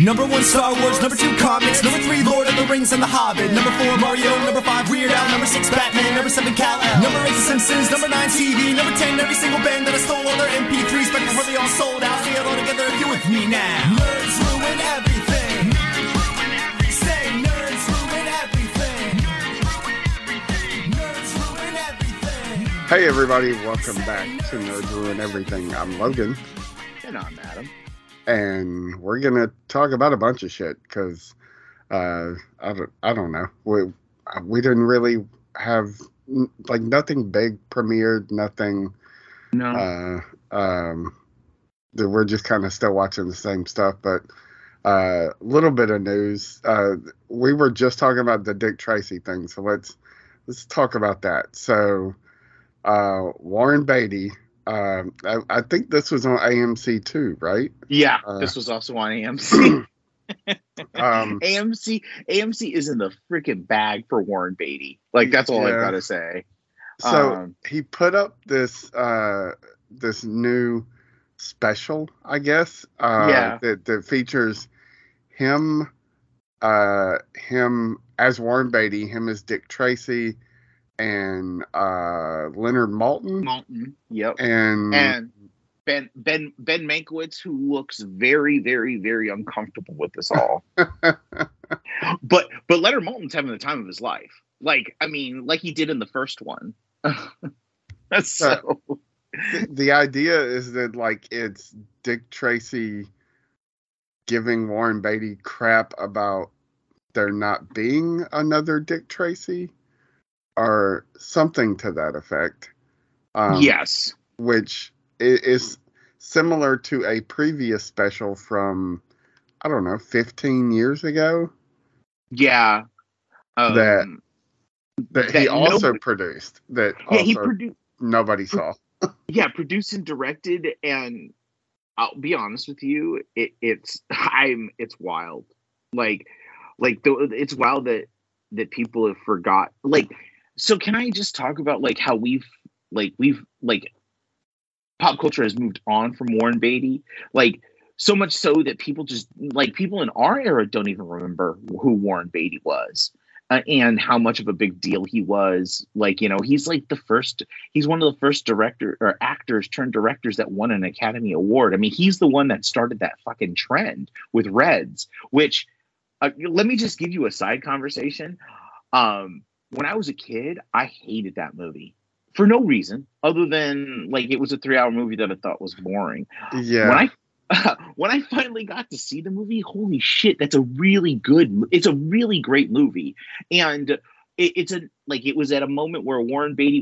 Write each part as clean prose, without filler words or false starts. Number 1, Star Wars. Number 2, comics. Number 3, Lord of the Rings and The Hobbit. Number 4, Mario. Number 5, Weird Al. Number 6, Batman. Number 7, Kal-El. Number 8, The Simpsons. Number 9, TV. Number 10, every single band that I stole all their MP3s back before they all sold out. See it all together if you're with me now. Nerds ruin everything. Nerds ruin everything. Say nerds ruin everything. Nerds ruin everything. Nerds ruin everything. Hey everybody, welcome back to Nerds Ruin Everything. I'm Logan. And I'm Adam. And we're going to talk about a bunch of shit because I don't know. We didn't really have, like, nothing big premiered, nothing. No. We're just kind of still watching the same stuff, but a little bit of news. We were just talking about the Dick Tracy thing, so let's talk about that. So Warren Beatty. I think this was on AMC too, right? Yeah, this was also on AMC. AMC is in the freaking bag for Warren Beatty. Like, that's all I've got to say. So he put up this this new special, I guess. That features him as Warren Beatty, him as Dick Tracy, and Leonard Maltin. Maltin, yep. And Ben Mankiewicz, who looks very, very, very uncomfortable with this all. but Leonard Maltin's having the time of his life. Like, I mean, like he did in the first one. That's so. The idea is that, like, it's Dick Tracy giving Warren Beatty crap about there not being another Dick Tracy, or something to that effect. Yes. Which is similar to a previous special from, I don't know, 15 years ago? Yeah. That he also produced. That also nobody saw. Produced and directed, and I'll be honest with you, it's wild. It's wild that people have forgot. Like, so can I just talk about, like, how we've pop culture has moved on from Warren Beatty? Like, so much so that people just, like, people in our era don't even remember who Warren Beatty was and how much of a big deal he was. Like, you know, he's one of the first actors turned directors that won an Academy Award. I mean, he's the one that started that fucking trend with Reds, which let me just give you a side conversation. When I was a kid, I hated that movie for no reason other than, like, it was a 3-hour movie that I thought was boring. Yeah. When I finally got to see the movie, holy shit, it's a really great movie. And it was at a moment where Warren Beatty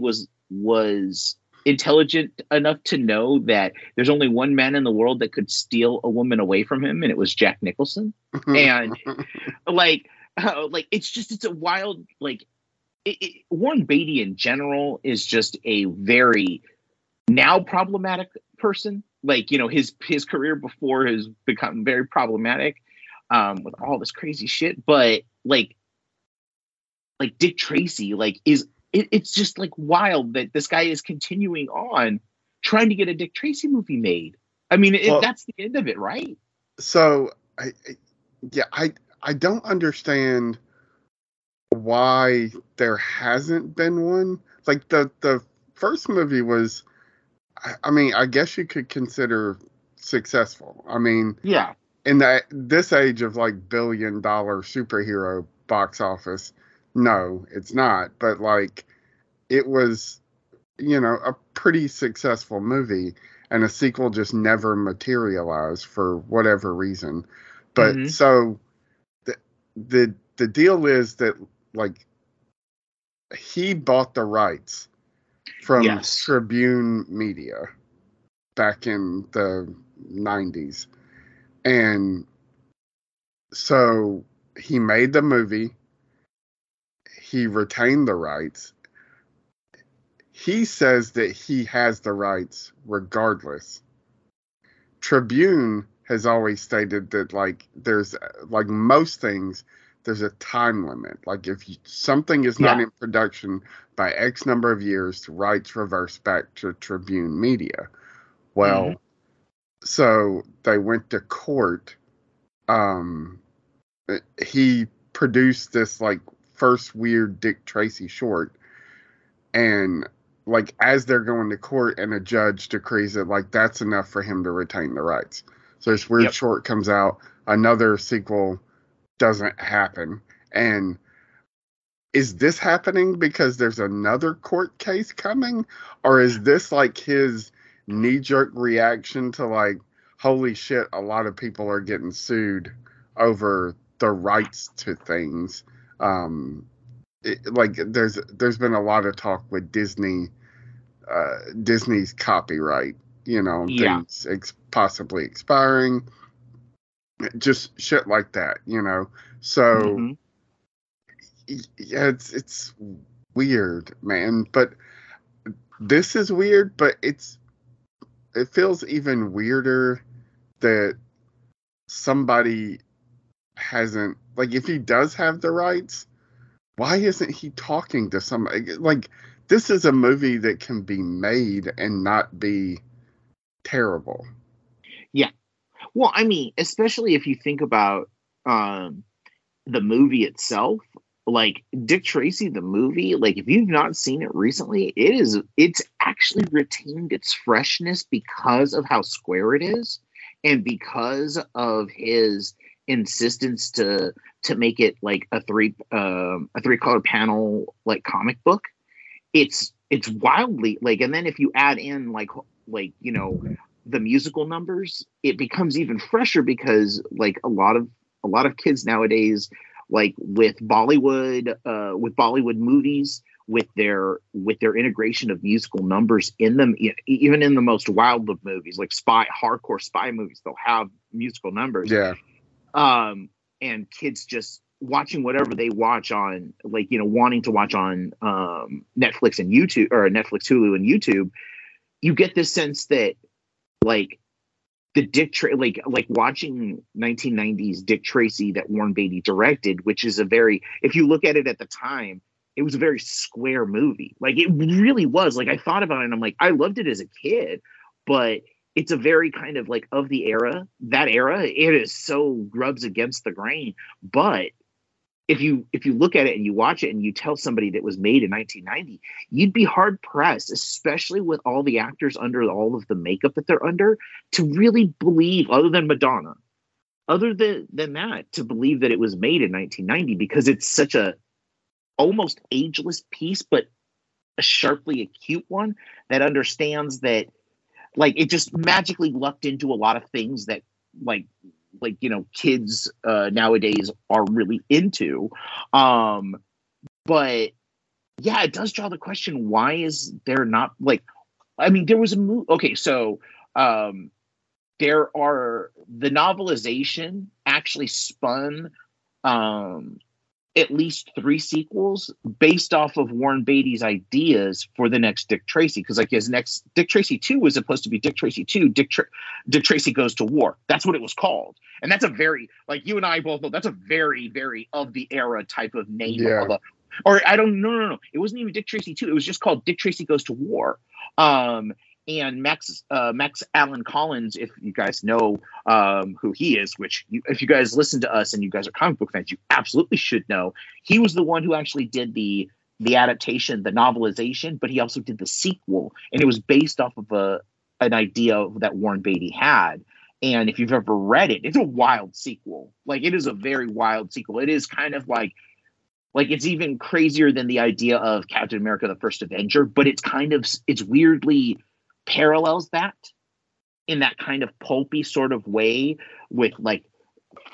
was intelligent enough to know that there's only one man in the world that could steal a woman away from him, and it was Jack Nicholson. And it's a wild, like, Warren Beatty in general is just a very now problematic person. Like, you know, his career before has become very problematic with all this crazy shit. But like Dick Tracy, like, it's just, like, wild that this guy is continuing on trying to get a Dick Tracy movie made. I mean, that's the end of it, right? So I don't understand why there hasn't been one. Like, the first movie was, I mean, I guess you could consider successful. I mean, yeah, in this age of, like, billion-dollar superhero box office, no, it's not. But, like, it was, you know, a pretty successful movie, and a sequel just never materialized for whatever reason. But so the deal is that, like, he bought the rights from Tribune Media back in the 90s. And so he made the movie. He retained the rights. He says that he has the rights regardless. Tribune has always stated that, like, there's, like, most things, there's a time limit. Like, if something is not in production by X number of years, rights reverse back to Tribune Media. Well, so they went to court he produced this like first weird Dick Tracy short, and like as they're going to court and a judge decrees that like that's enough for him to retain the rights. So this weird short comes out, another sequel doesn't happen, and is this happening because there's another court case coming, or is this like his knee-jerk reaction to like, holy shit, a lot of people are getting sued over the rights to things? There's been a lot of talk with Disney, Disney's copyright, you know, things possibly expiring, just shit like that, you know. So yeah, it's weird, man. But this is weird, but it feels even weirder that somebody hasn't, like, if he does have the rights, why isn't he talking to somebody? Like, this is a movie that can be made and not be terrible. Yeah. Well, I mean, especially if you think about the movie itself. Like, Dick Tracy, the movie, like, if you've not seen it recently, it's actually retained its freshness because of how square it is and because of his insistence to make it, like, a three-color panel, like, comic book. It's wildly, like, and then if you add in, like, you know, the musical numbers, it becomes even fresher because, like, a lot of kids nowadays, like with Bollywood movies, with their integration of musical numbers in them, even in the most wild of movies, like hardcore spy movies, they'll have musical numbers. Yeah. And kids just watching whatever they watch on, like, you know, wanting to watch on Netflix and YouTube, or Netflix, Hulu, and YouTube, you get this sense that, like, like watching 1990s Dick Tracy that Warren Beatty directed, which is if you look at it at the time, it was a very square movie. Like, it really was. Like, I thought about it and I'm like, I loved it as a kid, but it's a very kind of like of the era, that era, it is so rubs against the grain. But if you look at it and you watch it and you tell somebody that was made in 1990, you'd be hard pressed, especially with all the actors under all of the makeup that they're under, to really believe, other than Madonna, other than that, to believe that it was made in 1990, because it's such a almost ageless piece, but a sharply acute one that understands that, like, it just magically lucked into a lot of things that, like, you know, kids nowadays are really into. But yeah, it does draw the question, why is there not, like, I mean, there was a movie. Okay. So there are, the novelization actually spun at least 3 sequels based off of Warren Beatty's ideas for the next Dick Tracy. Cause like his next Dick Tracy 2 was supposed to be Dick Tracy 2, Dick Tracy Goes to War. That's what it was called. And that's a very, like, you and I both know, that's a very, very of the era type of name. Yeah. It wasn't even Dick Tracy 2. It was just called Dick Tracy Goes to War. And Max Allen Collins, if you guys know who he is, which if you guys listen to us and you guys are comic book fans, you absolutely should know. He was the one who actually did the adaptation, the novelization, but he also did the sequel. And it was based off of an idea that Warren Beatty had. And if you've ever read it, it's a wild sequel. Like, it is a very wild sequel. It is kind of like it's even crazier than the idea of Captain America, the First Avenger, but it's weirdly parallels that in that kind of pulpy sort of way with, like,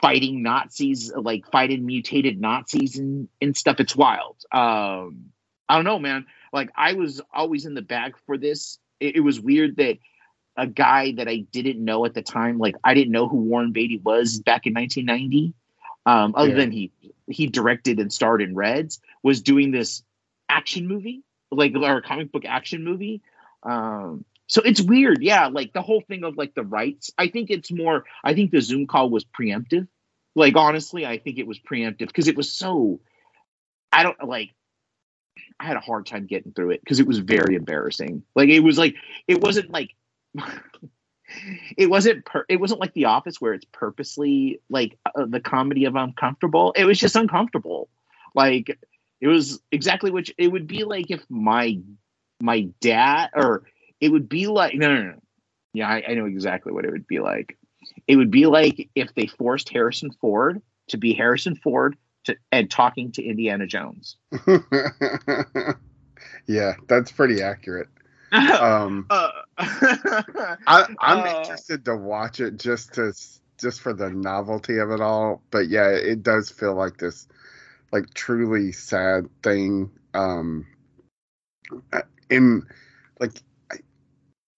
fighting Nazis, like fighting mutated Nazis and stuff. It's wild. I don't know, man. Like, I was always in the bag for this. It was weird that a guy that I didn't know at the time, like, I didn't know who Warren Beatty was back in 1990. Other than he directed and starred in Reds, was doing this action movie, like, or a comic book action movie. So it's weird. Yeah. Like, the whole thing of, like, the rights, I think the Zoom call was preemptive. Like, honestly, I think it was preemptive because it was so, I had a hard time getting through it because it was very embarrassing. Like, it was like, it wasn't like, it wasn't like The Office where it's purposely like the comedy of uncomfortable. It was just uncomfortable. Like it was exactly which it would be like if my dad, or it would be like, no. Yeah, I know exactly what it would be like. It would be like if they forced Harrison Ford to be Harrison Ford and talking to Indiana Jones. Yeah, that's pretty accurate. I'm interested to watch it just for the novelty of it all. But yeah, it does feel like this, like truly sad thing. In like,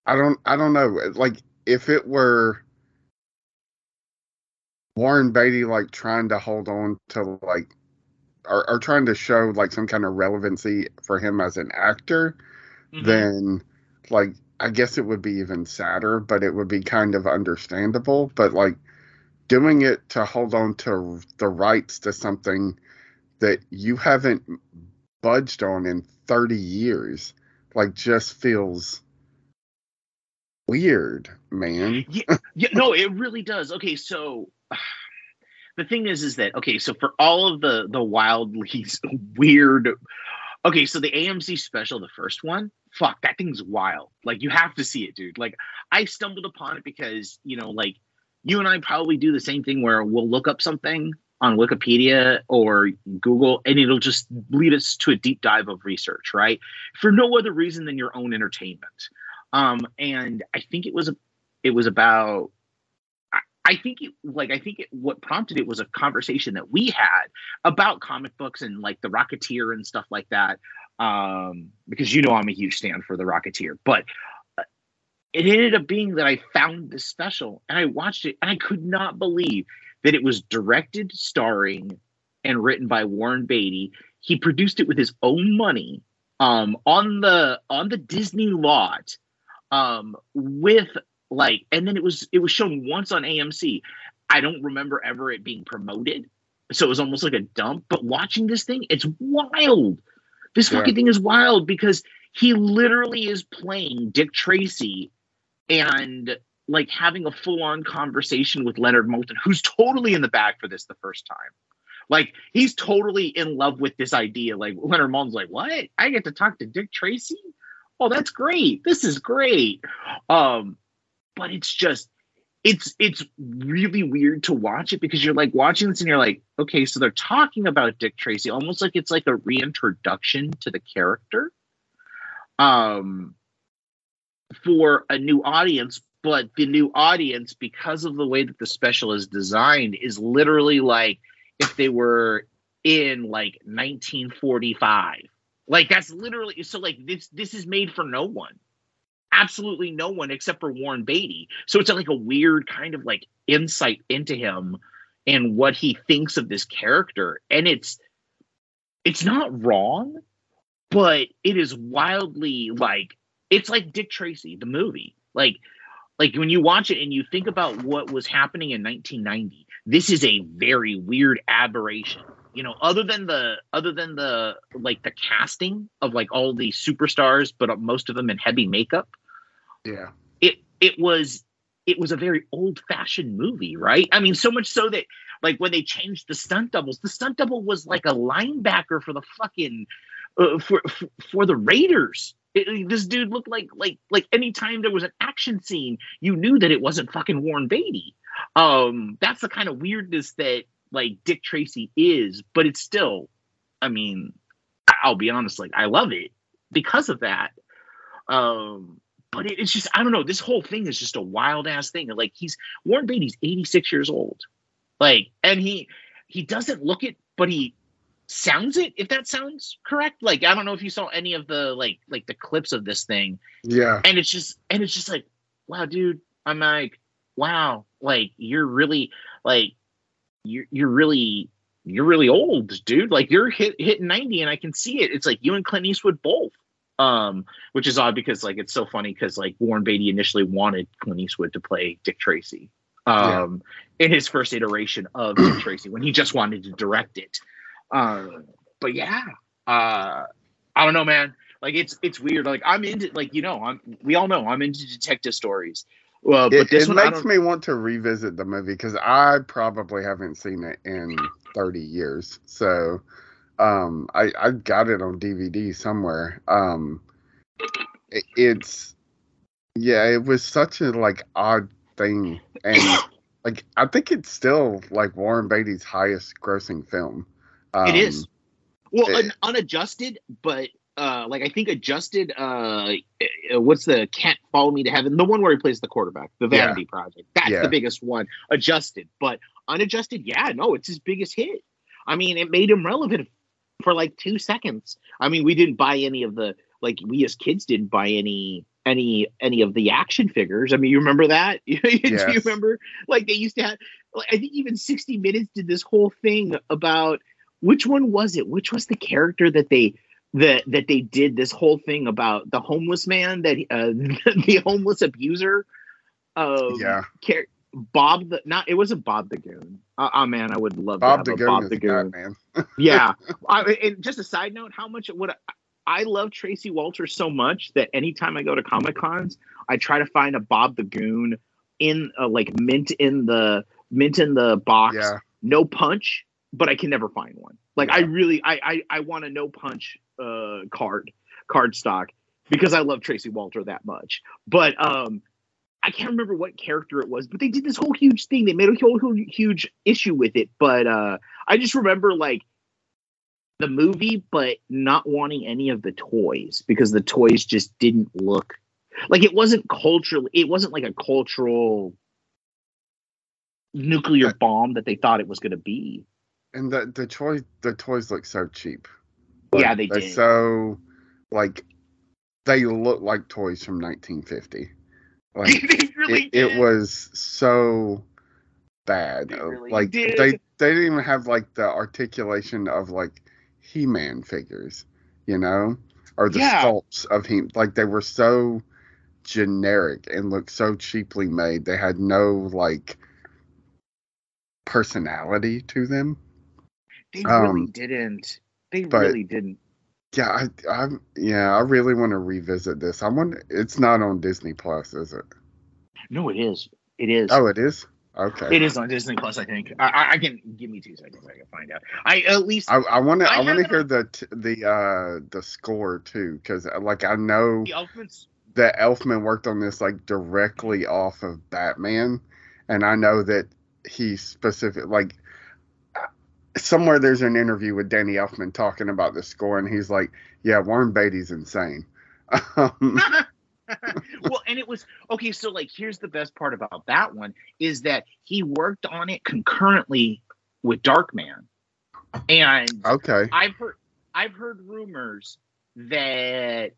I don't know. Like if it were Warren Beatty, like trying to hold on to like, or trying to show like some kind of relevancy for him as an actor, mm-hmm. then like I guess it would be even sadder, but it would be kind of understandable. But like doing it to hold on to the rights to something that you haven't budged on in 30 years, like just feels weird, man. Yeah, no, it really does. Okay, so the thing is that, okay, so for all of the wildly weird, okay, so the AMC special, the first one, fuck, that thing's wild. Like, you have to see it, dude. Like, I stumbled upon it because, you know, like, you and I probably do the same thing where we'll look up something on Wikipedia or Google, and it'll just lead us to a deep dive of research, right? For no other reason than your own entertainment. And I think it was about, I think what prompted it was a conversation that we had about comic books and like the Rocketeer and stuff like that. Because, you know, I'm a huge stan for the Rocketeer, but it ended up being that I found this special and I watched it and I could not believe that it was directed, starring and written by Warren Beatty. He produced it with his own money, on the Disney lot. With like, and then it was shown once on AMC. I don't remember ever it being promoted, so it was almost like a dump. But watching this thing, it's wild. This fucking thing is wild because he literally is playing Dick Tracy and like having a full-on conversation with Leonard Moulton, who's totally in the bag for this the first time. Like, he's totally in love with this idea. Like, Leonard Moulton's like, what? I get to talk to Dick Tracy? Oh, that's great. This is great. But it's just, it's really weird to watch it because you're like watching this and you're like, okay, so they're talking about Dick Tracy, almost like it's like a reintroduction to the character, for a new audience. But the new audience, because of the way that the special is designed, is literally like if they were in like 1945. Like, that's literally, so like this is made for no one, absolutely no one except for Warren Beatty. So it's like a weird kind of like insight into him and what he thinks of this character. And it's not wrong, but it is wildly like, it's like Dick Tracy, the movie. Like when you watch it and you think about what was happening in 1990, this is a very weird aberration. You know, other than the like the casting of like all the superstars, but most of them in heavy makeup. Yeah, it was a very old fashioned movie, right? I mean, so much so that like when they changed the stunt doubles, the stunt double was like a linebacker for the fucking for the Raiders. This dude looked like anytime there was an action scene, you knew that it wasn't fucking Warren Beatty. That's the kind of weirdness that like Dick Tracy is, but it's still, I mean, I'll be honest, like I love it because of that. But it's just, I don't know, this whole thing is just a wild ass thing. Like Warren Beatty's 86 years old. Like, and he doesn't look it, but he sounds it, if that sounds correct. Like, I don't know if you saw any of the like the clips of this thing. Yeah. And it's just like, wow, dude, I'm like, wow, like you're really like you're really old, dude. Like you're hitting 90 and I can see it. It's like you and Clint Eastwood both, which is odd because like, it's so funny because like Warren Beatty initially wanted Clint Eastwood to play Dick Tracy, in his first iteration of Dick Tracy when he just wanted to direct it. But yeah, I don't know, man. Like it's weird. Like I'm into, like, you know, we all know I'm into detective stories. Well, but this one makes me want to revisit the movie because I probably haven't seen it in 30 years. So I got it on DVD somewhere. It was such a odd thing, and I think it's still Warren Beatty's highest grossing film. It is. Well, unadjusted, but. I think adjusted. What's the Can't Follow Me to Heaven? The one where he plays the quarterback, the Vanity Project. That's the biggest one. Adjusted, but unadjusted. Yeah, no, it's his biggest hit. I mean, it made him relevant for 2 seconds. I mean, we didn't buy any of the we as kids didn't buy any of the action figures. I mean, you remember that? Yes. Do you remember? They used to have. I think even 60 Minutes did this whole thing about which one was it? Which was the character that they. That they did this whole thing about the homeless man, that the homeless abuser. Bob the it wasn't Bob the Goon. Man, I would love Bob to have Bob the Goon. Man. And just a side note, how much I love Tracy Walters so much that anytime I go to Comic Cons, I try to find a Bob the Goon in mint in the box, no punch, but I can never find one. I want a no punch card stock because I love Tracy Walter that much. But I can't remember what character it was, but they did this whole huge thing. They made a whole huge issue with it. But I just remember the movie, but not wanting any of the toys because the toys just didn't look it wasn't culturally. It wasn't like a cultural nuclear bomb that they thought it was going to be. And the toys look so cheap. They did. So, they look like toys from 1950. They really did. It was so bad. They really did. They didn't even have, the articulation of, He-Man figures, you know? Or the sculpts of him. They were so generic and looked so cheaply made. They had no, personality to them. They really didn't. Yeah, I really want to revisit this. I wonder. It's not on Disney Plus, is it? No, it is. It is. Oh, it is. Okay. It is on Disney Plus. I think. I can give me 2 seconds. I can find out. I want to hear the score too, because I know that Elfman worked on this directly off of Batman, and I know that he specific somewhere there's an interview with Danny Elfman talking about the score, and he's like, yeah, Warren Beatty's insane. Well, and it was okay. So here's the best part about that one is that he worked on it concurrently with Darkman. And I've heard rumors that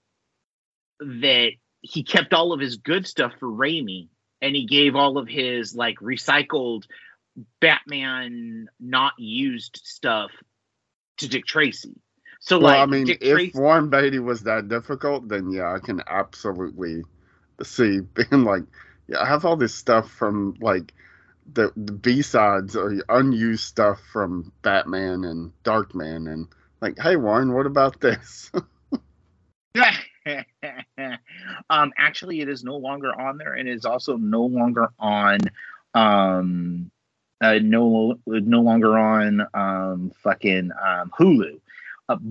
he kept all of his good stuff for Raimi, and he gave all of his recycled Batman not used stuff to Dick Tracy. So if Warren Beatty was that difficult, then I can absolutely see being I have all this stuff from the B-sides or unused stuff from Batman and Darkman, and hey Warren, what about this? Actually it is no longer on there, and it is also no longer on Hulu,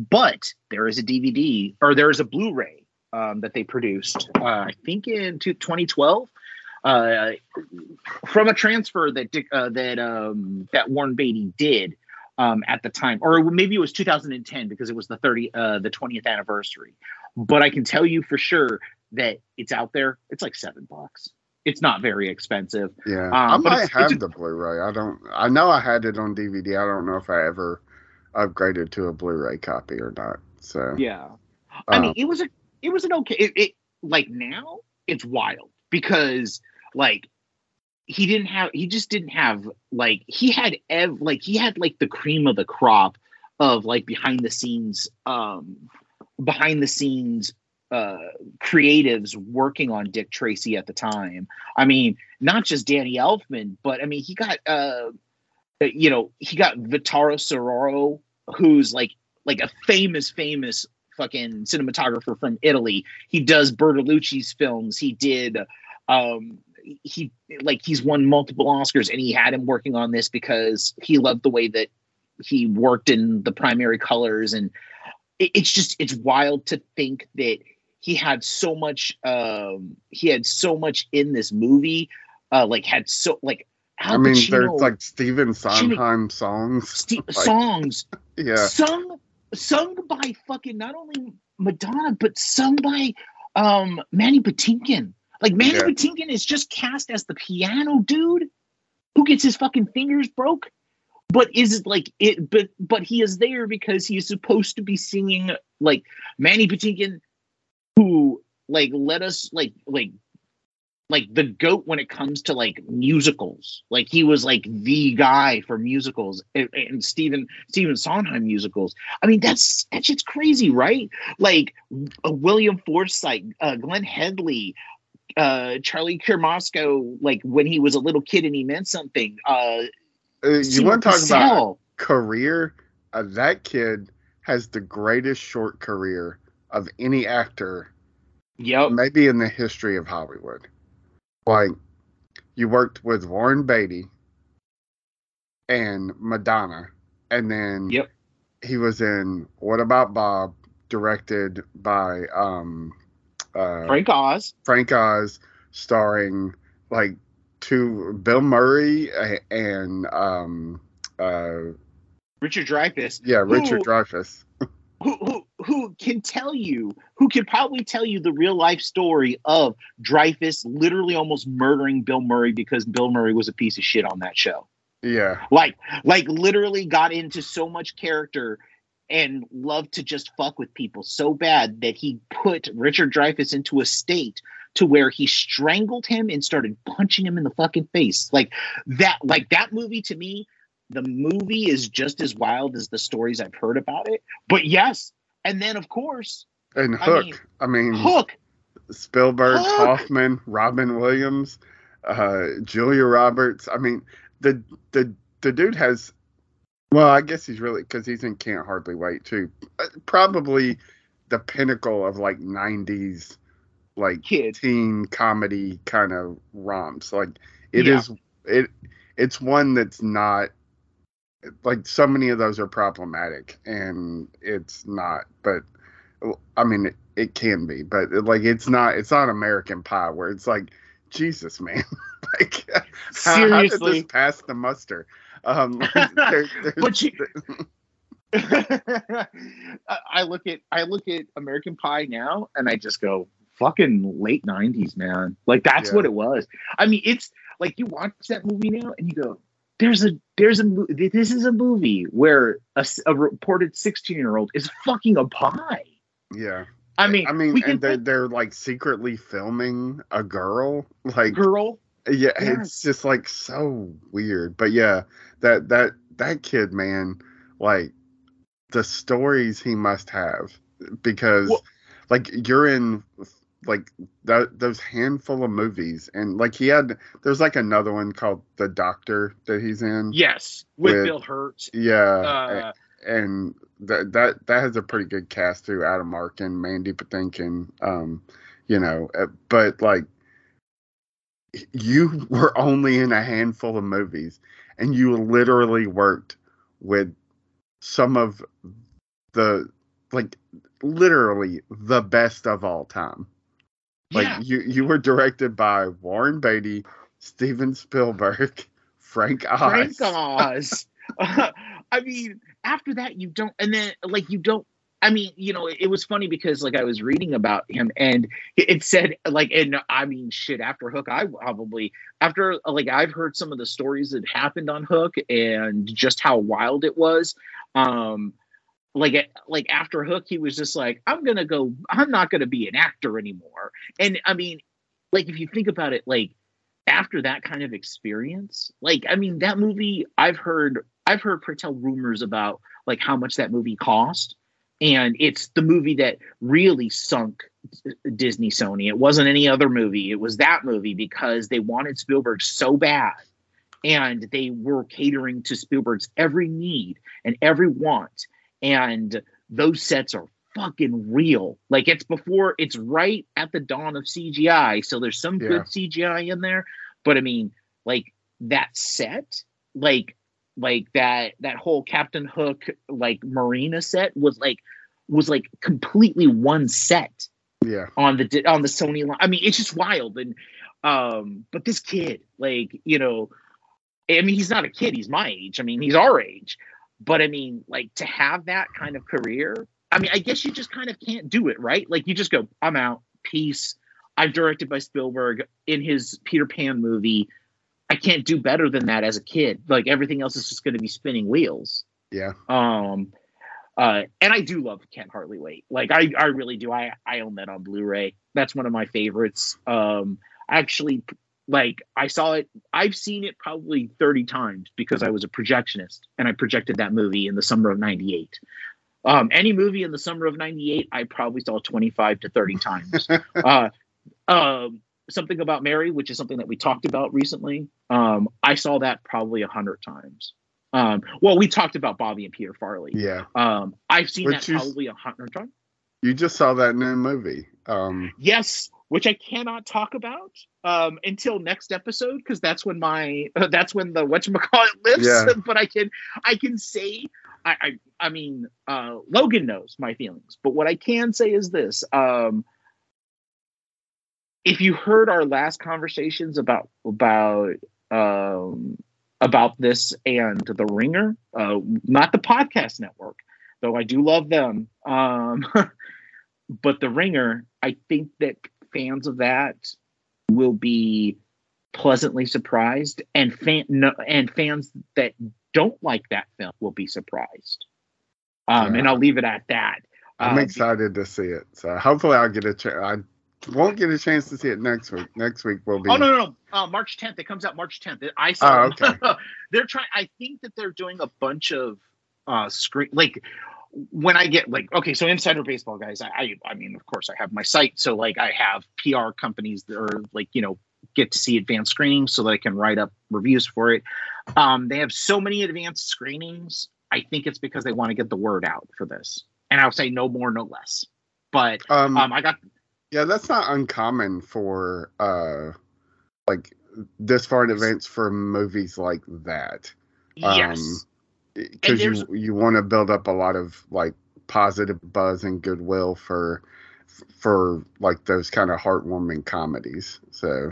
but there is a DVD or there is a Blu-ray that they produced, I think in 2012, from a transfer that Warren Beatty did at the time, or maybe it was 2010 because it was the 20th anniversary. But I can tell you for sure that it's out there. It's $7. It's not very expensive. Yeah, I might have the Blu-ray. I know I had it on DVD. I don't know if I ever upgraded to a Blu-ray copy or not. So yeah, I mean, it was an okay. It now it's wild because he had the cream of the crop of behind the scenes. Creatives working on Dick Tracy at the time. I mean, not just Danny Elfman, but I mean, he got Vittorio Storaro, who's a famous fucking cinematographer from Italy. He does Bertolucci's films. He did he's won multiple Oscars, and he had him working on this because he loved the way that he worked in the primary colors. And it's wild to think that he had so much, in this movie, Al Pacino, there's like Stephen Sondheim songs. Songs. Yeah. Sung by fucking not only Madonna, but sung by Manny Patinkin. Like, Manny Patinkin is just cast as the piano dude who gets his fucking fingers broke, but he is there because he is supposed to be singing, like, Manny Patinkin, who led us the GOAT when it comes to like musicals. Like, he was like the guy for musicals and Stephen Sondheim musicals. I mean, that shit's crazy, right? Like William Forsythe, Glenn Headley, Charlie Kermosco, like when he was a little kid and he meant something. You want to talk about career? That kid has the greatest short career of any actor. Yep. Maybe in the history of Hollywood. Like, you worked with Warren Beatty and Madonna, and then he was in What About Bob, directed by Frank Oz, starring like Bill Murray and Richard Dreyfuss. Yeah, Richard Dreyfuss. Who can probably tell you the real life story of Dreyfus literally almost murdering Bill Murray because Bill Murray was a piece of shit on that show. Yeah. Like literally got into so much character and loved to just fuck with people so bad that he put Richard Dreyfus into a state to where he strangled him and started punching him in the fucking face. Like that movie to me, the movie is just as wild as the stories I've heard about it. But yes. And then, of course... And Hook. Hook. Spielberg, Hook. Hoffman, Robin Williams, Julia Roberts. I mean, the dude has... Well, I guess he's really... Because he's in Can't Hardly Wait, too. Probably the pinnacle of, like, 90s, like, teen comedy kind of romps. Like, it is... It's one that's not... Like, so many of those are problematic, and it's not. But I mean, it can be, but like, it's not American Pie where it's like, Jesus, man, like, seriously, how did this pass the muster? I look at American Pie now, and I just go, fucking late 90s, man. Like, that's what it was. I mean, it's like you watch that movie now, and you go, this is a movie where a reported 16-year-old is fucking a pie. Yeah. I mean, and they're like secretly filming a girl. Like, girl? Yeah, yes. It's just like so weird. But yeah, that kid, man, like the stories he must have, because like you're in like those handful of movies, and like there's like another one called The Doctor that he's in. Yes, with Bill Hurt. Yeah, and that has a pretty good cast too. Adam Arkin, Mandy Patinkin, but like you were only in a handful of movies, and you literally worked with some of the like literally the best of all time. Like, you were directed by Warren Beatty, Steven Spielberg, Frank Oz. I mean, after that, it was funny because, like, I was reading about him, and it said, like, and I mean, shit, after Hook, I've heard some of the stories that happened on Hook and just how wild it was. Like after Hook, he was just like, I'm not going to be an actor anymore. And I mean, like, if you think about it, like after that kind of experience, like, I mean, that movie, I've heard foretell rumors about like how much that movie cost. And it's the movie that really sunk Disney, Sony. It wasn't any other movie. It was that movie because they wanted Spielberg so bad. And they were catering to Spielberg's every need and every want. And those sets are fucking real. Like, it's before, it's right at the dawn of CGI. So there's some good CGI in there, but I mean, like that set, like that whole Captain Hook, like marina set was like completely one set on the Sony line. I mean, it's just wild. And, but this kid, like, you know, I mean, he's not a kid, he's my age. I mean, he's our age, but I mean, like, to have that kind of career, I mean, I guess you just kind of can't do it, right? Like, you just go, I'm out, peace. I'm directed by Spielberg in his Peter Pan movie. I can't do better than that as a kid. Like, everything else is just going to be spinning wheels. Yeah. And I do love Kent Hartley-Waite. Like, I really do. I own that on Blu-ray. That's one of my favorites. Actually, like, I saw it. I've seen it probably 30 times because I was a projectionist, and I projected that movie in the summer of 98. Any movie in the summer of 98, I probably saw 25 to 30 times. Something About Mary, which is something that we talked about recently. I saw that probably 100 times. Well, we talked about Bobby and Peter Farley. Yeah. I've seen that probably 100 times. You just saw that new movie. Yes, which I cannot talk about until next episode, because that's when the whatchamacallit lives. Yeah. But I can say, I mean, Logan knows my feelings, but what I can say is this. If you heard our last conversations about this and The Ringer, not the podcast network, though I do love them, but The Ringer, I think that fans of that will be pleasantly surprised, and fans that don't like that film will be surprised. And I'll leave it at that. I'm excited to see it. So hopefully I'll get a chance. Won't get a chance to see it next week. Next week will be. Oh no! March 10th. It comes out March 10th. I saw. Oh, okay. They're trying. I think that they're doing a bunch of screen. Like, when I get like, okay, so Insider Baseball guys. I mean, of course, I have my site, so like, I have PR companies that are like, you know, get to see advanced screenings so that I can write up reviews for it. They have so many advanced screenings. I think it's because they want to get the word out for this, and I'll say no more, no less. But I got. Yeah, that's not uncommon for like this far in advance for movies like that. Yes, because you want to build up a lot of like positive buzz and goodwill for like those kind of heartwarming comedies. So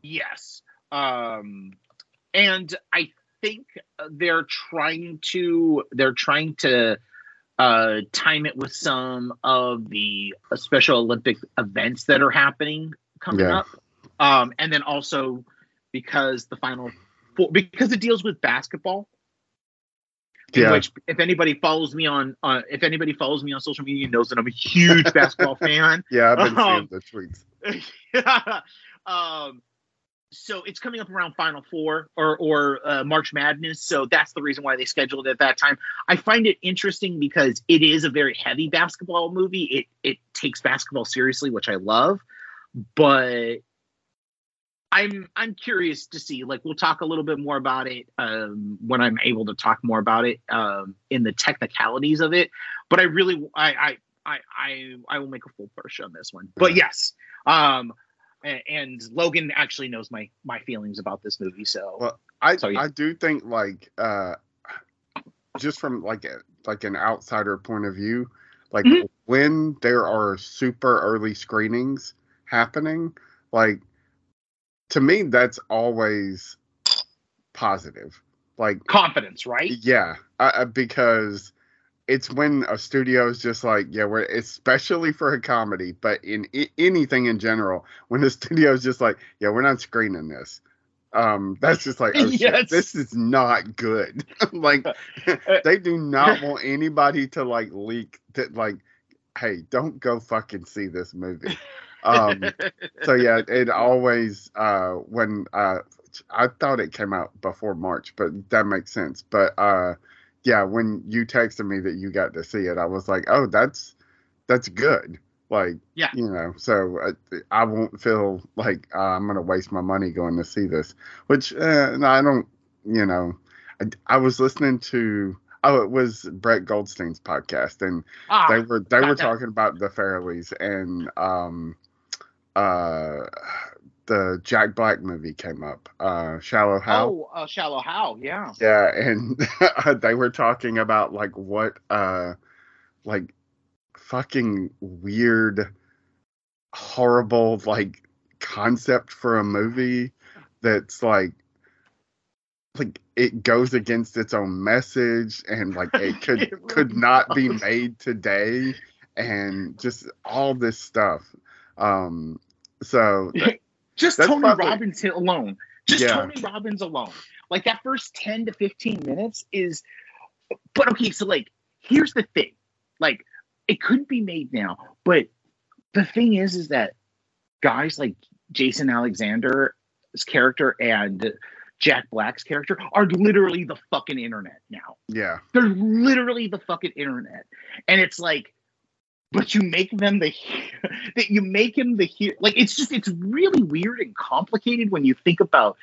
yes, and I think they're trying to. Time it with some of the Special Olympic events that are happening coming up, and then also because the Final Four, because it deals with basketball. Yeah. Which, if anybody follows me on social media, knows that I'm a huge basketball fan. Yeah, I've been seeing the tweets. So it's coming up around Final Four or March Madness. So that's the reason why they scheduled it at that time. I find it interesting because it is a very heavy basketball movie. It takes basketball seriously, which I love, but I'm curious to see, like, we'll talk a little bit more about it when I'm able to talk more about it in the technicalities of it. But I really, I will make a full push on this one, but yes. And Logan actually knows my feelings about this movie. So, well, I do think, like, just from like an outsider point of view, like, mm-hmm. when there are super early screenings happening, like, to me, that's always positive. Like, confidence, right? Yeah, because it's when a studio is just like, yeah, we're, especially for a comedy, but in anything in general, when the studio is just like, yeah, we're not screening this. That's just like, oh, shit, this is not good. Like, they do not want anybody to like leak that, like, hey, don't go fucking see this movie. So yeah, it always, when, I thought it came out before March, but that makes sense. But, yeah, when you texted me that you got to see it, I was like, "Oh, that's good." Like, yeah. You know, so I won't feel like I'm gonna waste my money going to see this. Which I don't. You know, I was listening to. Oh, it was Brett Goldstein's podcast, and they were talking about the Farrellys, and the Jack Black movie came up, Shallow Hal. Oh, Shallow Hal, yeah. Yeah, and they were talking about like what like fucking weird, horrible like concept for a movie that's like it goes against its own message, and like it could it really could not be made today, and just all this stuff. So just Tony Robbins alone, Tony Robbins alone, like that first 10 to 15 minutes is, but okay. So like, here's the thing, like it couldn't be made now, but the thing is that guys like Jason Alexander's character and Jack Black's character are literally the fucking internet now. Yeah. They're literally the fucking internet. And it's like, but you make them the, that you make him the hero. Like, it's just, it's really weird and complicated when you think about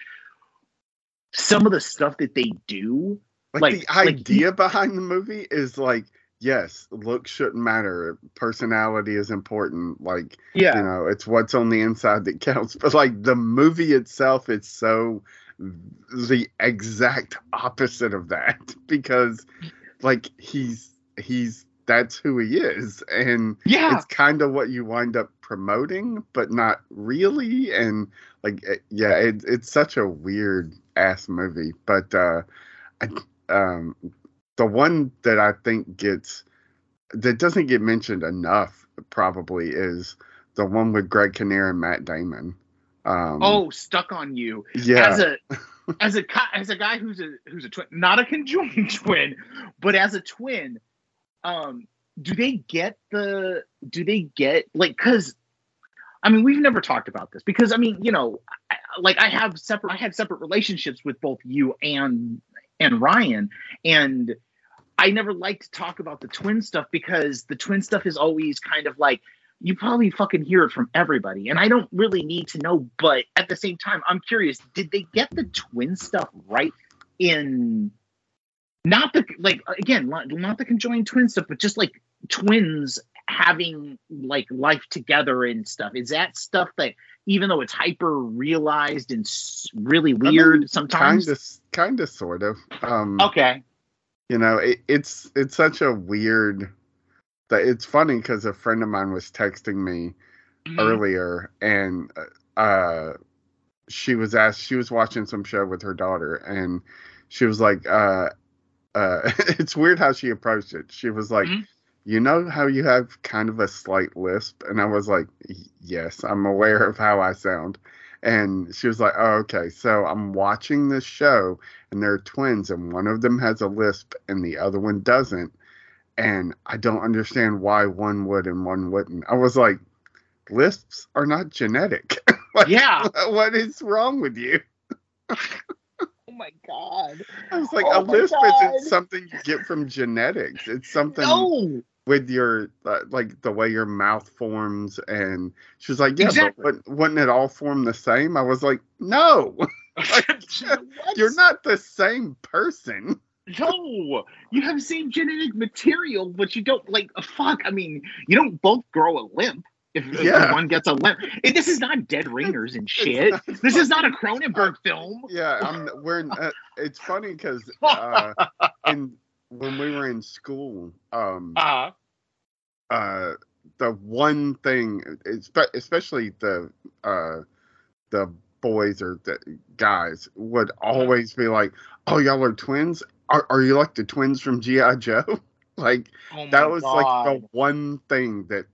some of the stuff that they do. Like the idea behind the movie is like, yes, looks shouldn't matter. Personality is important. Like, you know, it's what's on the inside that counts. But like the movie itself is so the exact opposite of that, because like he's that's who he is, and it's kind of what you wind up promoting, but not really. And like, it's such a weird ass movie, but the one that I think that doesn't get mentioned enough probably is the one with Greg Kinnear and Matt Damon. Stuck on You. Yeah. As a guy who's a twin, not a conjoined twin, but as a twin, do they get like, because I mean, we've never talked about this, because I mean, you know, I had separate relationships with both you and Ryan, and I never like to talk about the twin stuff, because the twin stuff is always kind of like, you probably fucking hear it from everybody, and I don't really need to know, but at the same time, I'm curious, did they get the twin stuff right in, not the, like, again, not the conjoined twin stuff, but just, like, twins having, like, life together and stuff? Is that stuff that, even though it's hyper-realized and really weird, I mean, sometimes? Kind of, sort of. Okay. You know, it's such a weird... It's funny because a friend of mine was texting me earlier, and she was watching some show with her daughter, and she was like, it's weird how she approached it. She was like, you know how you have kind of a slight lisp? And I was like, yes, I'm aware of how I sound. And she was like, oh, okay, so I'm watching this show, and they're twins, and one of them has a lisp and the other one doesn't. And I don't understand why one would and one wouldn't. I was like, lisps are not genetic. Like, yeah. What is wrong with you? Oh, my God. I was like, a lisp isn't something you get from genetics. It's something with your, like, the way your mouth forms. And she was like, yeah, exactly. But wouldn't it all form the same? I was like, no. Like, you're not the same person. No, you have the same genetic material, but you don't, like, fuck. I mean, you don't both grow a limp if one gets a limp. This is not Dead Ringers and shit. This is not a Cronenberg film. Yeah, it's funny because when we were in school, the one thing, especially the boys or the guys would always be like, "Oh, y'all are twins. Are you like the twins from G.I. Joe?" Like, that was like the one thing that,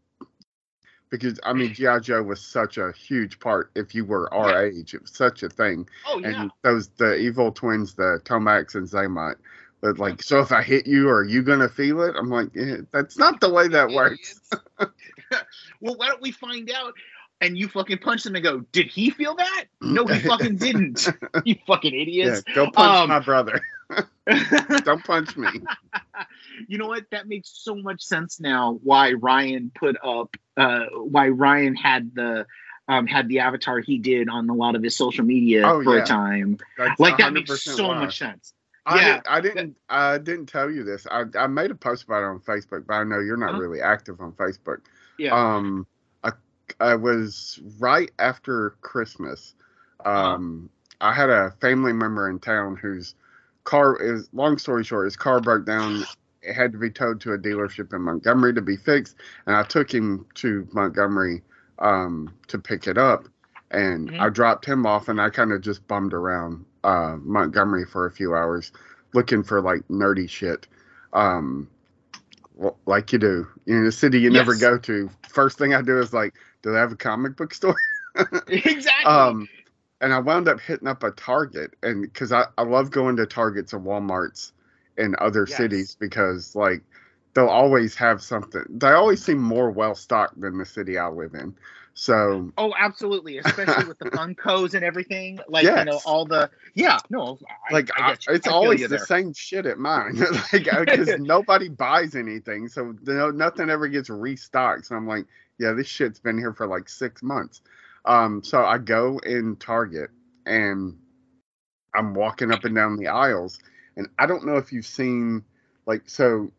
because I mean, G.I. Joe was such a huge part. If you were our age, it was such a thing. Oh, yeah. And the evil twins, the Tomax and Zaymot, but like, so if I hit you, are you gonna feel it? I'm like, that's not the way that works. Well, why don't we find out? And you fucking punch them and go, did he feel that? No, he fucking didn't. You fucking idiots. Yeah, go punch my brother. Don't punch me. You know what? That makes so much sense now. Why Ryan had the avatar he did on a lot of his social media for a time. That's like, that makes so much sense. I didn't tell you this. I made a post about it on Facebook, but I know you're not really active on Facebook. Yeah. I was right after Christmas. I had a family member in town whose car is, long story short, his car broke down. It had to be towed to a dealership in Montgomery to be fixed. And I took him to Montgomery to pick it up. And I dropped him off, and I kind of just bummed around Montgomery for a few hours looking for, like, nerdy shit. Like you do. In a city you never go to. First thing I do is, like, do they have a comic book store? Exactly. And I wound up hitting up a Target, and because I love going to Targets and Walmarts in other cities because, like, they'll always have something. They always seem more well-stocked than the city I live in. So. Oh, absolutely. Especially with the Funkos and everything. Like, you know, all the. Yeah. No. It's always the same shit at mine. Like, because nobody buys anything. So, you know, nothing ever gets restocked. So I'm like, yeah, this shit's been here for like 6 months. So I go in Target and I'm walking up and down the aisles. And I don't know if you've seen, like, so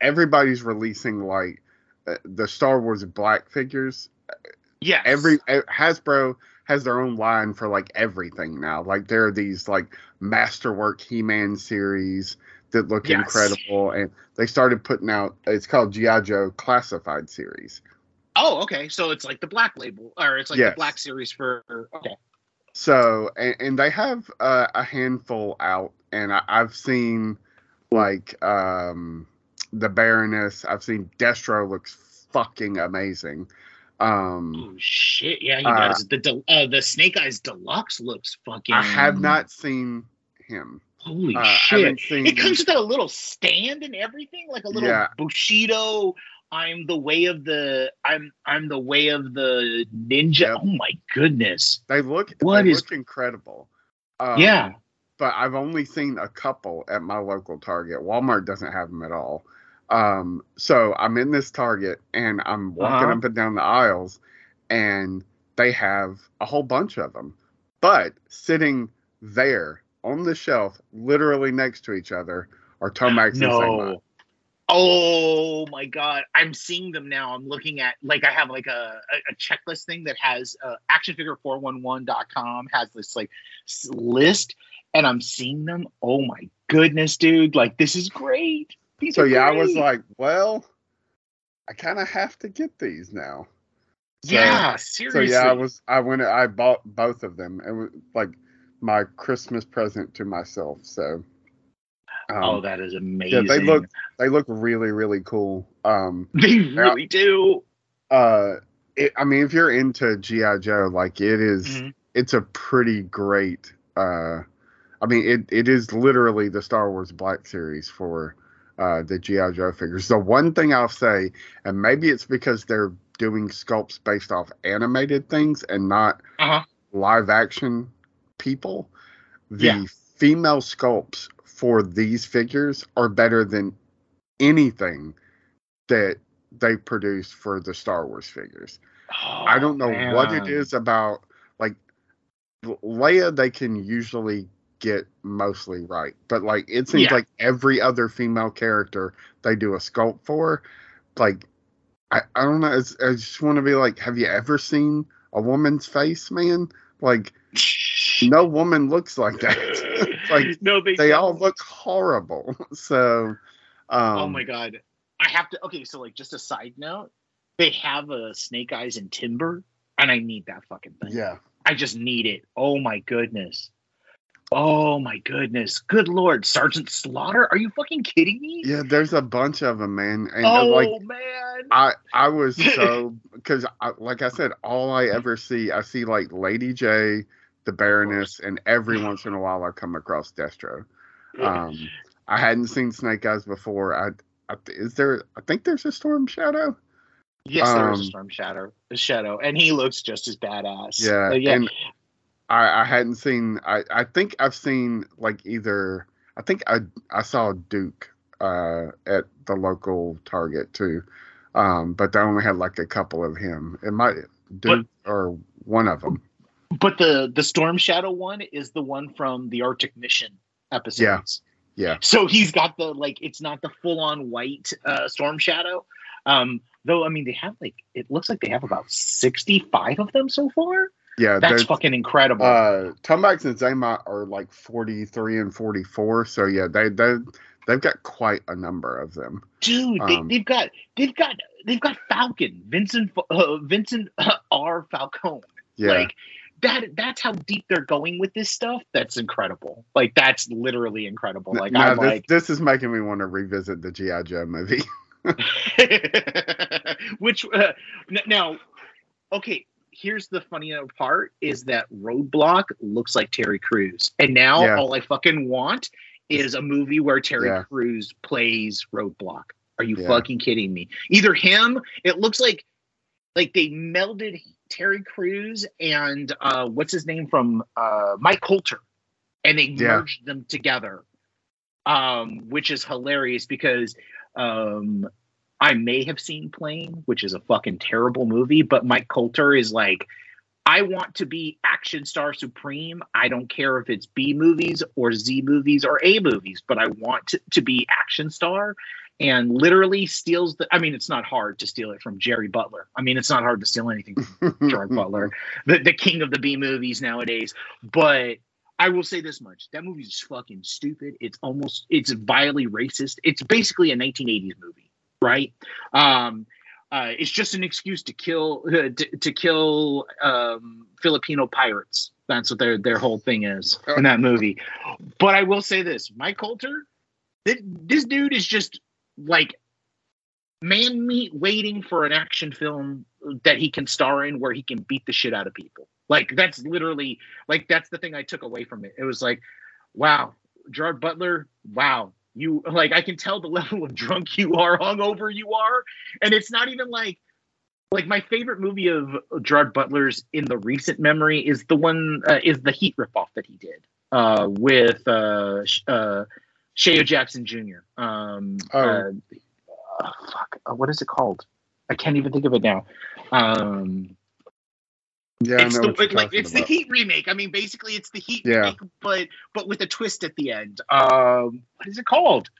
everybody's releasing, like, the Star Wars Black figures. Yes. Hasbro has their own line for, like, everything now. Like, there are these, like, Masterwork He-Man series that look incredible. And they started putting out, it's called G.I. Joe Classified Series. Oh, okay. So it's like the Black label, or it's like the Black series for, okay. So, and they have a handful out, and I've seen, like, the Baroness. I've seen Destro looks fucking amazing. Oh shit! Yeah, he does. The Snake Eyes Deluxe looks fucking. I have not seen him. Holy shit! It comes with a little stand and everything, like a little Bushido. I'm the way of the ninja. Yep. Oh my goodness! They look incredible. Yeah. But I've only seen a couple at my local Target. Walmart doesn't have them at all. So I'm in this Target, and I'm walking up and down the aisles, and they have a whole bunch of them. But sitting there on the shelf, literally next to each other, are Tomax and Seima. Oh my God! I'm seeing them now. I'm looking at, like, I have like a checklist thing that has actionfigure411.com has this like list. And I'm seeing them. Oh my goodness, dude! Like, this is great. These are great. I was like, well, I kind of have to get these now. So, yeah, seriously. So yeah, I bought both of them. It was like my Christmas present to myself. So. Oh, that is amazing. Yeah, they look really, really cool. They really do. If you're into G.I. Joe, like, it is, it's a pretty great. It is literally the Star Wars Black series for the G.I. Joe figures. The one thing I'll say, and maybe it's because they're doing sculpts based off animated things and not live action people, the female sculpts for these figures are better than anything that they produce for the Star Wars figures. Oh, I don't know what it is about, like, Leia they can usually get mostly right, but like it seems like every other female character they do a sculpt for, like, I don't know, I just want to be like, have you ever seen a woman's face, man? Like, no woman looks like that. Like, no, they all look horrible. So oh my God, I have to, okay, so like, just a side note, they have a Snake Eyes and Timber, and I need that fucking thing. Yeah, I just need it. Oh my goodness. Oh my goodness. Good Lord. Sergeant Slaughter? Are you fucking kidding me? Yeah, there's a bunch of them, man. And man. I was so, because like I said, all I see like Lady J, the Baroness, and every once in a while I come across Destro. I hadn't seen Snake Eyes before. I think there's a Storm Shadow. Yes, there is a Storm Shadow, and he looks just as badass. Yeah, and I hadn't seen. I think I've seen like either. I think I saw Duke at the local Target too, but they only had like a couple of him. It might Duke or one of them. But the Storm Shadow one is the one from the Arctic Mission episodes. Yeah. So he's got the, like, it's not the full-on white Storm Shadow. Though, I mean, they have, like, it looks like they have about 65 of them so far. Yeah. That's fucking incredible. Tumbax and Zaymot are, like, 43 and 44. So, yeah, they've got quite a number of them. Dude, they've got Falcon, Vincent R. Falcone. Yeah. Like, that's how deep they're going with this stuff. That's incredible. Like, that's literally incredible. Like, no, this is making me want to revisit the G.I. Joe movie. Which now, okay. Here's the funny part: is that Roadblock looks like Terry Crews, and now all I fucking want is a movie where Terry Crews plays Roadblock. Are you fucking kidding me? Either him. It looks like they melded Terry Crews and what's his name from Mike Coulter, and they merged them together, which is hilarious because I may have seen Plane, which is a fucking terrible movie, but Mike Coulter is like, I want to be action star supreme. I don't care if it's B movies or Z movies or A movies, but I want to be action star. And literally steals the, I mean, it's not hard to steal it from Jerry Butler. I mean, it's not hard to steal anything from Gerard Butler, the king of the B movies nowadays. But I will say this much. That movie is fucking stupid. It's vilely racist. It's basically a 1980s movie, right? It's just an excuse to kill Filipino pirates. That's what their whole thing is in that movie. But I will say this. Mike Coulter, this dude is just like man meat waiting for an action film that he can star in where he can beat the shit out of people. Like, that's literally, like, that's the thing I took away from it. It was like, wow, Gerard Butler, wow. You, like, I can tell the level of drunk you are, hungover you are. And it's not even like my favorite movie of Gerard Butler's in the recent memory is the one, is the Heat ripoff that he did with Shea Jackson Jr. Fuck, what is it called? I can't even think of it now. Yeah, it's the Heat remake. I mean, basically, it's the Heat remake, but with a twist at the end. What is it called?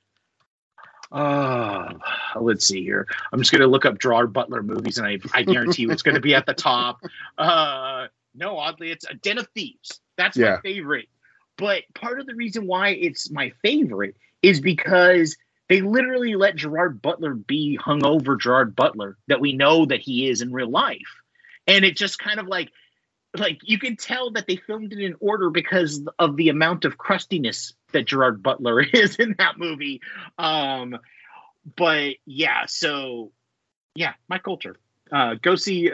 Let's see here. I'm just gonna look up Gerard Butler movies, and I guarantee you, it's gonna be at the top. No, oddly, it's A Den of Thieves. That's my favorite. But part of the reason why it's my favorite is because they literally let Gerard Butler be hungover Gerard Butler that we know that he is in real life. And it just kind of like you can tell that they filmed it in order because of the amount of crustiness that Gerard Butler is in that movie. But yeah, so yeah, Mike Coulter. Go see,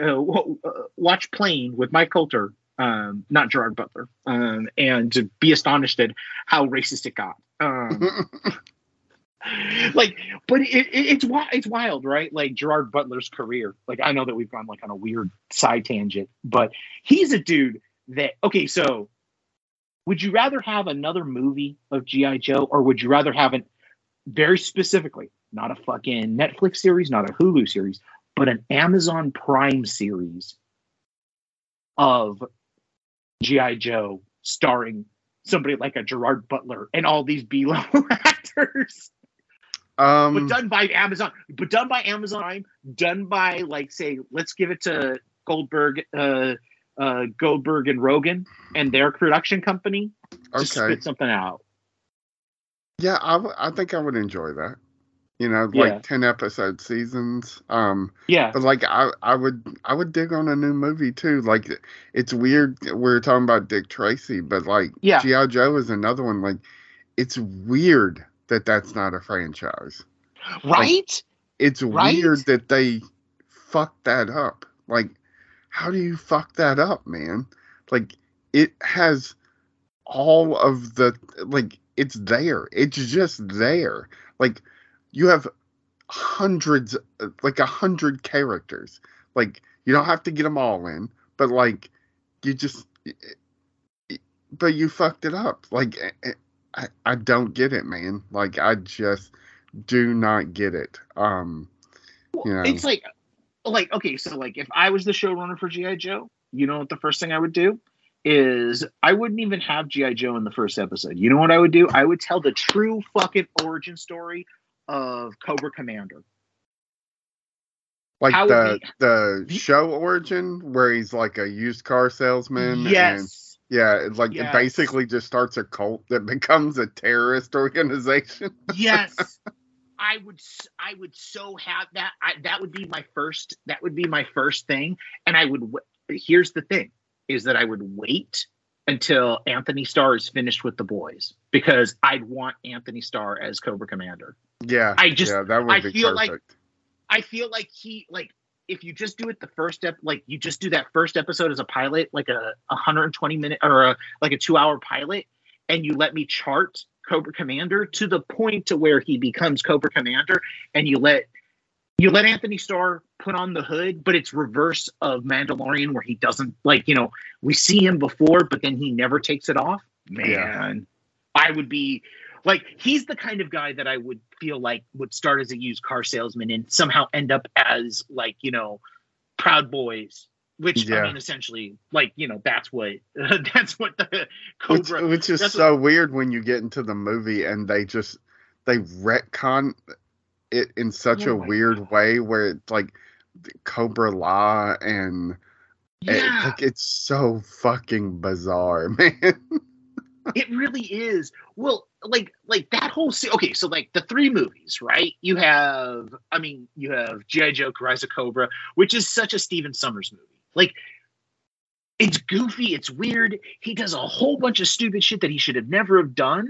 watch Plane with Mike Coulter, not Gerard Butler, and be astonished at how racist it got. Like, but it's wild, right? Like Gerard Butler's career. Like, I know that we've gone like on a weird side tangent, but he's a dude that, okay, so would you rather have another movie of G.I. Joe, or would you rather have an, very specifically, not a fucking Netflix series, not a Hulu series, but an Amazon Prime series of G.I. Joe starring somebody like a Gerard Butler and all these B-level actors? But done by Amazon, done by, like, say, let's give it to Goldberg and Rogan and their production company to spit something out. Yeah, I think I would enjoy that. You know, like 10-episode seasons. But like I would dig on a new movie too. Like, it's weird we're talking about Dick Tracy, but like G.I. Joe is another one. Like, it's weird that's not a franchise, right? Like, it's weird that they fucked that up. Like, how do you fuck that up, man? Like, it has all of the, like, it's there. It's just there. Like, you have hundreds, like 100 characters. Like, you don't have to get them all in, but like, you just, but you fucked it up. Like, I don't get it, man. Like, I just do not get it. You know. It's like, okay, so like if I was the showrunner for G.I. Joe, you know what the first thing I would do is I wouldn't even have G.I. Joe in the first episode. You know what I would do? I would tell the true fucking origin story of Cobra Commander. Like the show origin where he's like a used car salesman. Yes. And, yeah. It's like It basically just starts a cult that becomes a terrorist organization. Yes. I would so have that. That would be my first thing. And I would, here's the thing, is that I would wait until Anthony Starr is finished with The Boys, because I'd want Anthony Starr as Cobra Commander. Yeah. I feel like he, like, if you just do it the first step, like you just do that first episode as a pilot, like a 120-minute or a 2-hour pilot, and you let me chart Cobra Commander to the point to where he becomes Cobra Commander, and you let Anthony Starr put on the hood, but it's reverse of Mandalorian, where he doesn't, like, you know, we see him before, but then he never takes it off. Man, yeah. I would be like, he's the kind of guy that I would feel like would start as a used car salesman and somehow end up as, like, you know, Proud Boys. Which, yeah. I mean, essentially, like, you know, that's what the Cobra... Which is so weird when you get into the movie and they retcon it in such a weird way where it's like Cobra La and... Yeah. It's so fucking bizarre, man. It really is. Well, like that whole... Okay, so, like, the three movies, right? You have G.I. Joe, Rise of Cobra, which is such a Stephen Summers movie. Like, it's goofy, it's weird. He does a whole bunch of stupid shit that he should have never have done.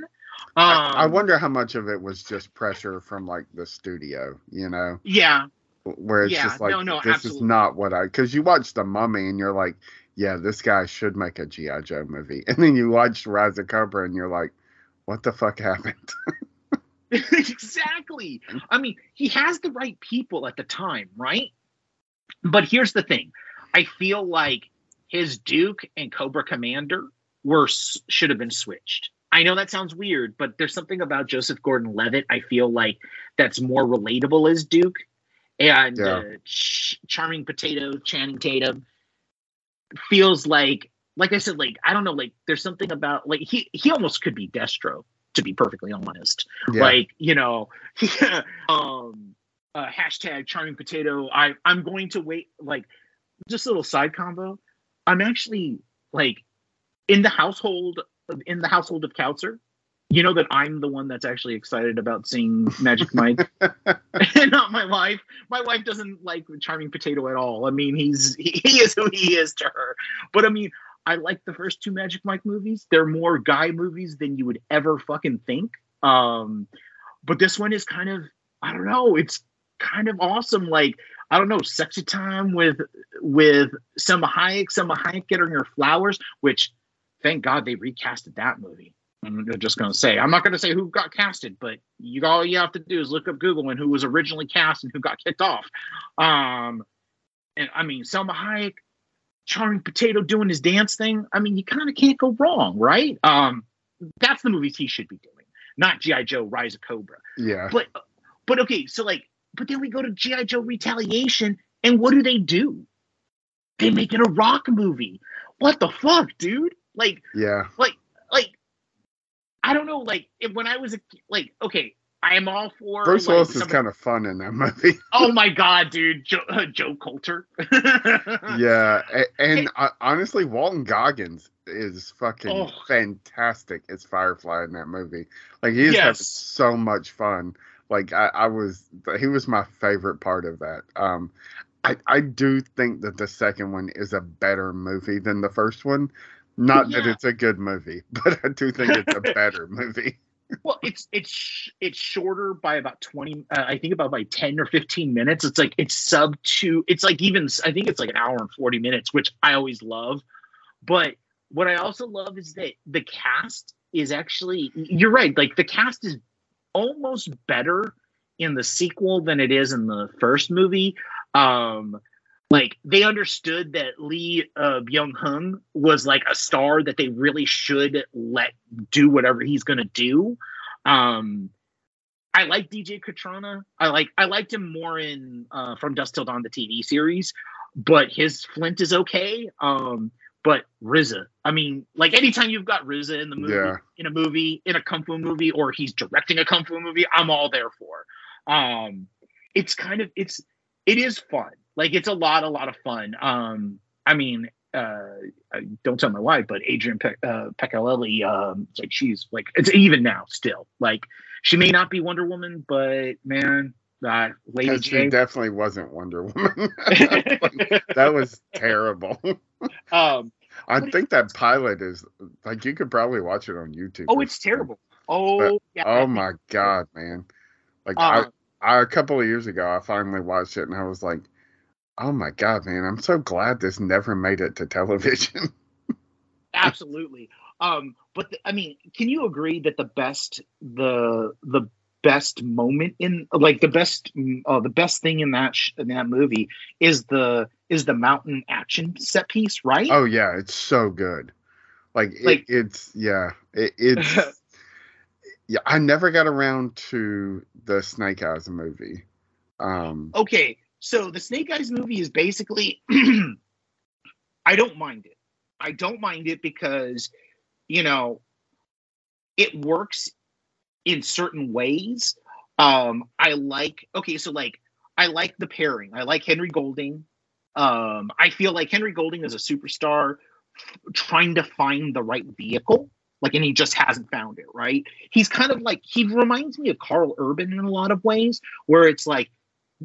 I wonder how much of it was just pressure from, like, the studio, you know? Yeah. Where it's just like, no, this absolutely. Is not what I... Because you watch The Mummy and you're like, yeah, this guy should make a G.I. Joe movie. And then you watch Rise of Cobra and you're like, what the fuck happened? Exactly. I mean, he has the right people at the time, right? But here's the thing. I feel like his Duke and Cobra Commander should have been switched. I know that sounds weird, but there's something about Joseph Gordon-Levitt I feel like that's more relatable as Duke. And Charming Potato, Channing Tatum, feels like I said, like, I don't know, like, there's something about, like, he almost could be Destro, to be perfectly honest. Yeah. Like, you know, # Charming Potato, I'm going to wait, like... Just a little side combo. I'm actually, like, in the household of Kautzer. You know that I'm the one that's actually excited about seeing Magic Mike, and not my wife. My wife doesn't like Charming Potato at all. I mean, he is who he is to her. But I mean, I like the first two Magic Mike movies. They're more guy movies than you would ever fucking think. But this one is kind of, I don't know. It's kind of awesome. Like, I don't know, sexy time with Selma Hayek getting her flowers, which, thank God they recasted that movie. I'm just going to say, I'm not going to say who got casted, but all you have to do is look up Google and who was originally cast and who got kicked off. And I mean, Selma Hayek, Charming Potato doing his dance thing. I mean, you kind of can't go wrong, right? That's the movies he should be doing, not G.I. Joe, Rise of Cobra. Yeah. But okay, so like, but then we go to G.I. Joe Retaliation, and what do? They make it a rock movie. What the fuck, dude? Like, yeah. Like, I don't know. Like, when I was okay, I am all for Bruce Willis is kind of fun in that movie. Oh my God, dude, Joe Coulter. Yeah, and honestly, Walton Goggins is fucking fantastic as Firefly in that movie. Like, he is having so much fun. Like, he was my favorite part of that. I do think that the second one is a better movie than the first one. Not that it's a good movie, but I do think it's a better movie. Well, it's shorter by about 20, I think about by 10 or 15 minutes. It's like, it's sub two. It's like, even, I think it's like an hour and 40 minutes, which I always love. But what I also love is that the cast is actually, you're right. Like, the cast is almost better in the sequel than it is in the first movie. Like, they understood that Lee Byung-hun was like a star that they really should let do whatever he's gonna do. I like DJ Katrana. I liked him more in From Dusk Till Dawn, the TV series, but his Flint is okay. But RZA, I mean, like anytime you've got RZA in the movie, in a movie, in a kung fu movie, or he's directing a kung fu movie, I'm all there for. It's kind of, it is fun. Like it's a lot of fun. I mean, don't tell my wife, but Adrienne Peccarelli, she's like, it's even now still. Like she may not be Wonder Woman, but man. Lady J definitely wasn't Wonder Woman. That was terrible. I think that pilot is like you could probably watch it on YouTube. Oh, it's terrible. Oh my god, man! Like I a couple of years ago, I finally watched it and I was like, oh my god, man! I'm so glad this never made it to television. Absolutely. But I mean, can you agree that the best moment in like the best thing in that movie is the mountain action set piece, right? Oh yeah, it's so good. It's yeah. I never got around to the Snake Eyes movie. Okay, so the Snake Eyes movie is basically I don't mind it because it works in certain ways. I like the pairing. I like Henry Golding. I feel like Henry Golding is a superstar trying to find the right vehicle. Like, and he just hasn't found it, right? He's kind of like, he reminds me of Carl Urban in a lot of ways, where it's like,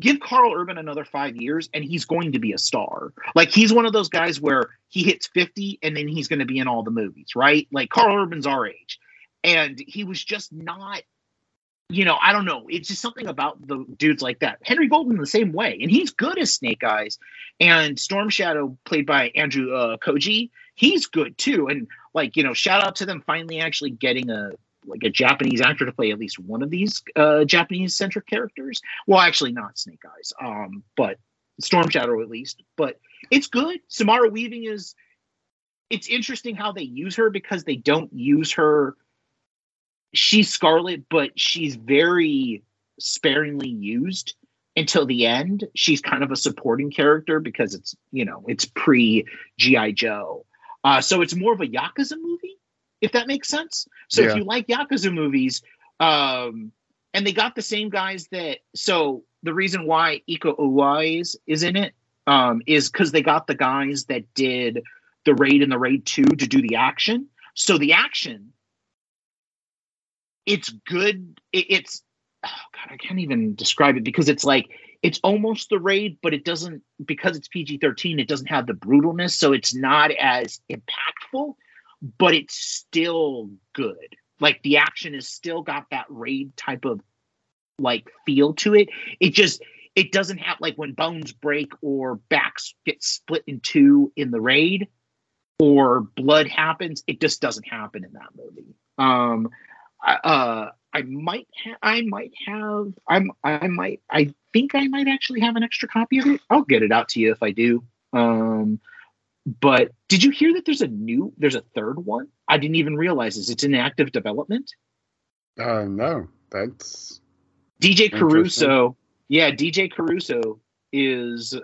give Carl Urban another 5 years and he's going to be a star. Like he's one of those guys where he hits 50 and then he's going to be in all the movies, right? Like Carl Urban's our age. And he was just not, I don't know. It's just something about the dudes like that. Henry Golding the same way. And he's good as Snake Eyes. And Storm Shadow, played by Andrew Koji, he's good too. And shout out to them finally actually getting a Japanese actor to play at least one of these Japanese-centric characters. Well, actually not Snake Eyes, but Storm Shadow at least. But it's good. Samara Weaving it's interesting how they use her because they don't use her. She's Scarlet, but she's very sparingly used until the end. She's kind of a supporting character because it's, it's pre-G.I. Joe. So it's more of a Yakuza movie, if that makes sense. So if you like Yakuza movies, and they got the same guys so the reason why Iko Uwais is in it is because they got the guys that did the Raid and the Raid 2 to do the action. So the action... It's good. It's I can't even describe it because it's like it's almost the Raid, but it doesn't because it's PG-13. It doesn't have the brutalness, so it's not as impactful. But it's still good. Like the action is still got that Raid type of feel to it. It just doesn't have when bones break or backs get split in two in the Raid or blood happens. It just doesn't happen in that movie. I might actually have an extra copy of it. I'll get it out to you if I do. But did you hear that there's a third one? I didn't even realize this. It's in active development. No, that's DJ Caruso. Yeah. DJ Caruso is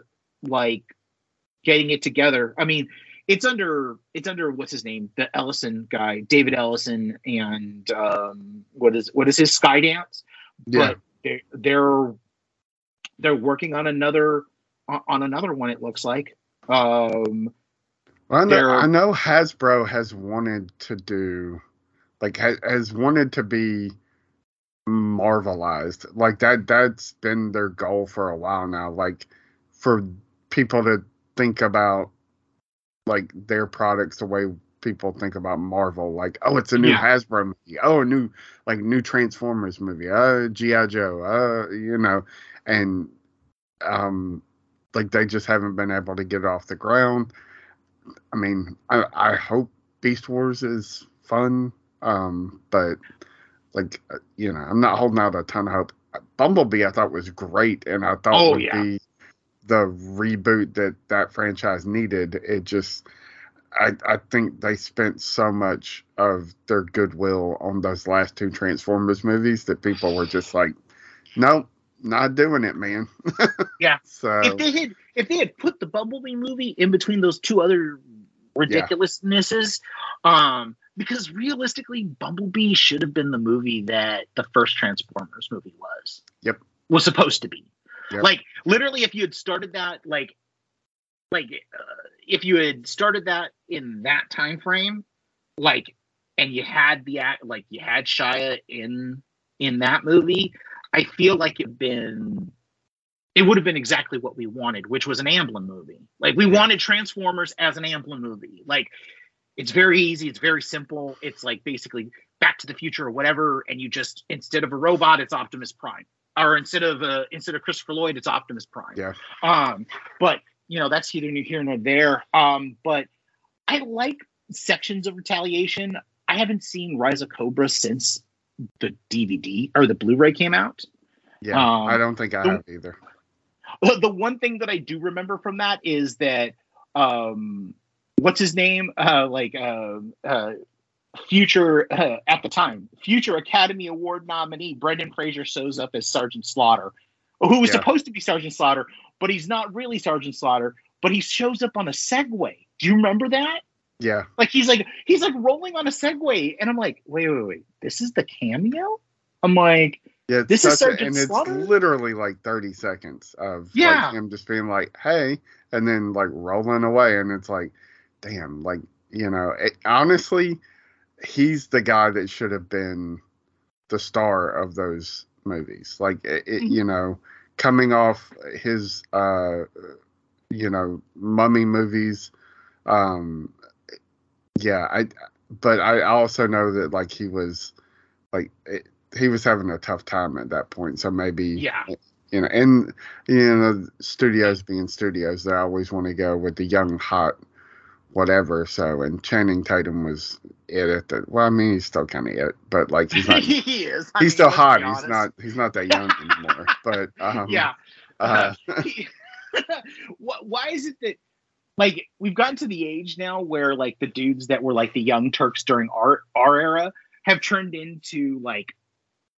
getting it together. I mean, It's under what's his name, the Ellison guy, David Ellison, and what is his Skydance? Yeah. But they're working on another one. It looks like. I know Hasbro has wanted to do has wanted to be Marvelized that. That's been their goal for a while now. For people to think about. Their products the way people think about Marvel. Oh, it's a new Hasbro movie. Oh, a new Transformers movie. G.I. Joe. And they just haven't been able to get it off the ground. I mean, I hope Beast Wars is fun, but I'm not holding out a ton of hope. Bumblebee I thought was great, and I thought be the reboot that franchise needed. It just, I think they spent so much of their goodwill on those last two Transformers movies that people were just nope, not doing it, man. Yeah. So if they had put the Bumblebee movie in between those two other ridiculousnesses. Yeah. Because realistically, Bumblebee should have been the movie that the first Transformers movie was. Yep. Was supposed to be. Yep. Like, literally, if you had started that, if you had started that in that time frame, like, and you had the you had Shia in that movie, I feel like it would have been exactly what we wanted, which was an Amblin movie. Like, we wanted Transformers as an Amblin movie. Like, it's very easy. It's very simple. It's like basically Back to the Future or whatever. And you just, instead of a robot, it's Optimus Prime, or instead of Christopher Lloyd, it's Optimus Prime. Yeah. But you know, that's either here nor there. But I like sections of Retaliation. I haven't seen Rise of Cobra since the DVD or the Blu-ray came out. Yeah, I don't think I have either. Well, the one thing that I do remember from that is that what's his name? Future at the time, future Academy Award nominee Brendan Fraser shows up as Sergeant Slaughter, who was supposed to be Sergeant Slaughter, but he's not really Sergeant Slaughter. But he shows up on a Segway. Do you remember that? Yeah, like he's like rolling on a Segway, and I'm like, wait, this is the cameo? I'm like, yeah, this is Sergeant Slaughter. It's literally like 30 seconds of like him just being like, hey, and then like rolling away, and it's like, damn, like, you know, honestly, he's the guy that should have been the star of those movies. Like, you know, coming off his, you know, mummy movies. But I also know that like he was like he was having a tough time at that point. So maybe you know, and you know, studios being studios, they always want to go with the young hot whatever. So, and Channing Tatum was it at the, well, I mean, he's still kind of it, but like he's not he is. He's still hot. He's not that young anymore. But why is it that? Like, we've gotten to the age now where, like, the dudes that were, like, the Young Turks during our era have turned into, like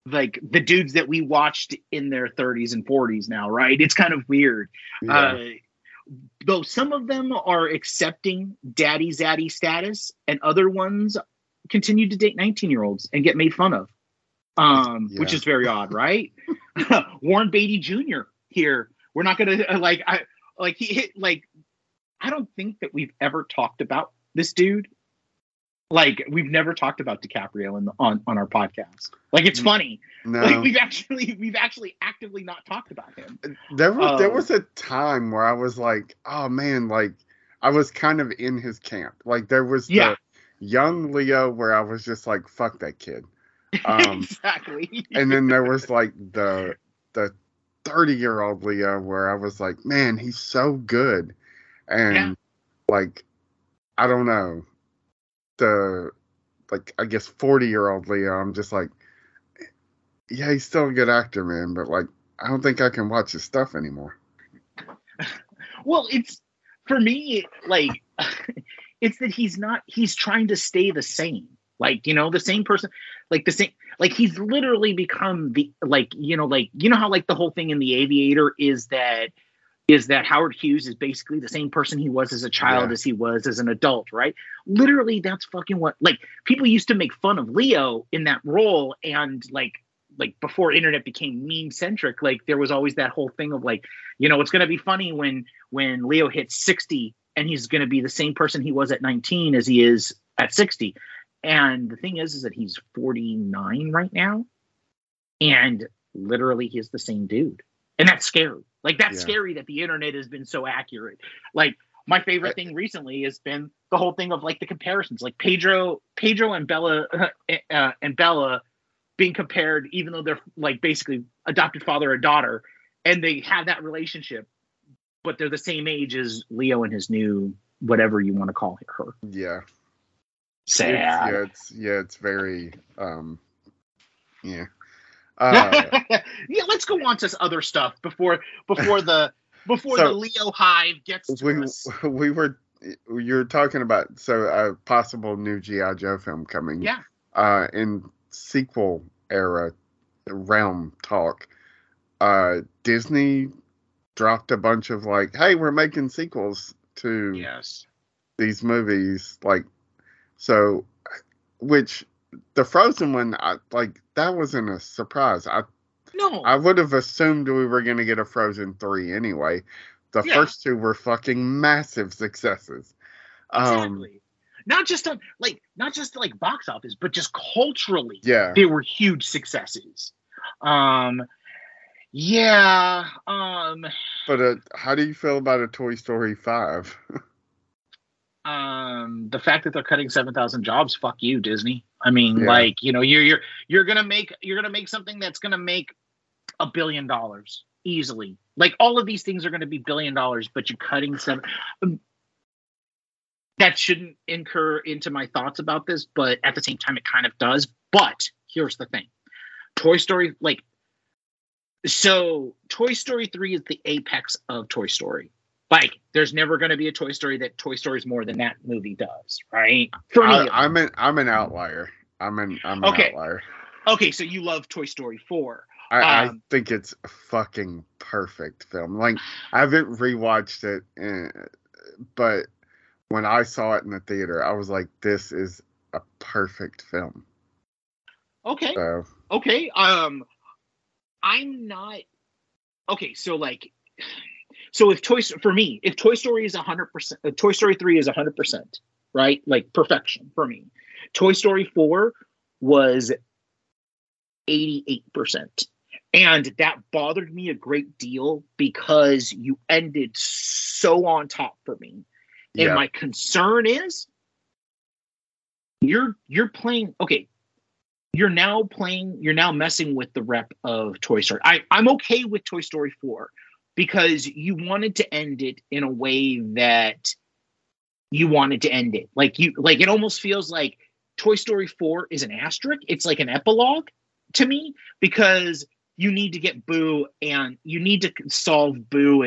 the dudes that we watched in their 30s and 40s now, right? It's kind of weird. Yeah. Though some of them are accepting daddy zaddy status, and other ones continue to date 19-year-olds and get made fun of, which is very odd, right? Warren Beatty Jr. here. We're not going to, I don't think that we've ever talked about this dude. Like, we've never talked about DiCaprio on our podcast. Like, it's funny. No. Like, we've actually actively not talked about him. There was a time where I was like, oh man, like I was kind of in his camp. Like, there was the young Leo where I was just like, fuck that kid. Exactly. And then there was like the 30-year-old Leo where I was like, man, he's so good. And like, I don't know, I guess 40-year-old Leo, I'm just like, yeah, he's still a good actor, man, but like, I don't think I can watch his stuff anymore. Well, it's, for me, like, it's that he's trying to stay the same. Like, you know, the same person, like the same, like he's literally become the, like, you know how like the whole thing in The Aviator is that Howard Hughes is basically the same person he was as a child as he was as an adult, right? Literally, that's fucking what, like, people used to make fun of Leo in that role, and like before internet became meme-centric, like, there was always that whole thing of like, you know, it's going to be funny when Leo hits 60 and he's going to be the same person he was at 19 as he is at 60. And the thing is that he's 49 right now, and literally he's the same dude. And that's scary. Like, that's scary that the internet has been so accurate. Like, my favorite thing recently has been the whole thing of like the comparisons, like Pedro and Bella being compared, even though they're like basically adopted father and daughter, and they have that relationship, but they're the same age as Leo and his new whatever you want to call her. Yeah. Sad. It's very let's go on to other stuff before the Leo hive gets to us. You're talking about a possible new G.I. Joe film coming. Yeah. In sequel era realm talk, Disney dropped a bunch of like, hey, we're making sequels to these movies, like, so, which the Frozen one, that wasn't a surprise. No. I would have assumed we were going to get a Frozen 3 anyway. The first two were fucking massive successes. Exactly. Not just box office, but just culturally. Yeah. They were huge successes. But how do you feel about a Toy Story 5? The fact that they're cutting 7,000 jobs, fuck you, Disney. I mean, you're gonna make something that's gonna make $1 billion easily. Like, all of these things are gonna be $1 billion, but you're cutting seven. That shouldn't incur into my thoughts about this, but at the same time, it kind of does. But here's the thing: Toy Story, Toy Story 3 is the apex of Toy Story. Like, there's never going to be a Toy Story that Toy Story is more than that movie does, right? For me, I'm an outlier. I'm an outlier. Okay, so you love Toy Story 4. I think it's a fucking perfect film. Like, I haven't rewatched it, but when I saw it in the theater, I was like, "This is a perfect film." Okay. So. Okay. I'm not okay. So if Toy Story is 100%, Toy Story 3 is 100%, right? Like, perfection for me. Toy Story 4 was 88%, and that bothered me a great deal because you ended so on top for me. And my concern is you're playing okay. You're now messing with the rep of Toy Story. I'm okay with Toy Story 4 because you wanted to end it in a way that you wanted to end it. Like it almost feels like Toy Story 4 is an asterisk. It's like an epilogue to me because you need to get Boo and you need to solve Boo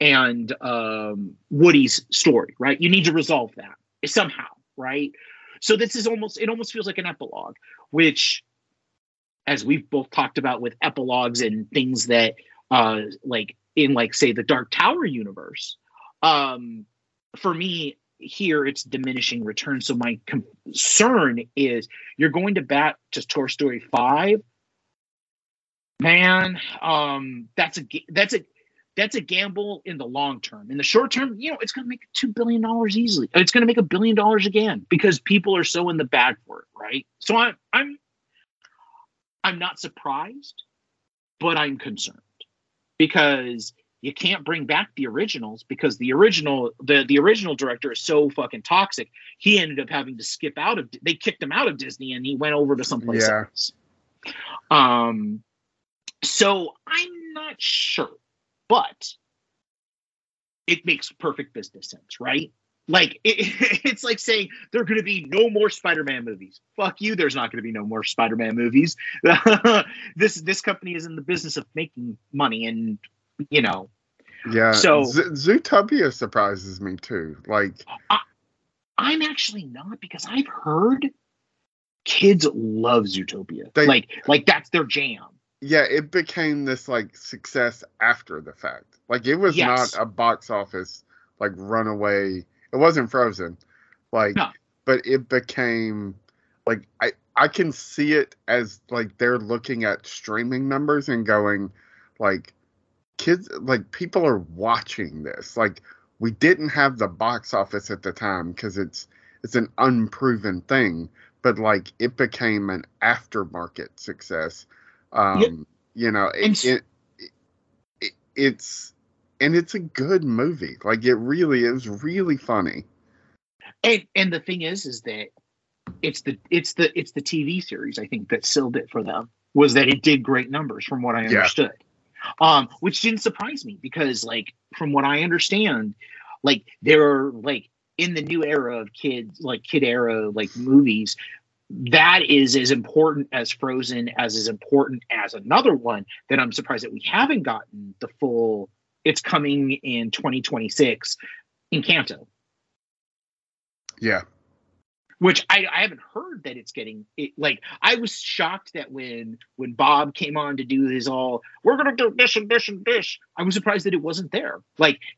and Woody's story, right? You need to resolve that somehow, right? So this is almost feels like an epilogue, which, as we've both talked about with epilogues and things that, say the Dark Tower universe, for me here it's diminishing returns. So my concern is you're going to bat to Toy Story 5, man. That's a gamble in the long term. In the short term, it's going to make $2 billion easily. It's going to make $1 billion again because people are so in the bad for it, right? So I'm not surprised, but I'm concerned because you can't bring back the originals because the original director is so fucking toxic. He ended up having to skip out of. They kicked him out of Disney and he went over to someplace else. So I'm not sure. But it makes perfect business sense, right? Like, it's like saying there are going to be no more Spider-Man movies. Fuck you, there's not going to be no more Spider-Man movies. This company is in the business of making money and, Yeah, so Zootopia surprises me too. Like, I'm actually not because I've heard kids love Zootopia. Like that's their jam. Yeah, it became this, success after the fact. Like, it was not a box office, runaway. It wasn't Frozen. No. But it became, I can see it as, they're looking at streaming numbers and going, kids, people are watching this. Like, we didn't have the box office at the time because it's an unproven thing. But, it became an aftermarket success. It's a good movie. It really is really funny. And the thing is that it's the TV series I think that sealed it for them was that it did great numbers from what I understood, which didn't surprise me because from what I understand, there are in the new era of kids kid era movies. That is as important as Frozen, as important as another one that I'm surprised that we haven't gotten the full. It's coming in 2026 in Encanto. Yeah. Which I haven't heard that it's getting it. I was shocked that when Bob came on to do his we're going to do this and this and this. I was surprised that it wasn't there.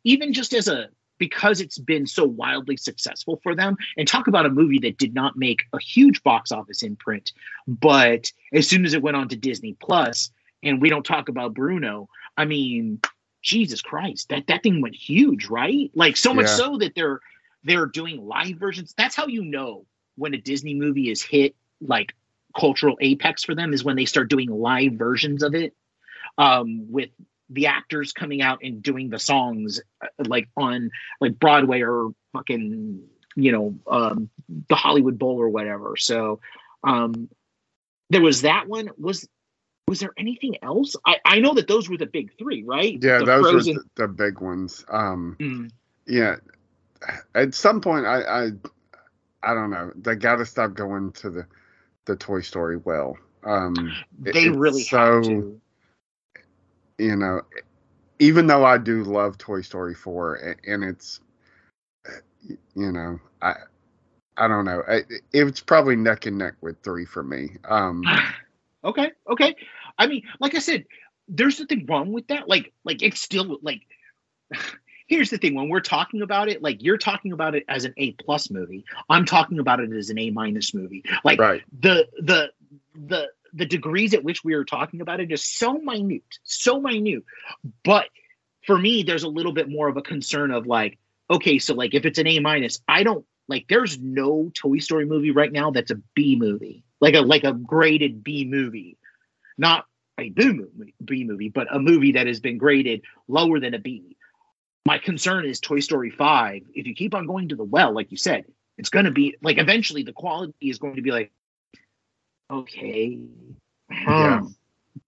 Even just as a because it's been so wildly successful for them. And talk about a movie that did not make a huge box office imprint, but as soon as it went on to Disney Plus, and we don't talk about Bruno, I mean, Jesus Christ, that thing went huge, right? Like so much so that they're doing live versions. That's how you know when a Disney movie is hit like cultural apex for them, is when they start doing live versions of it with the actors coming out and doing the songs like on like Broadway or fucking, you know, the Hollywood Bowl or whatever. So there was that one. Was there anything else? I know that those were the big three, right? Yeah, those were the big ones. Yeah. At some point, I don't know. They got to stop going to the Toy Story well. They really have to. You know, even though I do love Toy Story 4, and it's, you know, I don't know. It's probably neck and neck with 3 for me. Okay. I mean, like I said, there's nothing wrong with that. Like it's still like. Here's the thing: when we're talking about it, like you're talking about it as an A+ movie, I'm talking about it as an A- movie. Like right. The degrees at which we are talking about it is so minute. But for me, there's a little bit more of a concern of like, okay, so like if it's an A-, I don't like. There's no Toy Story movie right now that's a B movie, like a graded B movie, not a B movie, but a movie that has been graded lower than a B. My concern is Toy Story 5. If you keep on going to the well, like you said, it's going to be like eventually the quality is going to be like, okay,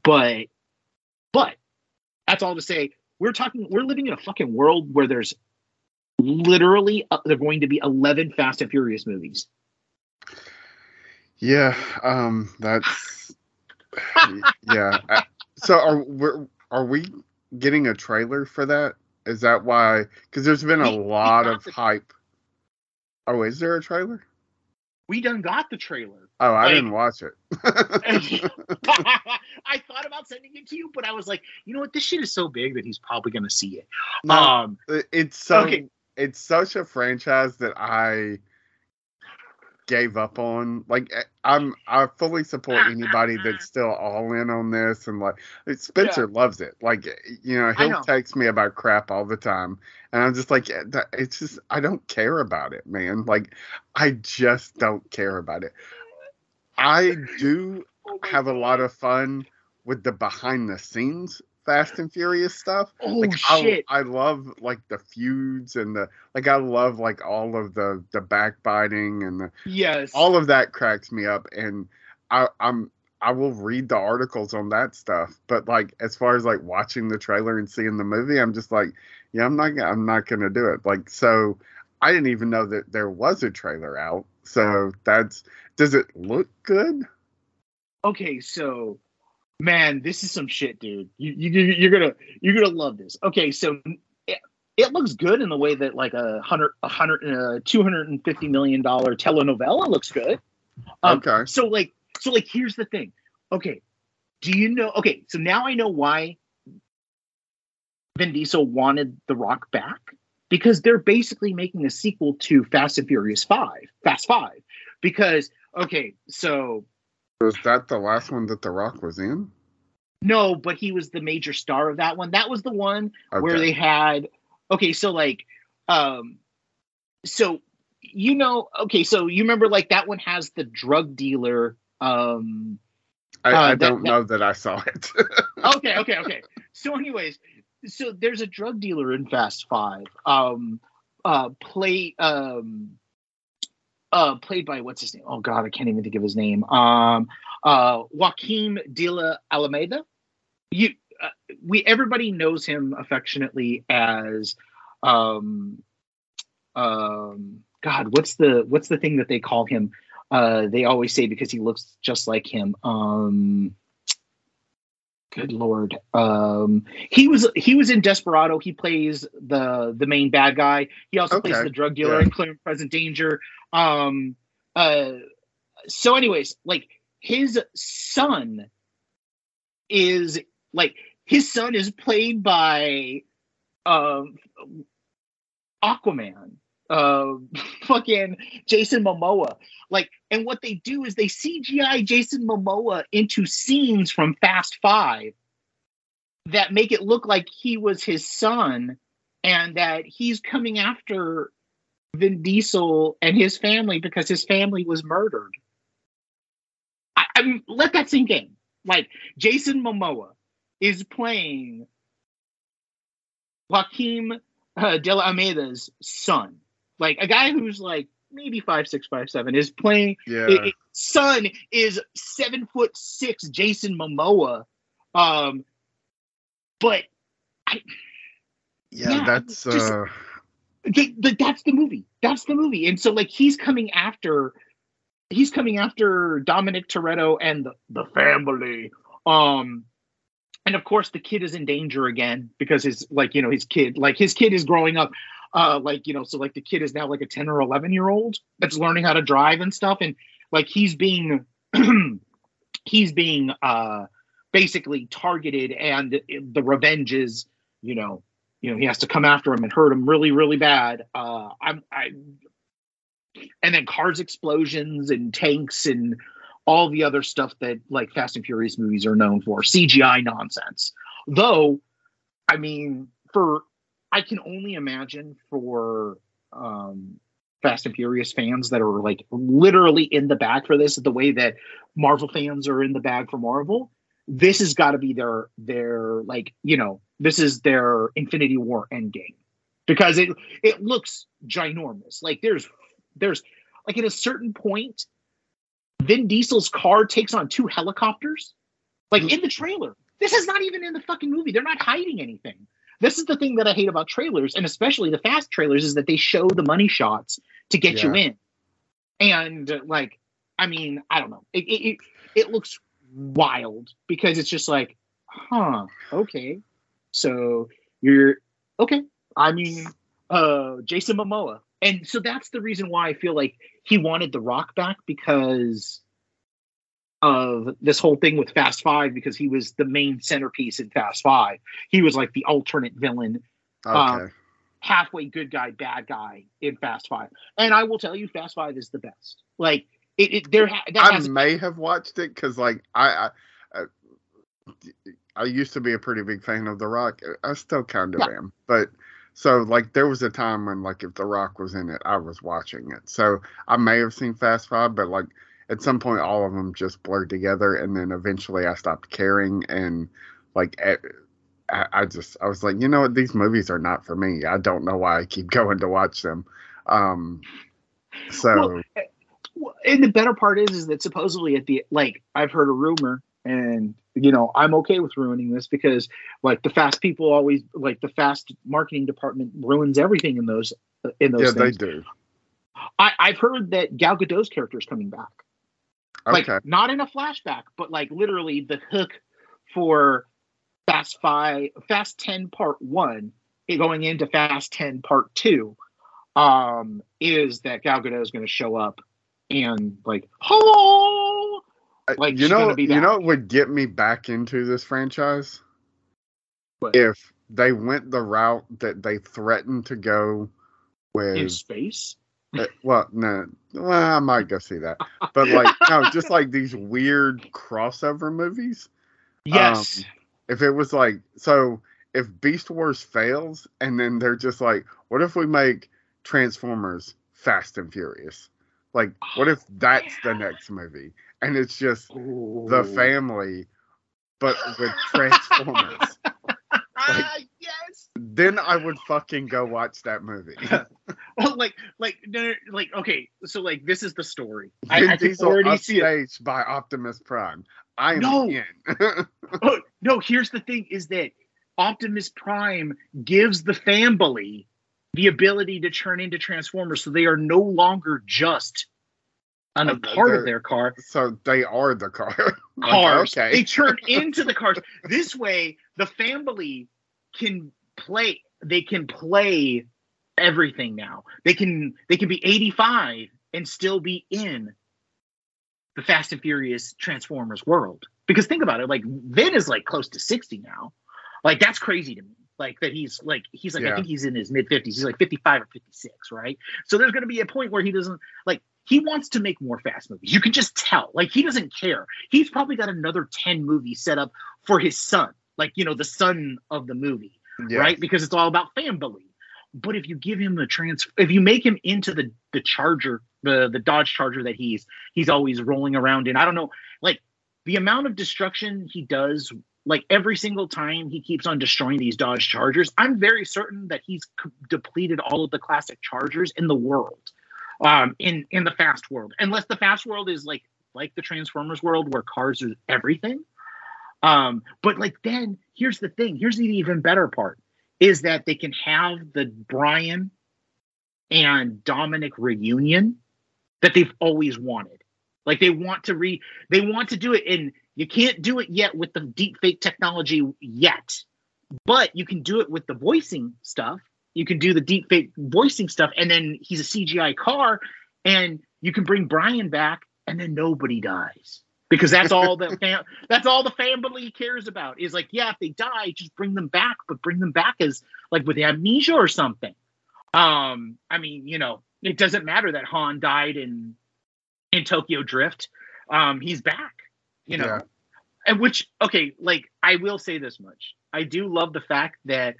but that's all to say. We're living in a fucking world where there's literally there are going to be 11 Fast and Furious movies. Yeah, that's yeah. So are we getting a trailer for that? Is that why? Because there's been a lot of hype. Oh, is there a trailer? We done got the trailer. Oh, I didn't watch it. I thought about sending it to you, but I was like, you know what? This shit is so big that he's probably going to see it. No, it's such a franchise that I gave up on. Like, I fully support anybody that's still all in on this, and like Spencer loves it. Like, you know, he'll text me about crap all the time, and I'm just like, it's just I don't care about it, man. Like, I just don't care about it. I do have a lot of fun with the behind the scenes Fast and Furious stuff. Oh, like, shit. I love like the feuds and the like. I love like all of the backbiting and the, all of that cracks me up. And I will read the articles on that stuff. But like as far as like watching the trailer and seeing the movie, I'm just like, yeah, I'm not gonna do it. Like so, I didn't even know that there was a trailer out. So does it look good? Okay, so. Man, this is some shit, dude. You're gonna love this. Okay, so it looks good in the way that like $250 million telenovela looks good. Okay. So like, here's the thing. Okay, do you know? Okay, so now I know why Vin Diesel wanted The Rock back, because they're basically making a sequel to Fast and Furious 5, Fast 5, because okay, so. Was that the last one that The Rock was in? No, but he was the major star of that one. That was the one where they had... Okay, so like... so, you know... Okay, so you remember like that one has the drug dealer... I don't know that I saw it. Okay. So anyways, so there's a drug dealer in Fast 5. Played by what's his name? Oh God, I can't even think of his name. Joaquin de la Alameda. Everybody knows him affectionately as, God, what's the thing that they call him? They always say because he looks just like him. Good Lord. He was in Desperado. He plays the main bad guy. He also plays the drug dealer in Clear and Present Danger. So anyways, like his son is played by Aquaman, fucking Jason Momoa. Like, and what they do is they CGI Jason Momoa into scenes from Fast Five that make it look like he was his son and that he's coming after Vin Diesel and his family because his family was murdered. I mean, let that sink in. Like, Jason Momoa is playing Joaquin de la Almeida's son. Like, a guy who's like maybe 5'6", 5'7", is playing... Yeah. His son is 7'6" Jason Momoa. But... that's... Just, that's the movie. That's the movie. And so, like, he's coming after Dominic Toretto and the family. And of course the kid is in danger again because his kid is growing up. So the kid is now like a 10 or 11 year old that's learning how to drive and stuff. And like, he's being basically targeted, and the revenge is, he has to come after him and hurt him really, really bad. And then cars, explosions, and tanks, and all the other stuff that like Fast and Furious movies are known for. CGI nonsense. Though, I mean, I can only imagine for Fast and Furious fans that are like literally in the bag for this, the way that Marvel fans are in the bag for Marvel, this has got to be this is their Infinity War Endgame, because it looks ginormous. Like, there's like, at a certain point, Vin Diesel's car takes on two helicopters, like, in the trailer. This is not even in the fucking movie. They're not hiding anything. This is the thing that I hate about trailers, and especially the Fast trailers, is that they show the money shots to get you in. And like, I mean, I don't know. It looks wild, because it's just like, okay. So you're okay. I mean, Jason Momoa. And so that's the reason why I feel like he wanted The Rock back, because of this whole thing with Fast Five, because he was the main centerpiece in Fast Five. He was like the alternate villain, halfway good guy, bad guy in Fast Five. And I will tell you, Fast Five is the best. Like, I may have watched it, because like I used to be a pretty big fan of The Rock. I still kind of am, but. So, like, there was a time when, like, if The Rock was in it, I was watching it. So, I may have seen Fast Five, but, like, at some point, all of them just blurred together. And then eventually I stopped caring. And, like, I was like, you know what? These movies are not for me. I don't know why I keep going to watch them. And the better part is that supposedly at the, like, I've heard a rumor, and... I'm okay with ruining this, because like the Fast marketing department ruins everything in those things. Yeah, they do. I've heard that Gal Gadot's character is coming back. Okay. Like, not in a flashback, but like literally the hook for Fast 10 Part 1 going into Fast 10 Part 2 is that Gal Gadot is going to show up and like, hello! Like, you know what would get me back into this franchise? What? If they went the route that they threatened to go with... In space? I might go see that. But, like, no, just, like, these weird crossover movies. Yes. If it was, like... So, if Beast Wars fails, and then they're just like, what if we make Transformers Fast and Furious? Like, what if that's the next movie? And it's just the family, but with Transformers. Like, yes. Then I would fucking go watch that movie. Okay. So, like, this is the story. I can already see it. By Optimus Prime. I am in. Here's the thing: is that Optimus Prime gives the family the ability to turn into Transformers, so they are no longer just on a part of their car. So they are the car. Cars. Okay. They turn into the cars. This way, the family can play. They can play everything now. They can be 85 and still be in the Fast and Furious Transformers world. Because think about it, like, Vin is like close to 60 now. Like, that's crazy to me. like that he's like, yeah. I think he's in his mid-50s. He's like 55 or 56, right? So there's going to be a point where he doesn't like. He wants to make more Fast movies. You can just tell. Like, he doesn't care. He's probably got another 10 movies set up for his son. Like, you know, the son of the movie, yes. right? Because it's all about family. But if you give him the if you make him into the Charger, the Dodge Charger that he's always rolling around in, I don't know, like, the amount of destruction he does, like, every single time he keeps on destroying these Dodge Chargers, I'm very certain that he's depleted all of the classic Chargers in the world. In the Fast world, unless the Fast world is like the Transformers world where cars are everything. But like, then here's the thing. Here's the even better part is that they can have the Brian and Dominic reunion that they've always wanted. Like, they want to do it, and you can't do it yet with the deep fake technology yet, but you can do it with the voicing stuff. You can do the deep fake voicing stuff, and then he's a CGI car, and you can bring Brian back, and then nobody dies, because that's all that that's all the family cares about is, like, yeah, if they die, just bring them back, but bring them back as like with amnesia or something. I mean, you know, it doesn't matter that Han died in Tokyo Drift. He's back, you know, yeah. And which, okay, like, I will say this much: I do love the fact that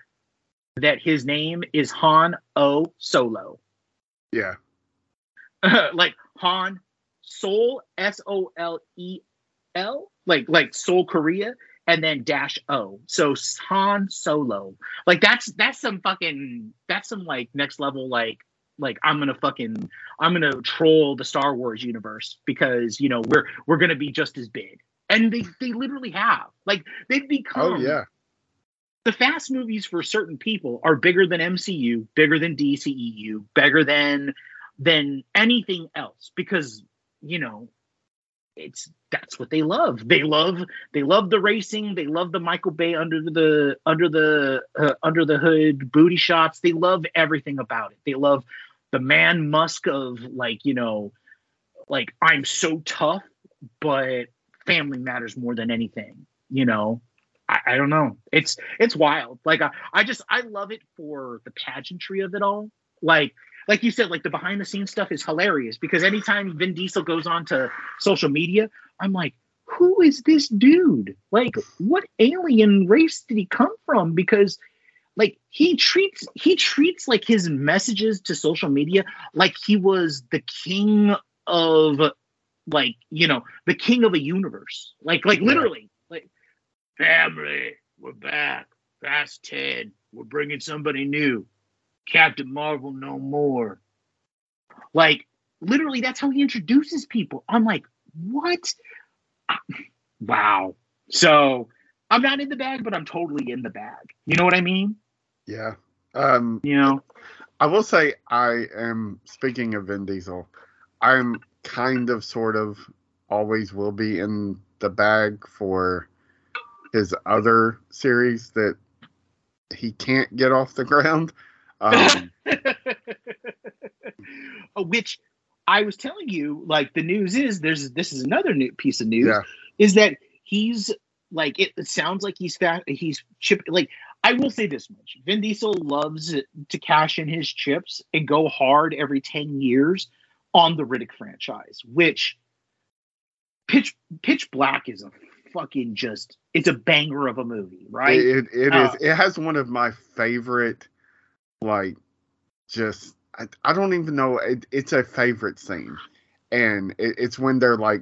his name is Han O Solo. Yeah. Like Han Seoul, Solel, like Seoul, Korea, and then dash O. So Han Solo. Like, that's some like next level, like I'm gonna troll the Star Wars universe, because, you know, we're gonna be just as big. And they literally have. Like, they've become, oh yeah. The Fast movies for certain people are bigger than MCU, bigger than DCEU, bigger than anything else, because, you know, that's what they love. They love the racing. They love the Michael Bay under the hood booty shots. They love everything about it. They love the man Musk of, like, you know, like, I'm so tough, but family matters more than anything, you know. I don't know. It's wild. Like, I love it for the pageantry of it all. Like you said, like, the behind the scenes stuff is hilarious, because anytime Vin Diesel goes on to social media, I'm like, who is this dude? Like, what alien race did he come from? Because, like, he treats like his messages to social media like he was the king of, like, you know, the king of a universe. Like yeah. Literally. Family, we're back. Fast 10, we're bringing somebody new. Captain Marvel, no more. Like, literally, that's how he introduces people. I'm like, what? Wow. So, I'm not in the bag, but I'm totally in the bag. You know what I mean? Yeah. You know? I will say, I am, speaking of Vin Diesel, I'm kind of, sort of, always will be in the bag for his other series that he can't get off the ground. Which I was telling you, like, the news is, this is another new piece of news, yeah. is that he's, like, it sounds like he's chipping, like, I will say this much. Vin Diesel loves to cash in his chips and go hard every 10 years on the Riddick franchise, which Pitch Black is a fucking just, it's a banger of a movie, right? It is. It has one of my favorite, like, just, I don't even know. It's a favorite scene, and it's when they're, like,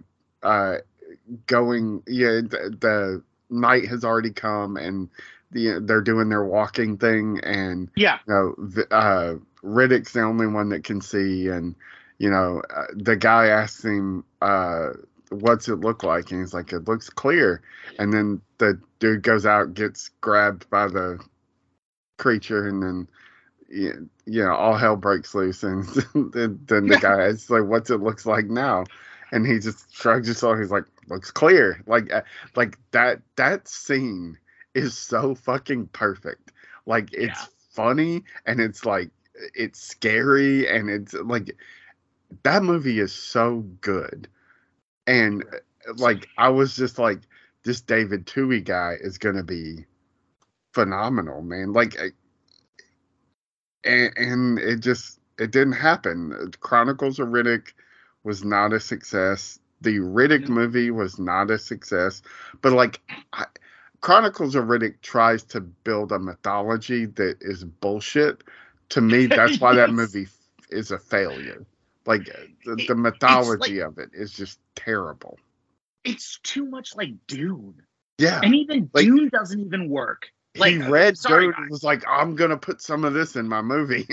going. Yeah, the night has already come, and they're doing their walking thing, and yeah, you know, Riddick's the only one that can see, and, you know, the guy asks him, what's it look like? And he's like, it looks clear. And then the dude goes out, gets grabbed by the creature, and then, you know, all hell breaks loose. And then the guy is like, what's it looks like now? And he just shrugs his off. He's like, looks clear. Like that scene is so fucking perfect. Like, it's funny, and it's, like, it's scary, and it's, like, that movie is so good. And, like, I was just like, this David Toohey guy is going to be phenomenal, man. Like, and it didn't happen. Chronicles of Riddick was not a success. The Riddick movie was not a success. But like, Chronicles of Riddick tries to build a mythology that is bullshit. To me, that's why that movie is a failure. Like, the mythology of it is just terrible. It's too much like Dune. Yeah. And even like, Dune doesn't even work. Like, he read Dune and was like, I'm going to put some of this in my movie.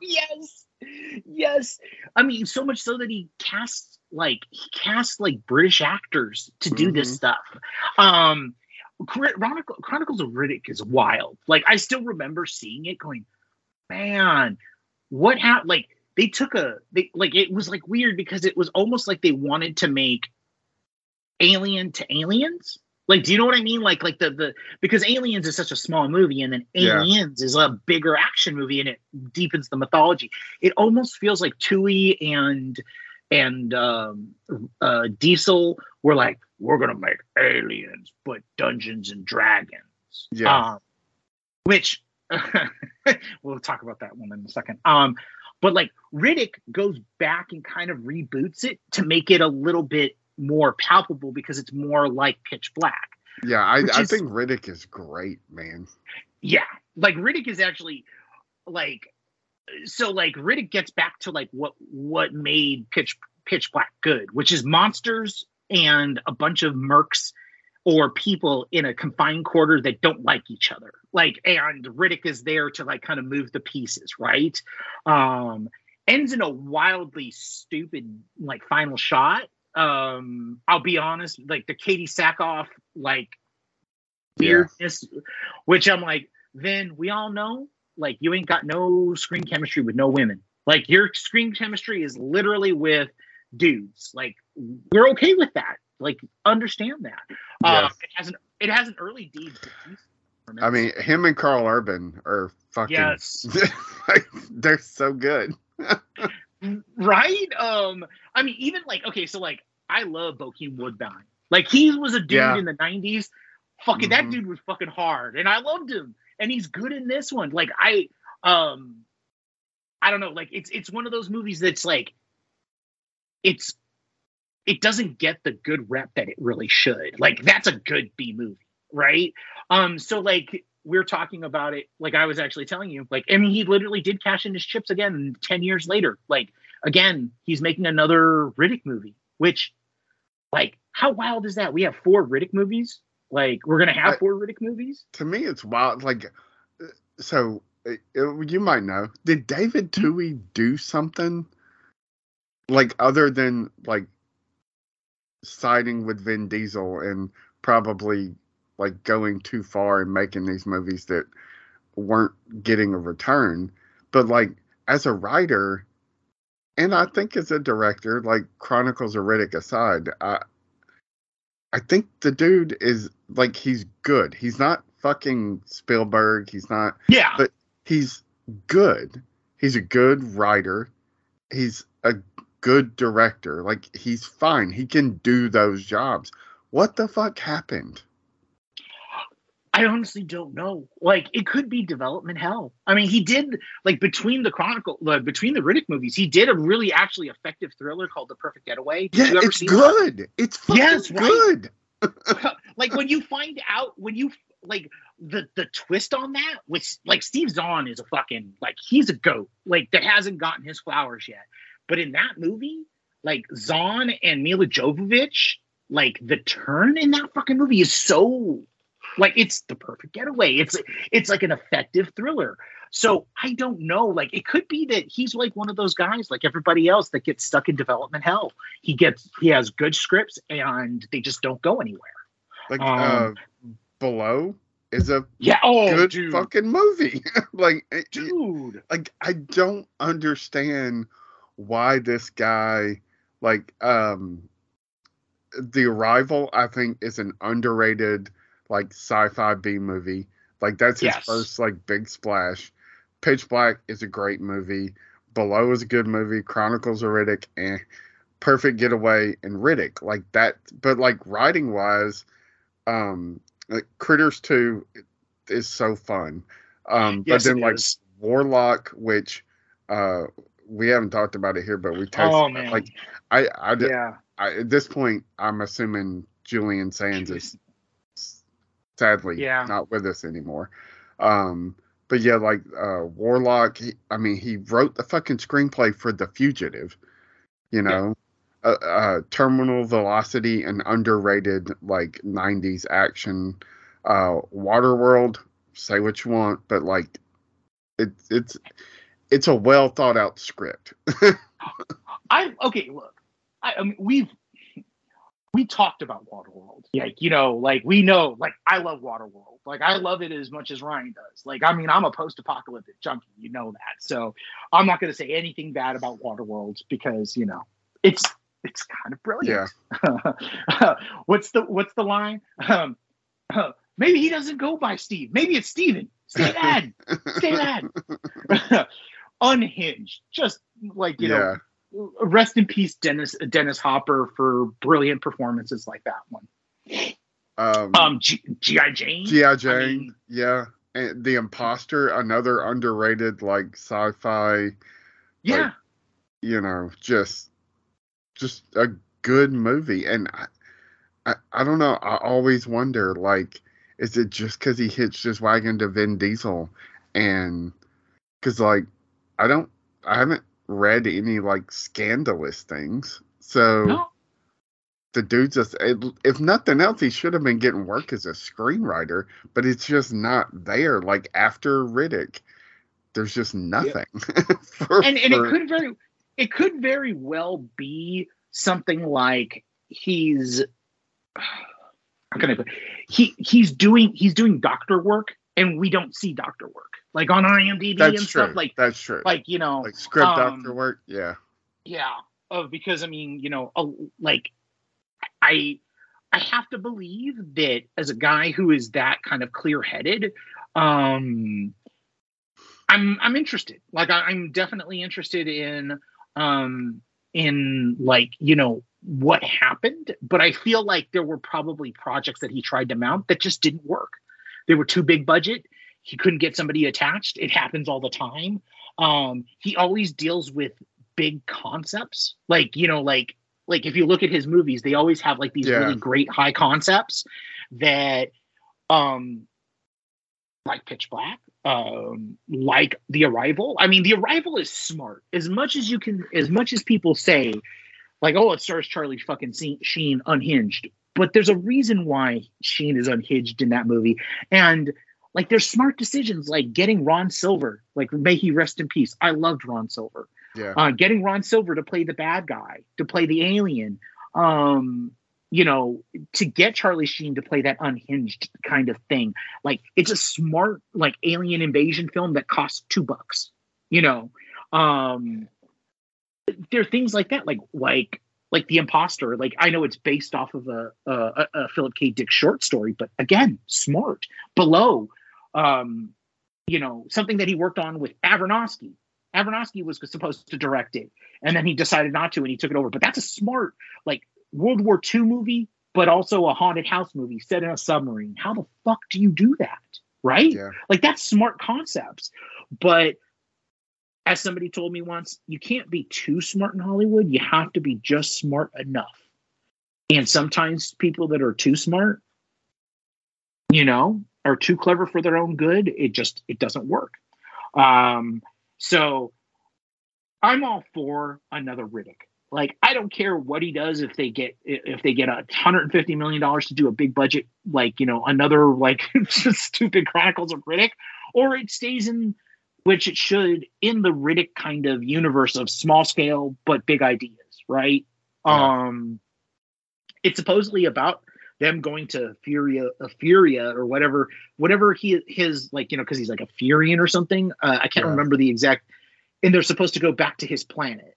Yes. Yes. I mean, so much so that he cast British actors to do this stuff. Chronicles of Riddick is wild. Like, I still remember seeing it going, man, what happened? Like, they took it was like weird because it was almost like they wanted to make Alien to Aliens. Like, do you know what I mean? Like the because Aliens is such a small movie, and then Aliens is a bigger action movie, and it deepens the mythology. It almost feels like Tui and Diesel were like, we're gonna make Aliens, but Dungeons and Dragons. Yeah, which we'll talk about that one in a second. But like Riddick goes back and kind of reboots it to make it a little bit more palpable because it's more like Pitch Black. Yeah, I think Riddick is great, man. Yeah, like Riddick is actually like, so like Riddick gets back to like what made Pitch Black good, which is monsters and a bunch of mercs or people in a confined quarter that don't like each other. Like, and Riddick is there to like kind of move the pieces, right? Ends in a wildly stupid like final shot. I'll be honest, like the Katie Sackhoff like weirdness, which I'm like, then we all know like you ain't got no screen chemistry with no women. Like your screen chemistry is literally with dudes. Like we're okay with that. Like understand that. It has an early D. I mean, him and Carl Urban are fucking. Yes. Like, they're so good. Right? I mean, even like, okay, so like, I love Bokeem Woodbine. Like, he was a dude in the 90s. Fucking, that dude was fucking hard. And I loved him. And he's good in this one. Like, I don't know. Like, it's one of those movies that's like, it doesn't get the good rep that it really should. Like, that's a good B movie. Right? So like, we're talking about it. Like I was actually telling you, like, I mean, he literally did cash in his chips again 10 years later. Like, again, he's making another Riddick movie, which like, how wild is that? We have 4 Riddick movies. Like we're going to have 4 Riddick movies. To me, it's wild. Like, so you might know, did David Tui do something like other than like siding with Vin Diesel and probably like going too far and making these movies that weren't getting a return? But like as a writer, and I think as a director, like Chronicles of Riddick aside, I think the dude is like, he's good. He's not fucking Spielberg. He's not, but he's good. He's a good writer. He's a good director. Like he's fine. He can do those jobs. What the fuck happened? I honestly don't know. Like, it could be development hell. I mean, he did, like, between the Riddick movies, he did a really actually effective thriller called The Perfect Getaway. Did you ever see good. That? It's fucking good. Like, when you find out, like, the twist on that, which, like, Steve Zahn is a fucking, like, he's a goat. Like, that hasn't gotten his flowers yet. But in that movie, like, Zahn and Mila Jovovich, like, the turn in that fucking movie is so... Like, it's The Perfect Getaway. It's like an effective thriller. So I don't know. Like, it could be that he's like one of those guys, like everybody else, that gets stuck in development hell. He has good scripts, and they just don't go anywhere. Like, Below is a good fucking movie. Like, dude. Like, I don't understand why this guy, like, The Arrival, I think, is an underrated like sci-fi B movie. Like that's his first like big splash. Pitch Black is a great movie. Below is a good movie. Chronicles of Riddick and Perfect Getaway and Riddick like that. But like writing wise, like Critters 2 is so fun. Yes, but then like is. Warlock, which we haven't talked about it here, but we tested. Oh, man. Like I did, yeah. At this point, I'm assuming Julian Sands is sadly not with us anymore. But yeah, like Warlock, he wrote the fucking screenplay for The Fugitive, you know, Terminal Velocity, an underrated like 90s action. Waterworld, say what you want, but like it's a well thought out script. Look, we talked about Waterworld. I love Waterworld. Like, I love it as much as Ryan does. Like, I'm a post-apocalyptic junkie. You know that. So I'm not going to say anything bad about Waterworld because, it's kind of brilliant. Yeah. What's the line? Maybe he doesn't go by Steve. Maybe it's Steven. Stay lad. Unhinged. Just like, you know. Rest in peace, Dennis Hopper, for brilliant performances like that one. G.I. Jane. And The Imposter, another underrated like sci-fi. Yeah. Like, just a good movie, and I don't know. I always wonder, like, is it just because he hitched his wagon to Vin Diesel, and because like I haven't read any like scandalous things, so the dude just, if nothing else, he should have been getting work as a screenwriter, but it's just not there. Like after Riddick, there's just nothing. It could very well be something like he's doing doctor work, and we don't see doctor work. Like on IMDb stuff. Like that's true. Like like script doctor work. Yeah. Yeah. Because I have to believe that as a guy who is that kind of clear-headed, I'm interested. Like I'm definitely interested in what happened. But I feel like there were probably projects that he tried to mount that just didn't work. They were too big budget. He couldn't get somebody attached. It happens all the time. He always deals with big concepts. Like, like if you look at his movies, they always have like these really great high concepts that like Pitch Black, like The Arrival. The Arrival is smart. As much as people say, like, oh, it stars Charlie fucking Sheen unhinged. But there's a reason why Sheen is unhinged in that movie. And like, there's smart decisions, like getting Ron Silver, like may he rest in peace. I loved Ron Silver. Yeah. Getting Ron Silver to play the bad guy, to play the alien, to get Charlie Sheen to play that unhinged kind of thing. Like, it's a smart, like alien invasion film that costs $2, there are things like that, like The Imposter. Like, I know it's based off of a Philip K. Dick short story, but again, smart. Below, something that he worked on with Aronofsky. Aronofsky was supposed to direct it, and then he decided not to, and he took it over. But that's a smart, like, World War II movie, but also a haunted house movie set in a submarine. How the fuck do you do that, right? Yeah. Like, that's smart concepts. But as somebody told me once, you can't be too smart in Hollywood. You have to be just smart enough. And sometimes people that are too smart, are too clever for their own good, it doesn't work. So I'm all for another Riddick. Like, I don't care what he does if they get $150 million to do a big budget, like, another, like, just stupid Chronicles of Riddick, or it stays in, which it should, in the Riddick kind of universe of small scale but big ideas, right? Yeah. It's supposedly about them going to Furia or whatever his like, because he's like a Furian or something. I can't remember the exact. And they're supposed to go back to his planet,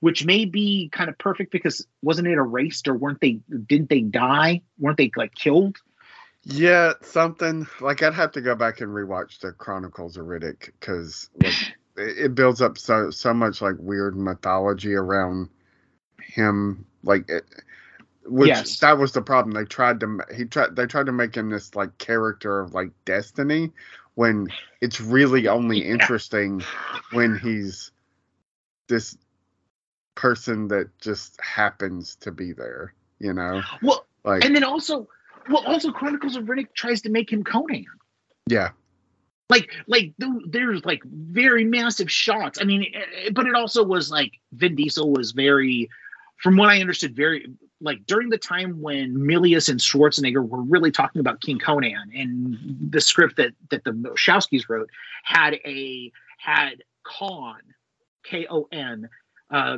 which may be kind of perfect because wasn't it erased, or didn't they die? Weren't they like killed? Yeah, something like I'd have to go back and rewatch the Chronicles of Riddick because like, it builds up so much like weird mythology around him. Like, Which yes. That was the problem. They tried to make him this like character of like Destiny, when it's really only interesting when he's this person that just happens to be there, you know? Well, like, and then also Chronicles of Riddick tries to make him Conan. Yeah. Like there's like very massive shots. I mean, but it also was like Vin Diesel was very, from what I understood, very. Like during the time when Milius and Schwarzenegger were really talking about King Conan, and the script that the Wachowskis wrote had Khan, K-O-N,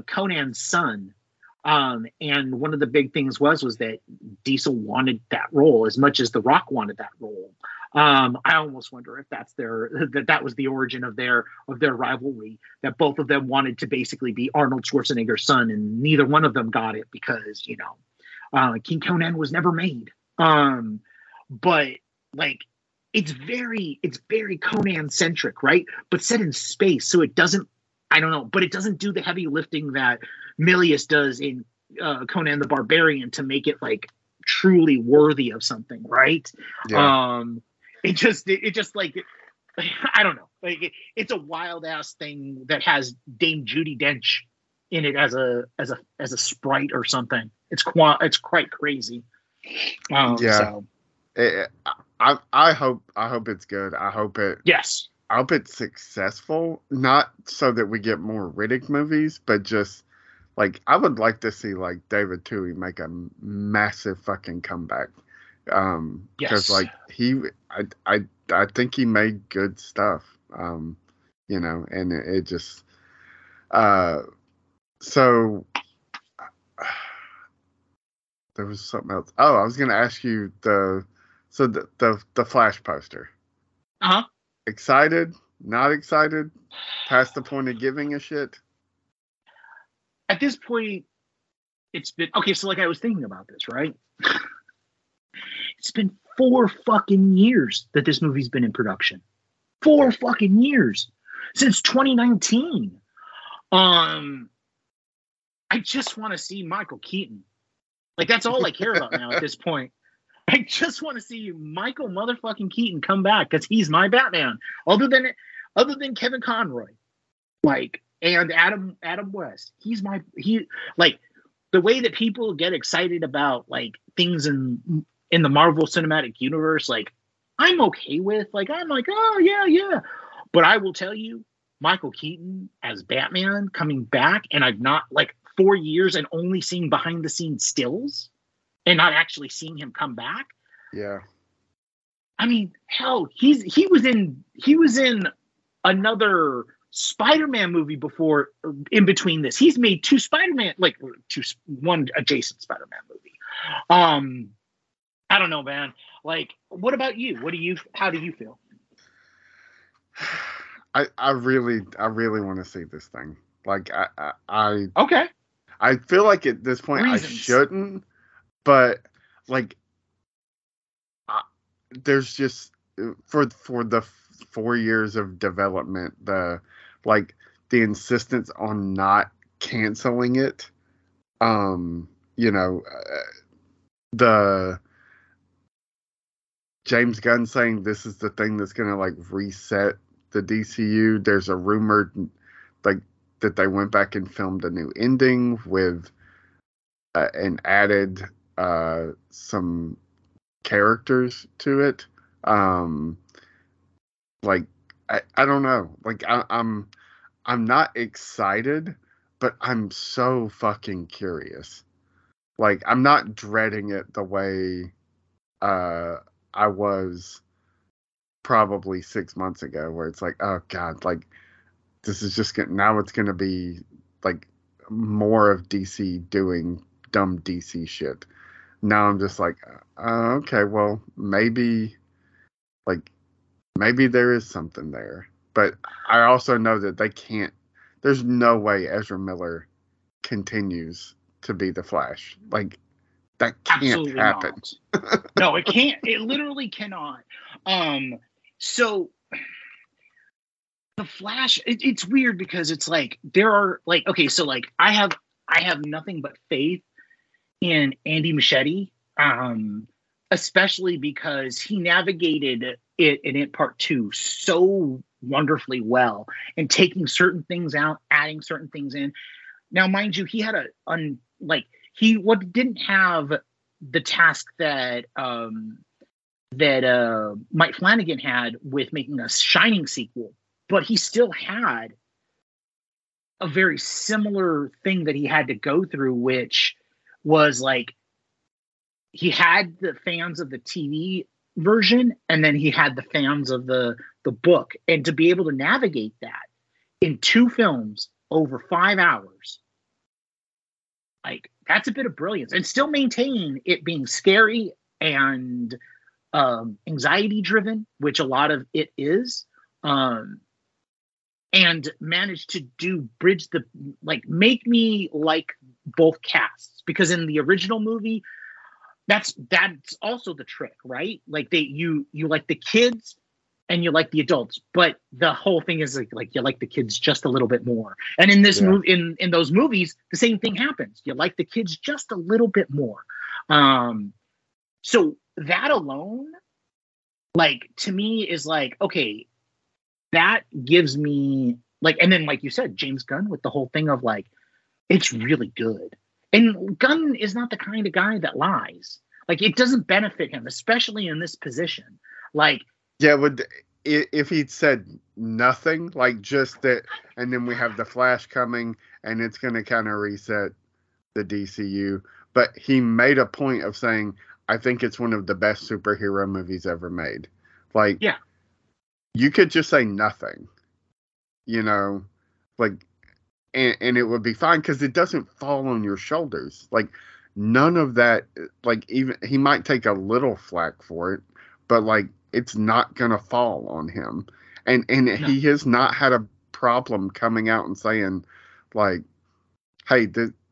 Conan's son. And one of the big things was that Diesel wanted that role as much as The Rock wanted that role. I almost wonder if that's that was the origin of their rivalry, that both of them wanted to basically be Arnold Schwarzenegger's son, and neither one of them got it because, you know, King Conan was never made. But like, it's very Conan centric, right? But set in space. So it doesn't, I don't know, but it doesn't do the heavy lifting that Milius does in Conan the Barbarian to make it like truly worthy of something. Right. Yeah. It just like, I don't know. Like it's a wild ass thing that has Dame Judi Dench in it as a sprite or something. It's quite crazy. Yeah. So. I hope it's good. I hope it's successful. Not so that we get more Riddick movies, but just like I would like to see like David Toohey make a massive fucking comeback. Because like I think he made good stuff, you know, and it just so there was something else. Oh, I was going to ask you the Flash poster. Uh-huh. Excited? Not excited? Past the point of giving a shit? At this point, it's been okay. So like I was thinking about this, right? It's been 4 fucking years that this movie's been in production. 4 fucking years. Since 2019. I just want to see Michael Keaton. Like, that's all I care about now at this point. I just want to see Michael motherfucking Keaton come back, because he's my Batman. Other than Kevin Conroy, like, and Adam West, he's like, the way that people get excited about like things in the Marvel Cinematic Universe, like, I'm okay with. Like, I'm like, oh, yeah. But I will tell you, Michael Keaton as Batman coming back, and I've not, like, 4 years and only seeing behind-the-scenes stills and not actually seeing him come back. Yeah. I mean, hell, he was in another Spider-Man movie before, in between this. He's made 2 Spider-Man, like, one adjacent Spider-Man movie. I don't know, man. Like, what about you? How do you feel? I really want to see this thing. Like, Okay. I feel like at this point I shouldn't, but like, there's just for the 4 years of development, the insistence on not canceling it. You know, the James Gunn saying this is the thing that's going to like reset the DCU. There's a rumor like that they went back and filmed a new ending with and added some characters to it. Like I don't know. Like I'm not excited, but I'm so fucking curious. Like I'm not dreading it the way I was probably 6 months ago, where it's like, oh God, like this is just now it's going to be like more of DC doing dumb DC shit. Now I'm just like, okay, well maybe there is something there, but I also know that they can't, there's no way Ezra Miller continues to be the Flash. Like, that can't absolutely happen. No, it can't. It literally cannot. So the Flash, it's weird because it's like there are like, okay, so like I have nothing but faith in Andy Muschietti, especially because he navigated it in It Part Two so wonderfully well, and taking certain things out, adding certain things in. Now, mind you, he had didn't have the task that Mike Flanagan had with making a Shining sequel, but he still had a very similar thing that he had to go through, which was like he had the fans of the TV version, and then he had the fans of the book, and to be able to navigate that in two films over 5 hours, like, that's a bit of brilliance, and still maintain it being scary and anxiety driven, which a lot of it is, and managed to bridge the, like, make me like both casts, because in the original movie, that's also the trick, right? Like, you like the kids and you like the adults, but the whole thing is like you like the kids just a little bit more. And in this movie, in those movies, the same thing happens. You like the kids just a little bit more. So that alone, like, to me is like, okay, that gives me, like, and then, like you said, James Gunn with the whole thing of, like, it's really good. And Gunn is not the kind of guy that lies. Like, it doesn't benefit him, especially in this position. Like, yeah, but if he'd said nothing, like, just that, and then we have the Flash coming, and it's going to kind of reset the DCU. But he made a point of saying, I think it's one of the best superhero movies ever made. Like, yeah, you could just say nothing, you know, like, and it would be fine, because it doesn't fall on your shoulders. Like, none of that, like, even he might take a little flack for it, but, like, it's not going to fall on him. And no. He has not had a problem coming out and saying, like, hey,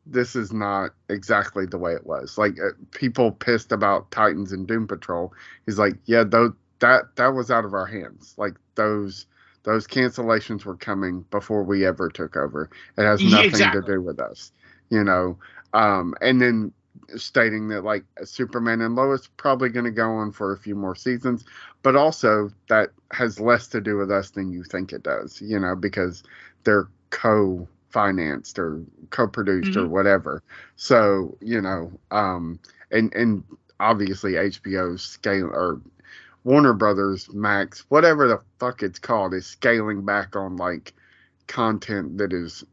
this is not exactly the way it was. Like, people pissed about Titans and Doom Patrol. He's like, yeah, that was out of our hands. Like, those cancellations were coming before we ever took over. It has nothing to do with us, you know? And then stating that, like, Superman and Lois probably going to go on for a few more seasons, but also that has less to do with us than you think it does, you know, because they're co-financed or co-produced or whatever. So, you know, and obviously HBO's scale, or Warner Brothers, Max, whatever the fuck it's called, is scaling back on, like, content that is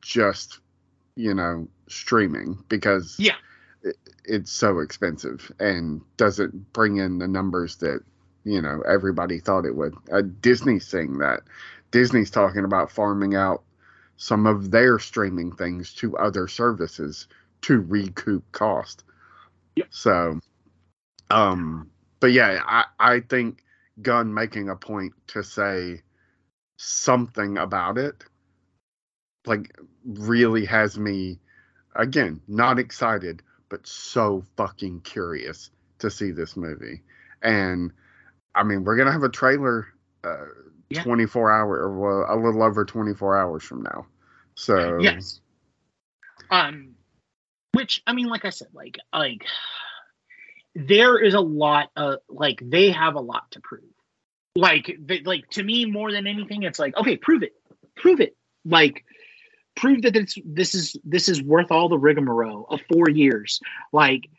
just, you know, streaming, because it's so expensive and doesn't bring in the numbers that, you know, everybody thought it would. Disney's saying that. Disney's talking about farming out some of their streaming things to other services to recoup cost. Yep. So, but yeah, I think Gunn making a point to say something about it, like, really has me, again, not excited, but so fucking curious to see this movie. And, I mean, we're going to have a trailer 24 hours, or a little over 24 hours from now. So, yes. Which, I mean, like I said, like, there is a lot of, like, they have a lot to prove. Like, like, to me, more than anything, it's like, okay, prove it. Like, prove that this is worth all the rigmarole of 4 years. Like,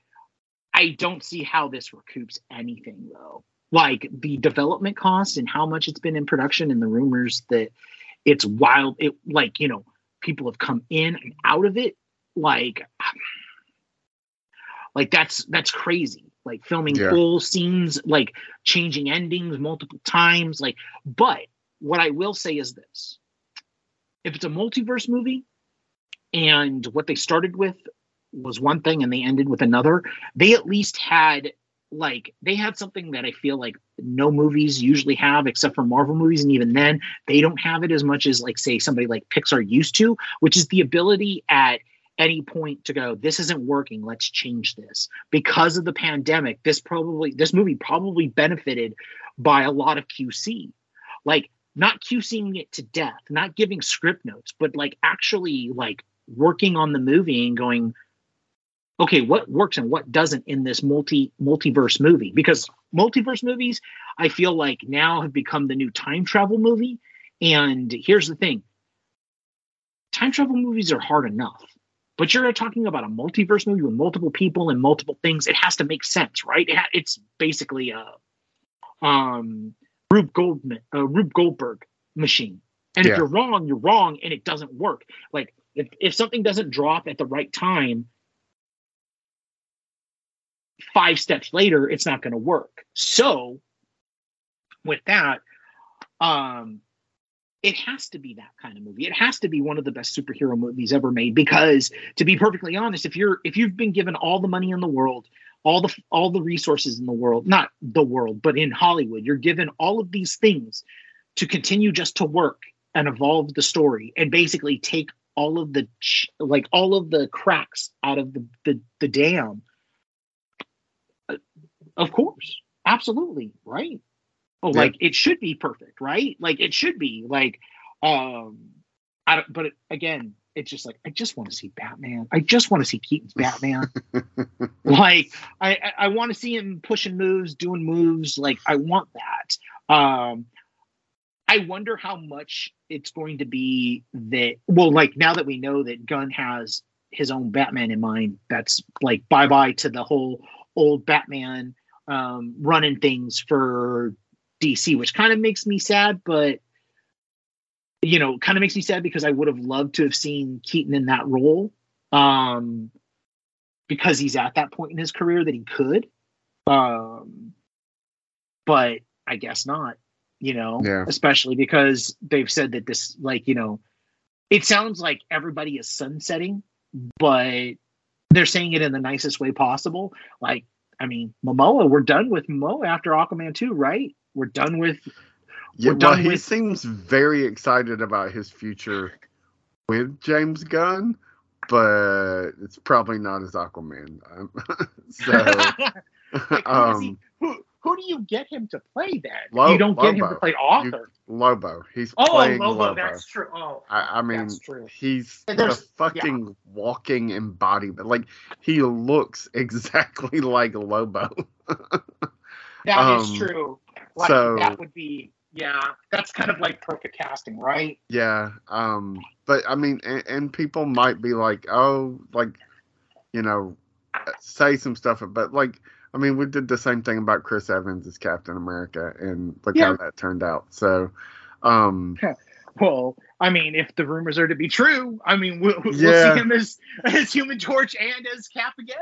I don't see how this recoups anything, though. Like, the development costs and how much it's been in production, and the rumors that it's wild. It, like, you know, people have come in and out of it. Like that's crazy. Like, filming full scenes, like, changing endings multiple times. Like, but what I will say is this: if it's a multiverse movie, and what they started with was one thing and they ended with another, they at least had, like, they had something that I feel like no movies usually have, except for Marvel movies, and even then, they don't have it as much as, like, say, somebody like Pixar used to, which is the ability at any point to go, this isn't working, let's change this. Because of the pandemic, this movie probably benefited by a lot of QC. Like, not QCing it to death, not giving script notes, but, like, actually, like, working on the movie and going, okay, what works and what doesn't in this multiverse movie? Because multiverse movies, I feel like now have become the new time travel movie. And here's the thing. Time travel movies are hard enough, but you're talking about a multiverse movie with multiple people and multiple things. It has to make sense, right? It's basically a Rube Goldberg machine. And if you're wrong, you're wrong, and it doesn't work. Like, if something doesn't drop at the right time, 5 steps later, it's not going to work. So with that, it has to be that kind of movie. It has to be one of the best superhero movies ever made, because to be perfectly honest, if you've been given all the money in the world, all the resources in the world, not the world, but in Hollywood, you're given all of these things to continue just to work and evolve the story and basically take all of the cracks out of the dam. Of course. Absolutely. Right. Oh, yeah. Like, it should be perfect, right? Like, it should be like, again, it's just like, I just want to see Batman. I just want to see Keaton's Batman. Like, I want to see him pushing moves, doing moves. Like, I want that. I wonder how much it's going to be that, well, like, now that we know that Gunn has his own Batman in mind, that's like, bye-bye to the whole old Batman running things for DC, which kind of makes me sad, but, you know, kind of makes me sad because I would have loved to have seen Keaton in that role, because he's at that point in his career that he could, but I guess not, you know, especially because they've said that this, like, you know, it sounds like everybody is sunsetting, but they're saying it in the nicest way possible. Like, I mean, Momoa, we're done with Momoa after Aquaman 2, right? We're done with. He seems very excited about his future with James Gunn, but it's probably not as Aquaman. Like, who do you get him to play then? You don't get him to play Arthur. Lobo. He's playing Lobo. That's true. Oh, I mean, that's true. He's the fucking walking embodiment. Like, he looks exactly like Lobo. That is true. Like, so that would be, that's kind of like perfect casting, right? Yeah. But I mean, and people might be like, oh, like, you know, say some stuff, but like, I mean, we did the same thing about Chris Evans as Captain America, and look how that turned out. So, well, I mean, if the rumors are to be true, I mean, we'll see him as Human Torch and as Cap again.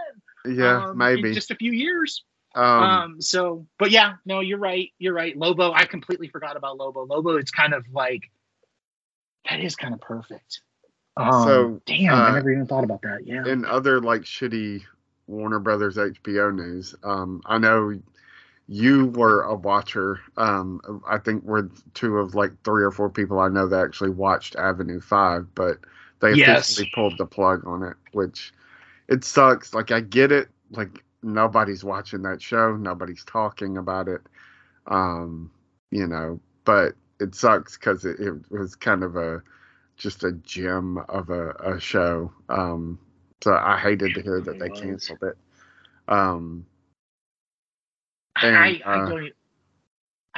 Yeah, maybe in just a few years. So, but yeah, no, you're right. Lobo, I completely forgot about Lobo. Lobo, it's kind of like, that is kind of perfect. I never even thought about that. Yeah. And other like shitty Warner Brothers HBO news. I know you were a watcher. I think we're two of like 3 or 4 people I know that actually watched Avenue 5, but they officially pulled the plug on it, which it sucks. Like, I get it. Like, nobody's watching that show. Nobody's talking about it. You know, but it sucks because it was kind of just a gem of a show. So I hated to hear that they canceled it. And, I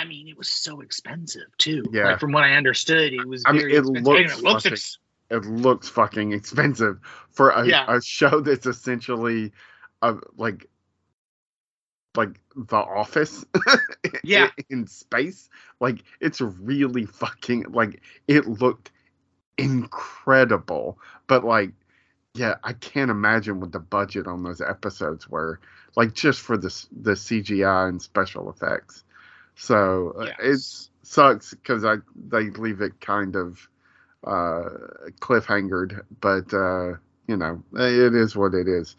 mean, it was so expensive too. Yeah. Like, from what I understood, it was expensive. It looks fucking expensive for a show that's essentially like The Office. In space. Like, it's really fucking, like, it looked incredible, but like, yeah, I can't imagine what the budget on those episodes were, like, just for the CGI and special effects. So it sucks because they leave it kind of cliffhangered, but you know, it is what it is.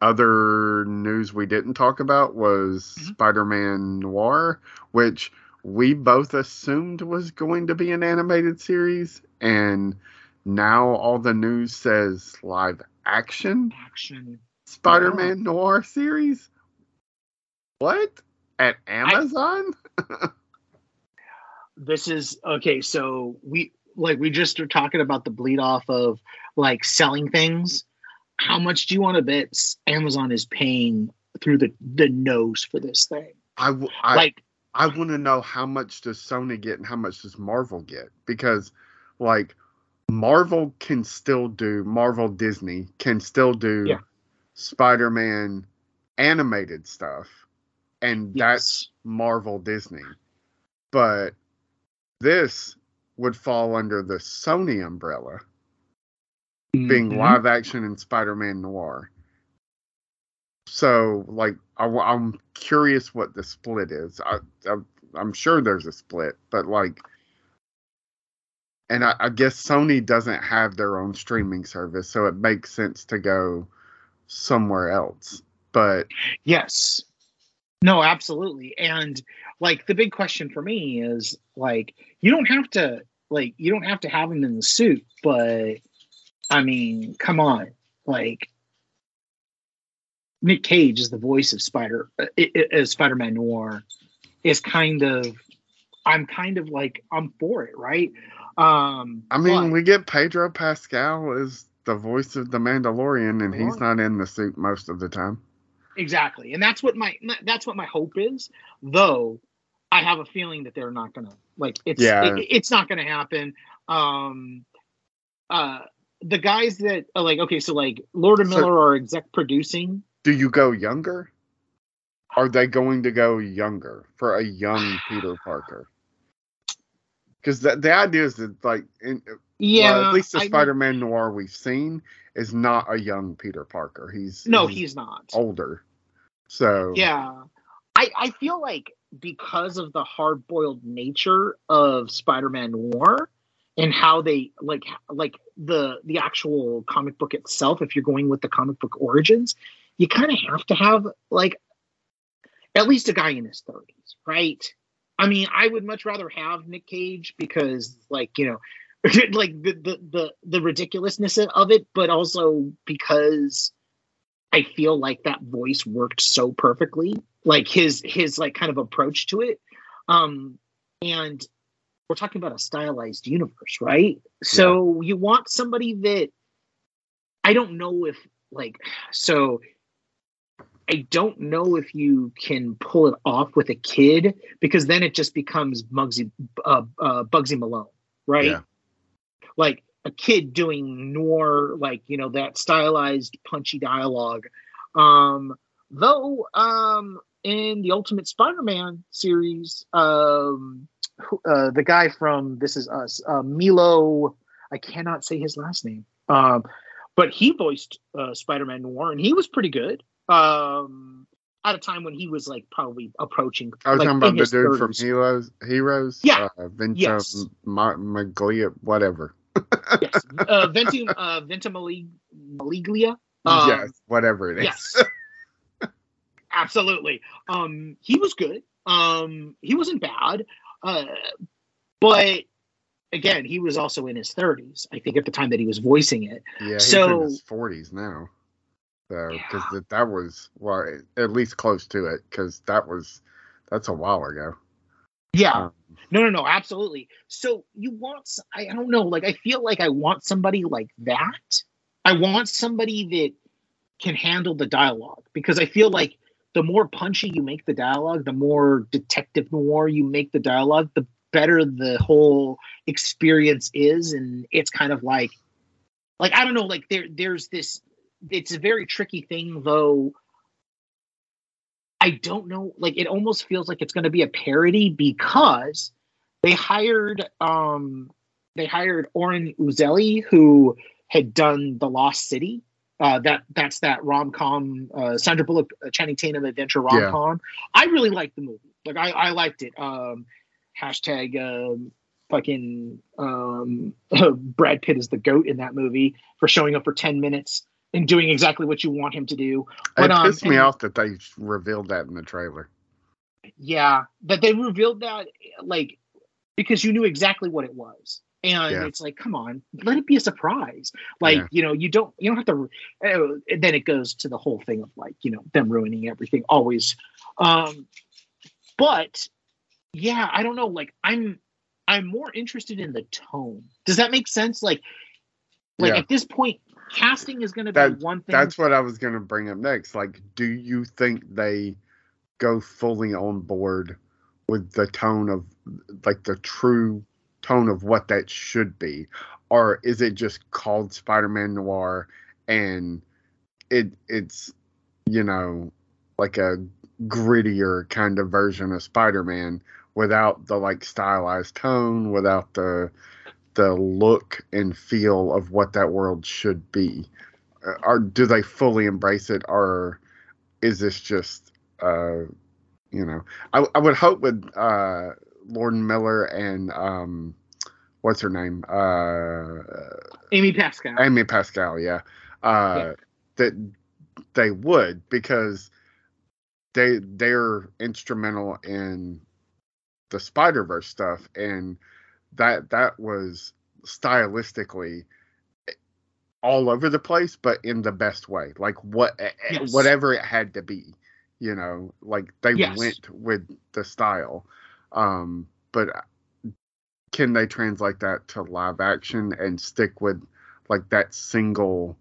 Other news we didn't talk about was Spider-Man Noir, which we both assumed was going to be an animated series, and now all the news says live action. Spider-Man Noir series? What? At Amazon? This is, okay, so we just are talking about the bleed off of, like, selling things. how much do you want to bet Amazon is paying through the nose for this thing? I want to know how much does Sony get and how much does Marvel get? Because, like, Marvel can still do, Marvel Disney can still do Spider-Man animated stuff. And that's Marvel Disney. But this would fall under the Sony umbrella, being live action and Spider-Man noir. So, like, I'm curious what the split is. I'm sure there's a split, but, like, and I guess Sony doesn't have their own streaming service, so it makes sense to go somewhere else. But yes, no, absolutely. And, like, the big question for me is, like, you don't have to have him in the suit, but I mean, come on, like, Nick Cage is the voice of Spider-Man Noir. Is kind of, I'm for it, right? I mean, we get Pedro Pascal is the voice of the Mandalorian, and he's not in the suit most of the time. Exactly, and that's what my hope is. Though, I have a feeling that they're not gonna it's not gonna happen. The guys that are Lord and Miller are exec producing. Do you go younger? Are they going to go younger for a young Peter Parker? Because the idea is that, like, at least the Spider-Man noir we've seen is not a young Peter Parker. He's not older. So yeah, I feel like because of the hard-boiled nature of Spider-Man noir and how they like the actual comic book itself. If you're going with the comic book origins, you kind of have to have, like, at least a guy in his 30s, right? I mean, I would much rather have Nick Cage because, like, you know, like the ridiculousness of it, but also because I feel like that voice worked so perfectly, like his like kind of approach to it. And we're talking about a stylized universe, right? So you want somebody that I don't know if you can pull it off with a kid, because then it just becomes Bugsy Malone, right? Yeah. Like a kid doing noir, like, you know, that stylized punchy dialogue. Though in the Ultimate Spider-Man series, the guy from This Is Us, Milo, I cannot say his last name, but he voiced Spider-Man Noir, and he was pretty good. At a time when he was, like, probably approaching. I was talking about the dude 30s. From Heroes. Yeah. Ventimiglia, whatever. Yes. Ventimiglia. Yes. Whatever it is. Yes. Absolutely. He was good. He wasn't bad. But again, he was also in his 30s. I think at the time that he was voicing it. Yeah. He's in his 40s now. So, because that was, well, at least close to it, because that's a while ago. Yeah. No, absolutely. So you want, I don't know, like, I feel like I want somebody like that. I want somebody that can handle the dialogue, because I feel like the more punchy you make the dialogue, the more detective noir you make the dialogue, the better the whole experience is. And it's kind of like, I don't know, like there's this, it's a very tricky thing, though. I don't know. Like, it almost feels like it's going to be a parody, because they hired Oren Uzelli, who had done The Lost City. That's that rom-com, Sandra Bullock, Channing Tatum adventure rom-com. Yeah. I really liked the movie. Like, I liked it. Brad Pitt is the GOAT in that movie for showing up for 10 minutes. And doing exactly what you want him to do. But, it pissed me off that they revealed that in the trailer. Yeah, that they revealed that, like, because you knew exactly what it was, and it's like, come on, let it be a surprise. Like, you know, you don't have to. Then it goes to the whole thing of, like, you know, them ruining everything always. But yeah, I don't know. Like, I'm more interested in the tone. Does that make sense? Like at this point. casting is going to be one thing. That's what I was going to bring up next. Like, do you think they go fully on board with the tone of, like, the true tone of what that should be? Or is it just called Spider-Man Noir and it's, you know, like a grittier kind of version of Spider-Man without the, like, stylized tone, without the look and feel of what that world should be? Or do they fully embrace it, or is this just, you know, I would hope with Lorden Miller and what's her name, Amy Pascal, yeah, that they would, because they're instrumental in the Spider-Verse stuff, and that was stylistically all over the place, but in the best way. Like, whatever it had to be, you know, like they went with the style. But can they translate that to live action and stick with, like, that single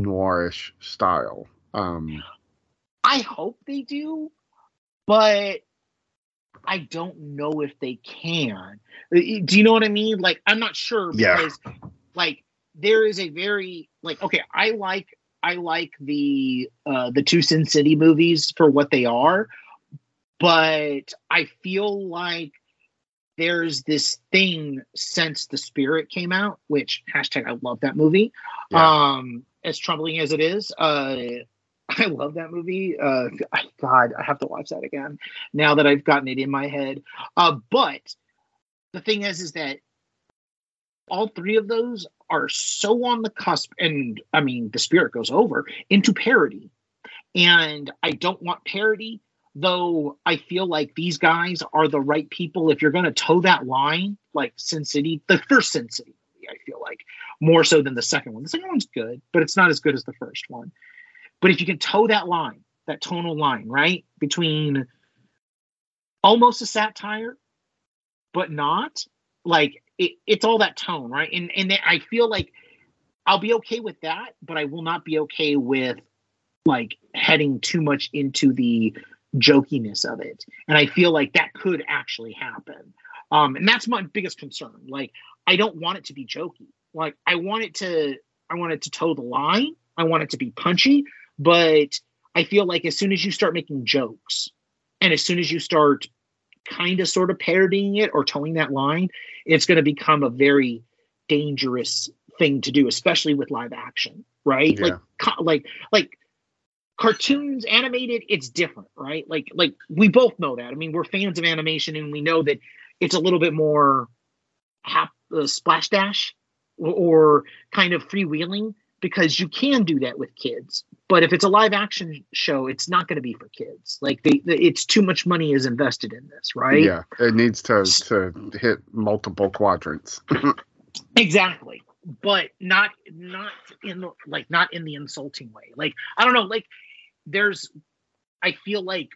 noirish style? I hope they do, but I don't know if they can. Do you know what I mean? Like, I'm not sure, because like, there is a very, like, okay, I like the two Sin City movies for what they are, but I feel like there's this thing since The Spirit came out, which # I love that movie. Yeah. As troubling as it is, I love that movie. God, I have to watch that again now that I've gotten it in my head. But the thing is that all three of those are so on the cusp, and I mean, The Spirit goes over into parody. And I don't want parody, though I feel like these guys are the right people. If you're going to toe that line, like Sin City, the first Sin City movie, I feel like, more so than the second one. The second one's good, but it's not as good as the first one. But if you can toe that line, that tonal line, right, between almost a satire, but not, like, it's all that tone, right? And I feel like I'll be okay with that, but I will not be okay with, like, heading too much into the jokiness of it. And I feel like that could actually happen. And that's my biggest concern. Like, I don't want it to be jokey. Like, I want it to toe the line. I want it to be punchy. But I feel like as soon as you start making jokes, and as soon as you start kind of sort of parodying it or towing that line, it's going to become a very dangerous thing to do, especially with live action, right? Yeah. Like cartoons, animated, it's different, right? Like we both know that. I mean, we're fans of animation, and we know that it's a little bit more splash dash or kind of freewheeling, because you can do that with kids. But if it's a live action show, it's not going to be for kids. Like, it's too much money is invested in this, right? Yeah, it needs to hit multiple quadrants. Exactly, but not in the insulting way. Like, I don't know. Like, I feel like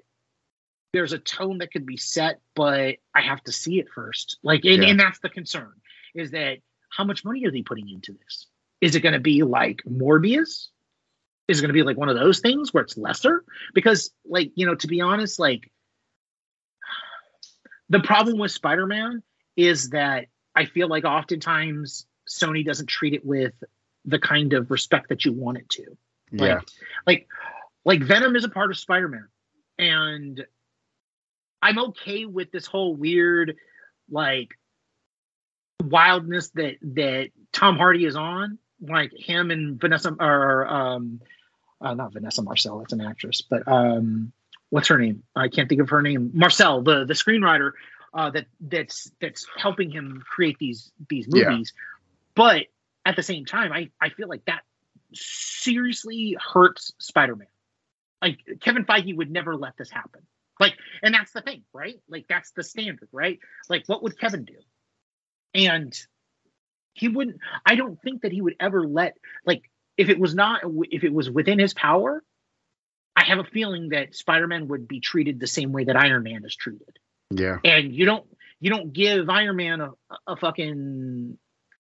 there's a tone that could be set, but I have to see it first. Like, and that's the concern, is that how much money are they putting into this? Is it going to be like Morbius? Is it going to be like one of those things where it's lesser? Because, like, you know, to be honest, like, the problem with Spider-Man is that I feel like oftentimes Sony doesn't treat it with the kind of respect that you want it to. Yeah. Like Venom is a part of Spider-Man, and I'm okay with this whole weird, like, wildness that Tom Hardy is on, like him and Vanessa, or not Vanessa Marcel, that's an actress, but what's her name? I can't think of her name. Marcel, the screenwriter that's helping him create these movies. Yeah. But at the same time, I feel like that seriously hurts Spider-Man. Like, Kevin Feige would never let this happen. Like, and that's the thing, right? Like, that's the standard, right? Like, what would Kevin do? And he wouldn't, I don't think that he would ever let, like, if it was within his power, I have a feeling that Spider-Man would be treated the same way that Iron Man is treated. Yeah. And you don't give Iron Man a fucking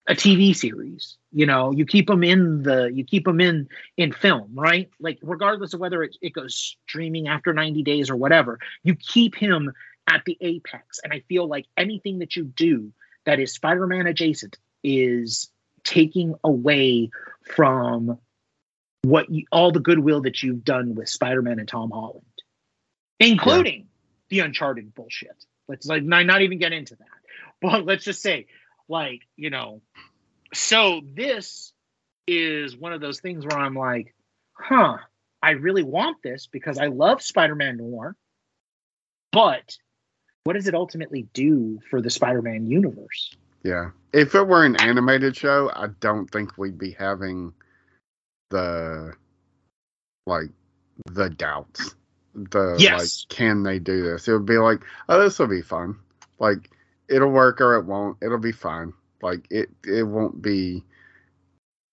a TV series. You know, you keep them in the, you keep them in film, right? Like, regardless of whether it goes streaming after 90 days or whatever, you keep him at the apex. And I feel like anything that you do that is Spider-Man adjacent is taking away from what all the goodwill that you've done with Spider-Man and Tom Holland, including the Uncharted bullshit. Let's like not even get into that, but let's just say, like, you know, so this is one of those things where I'm like, huh, I really want this because I love Spider-Man Noir, but what does it ultimately do for the Spider-Man universe? Yeah. If it were an animated show, I don't think we'd be having the doubts. Like, can they do this? It would be like, oh, this will be fun. Like, it'll work or it won't. It'll be fine. Like, it won't be,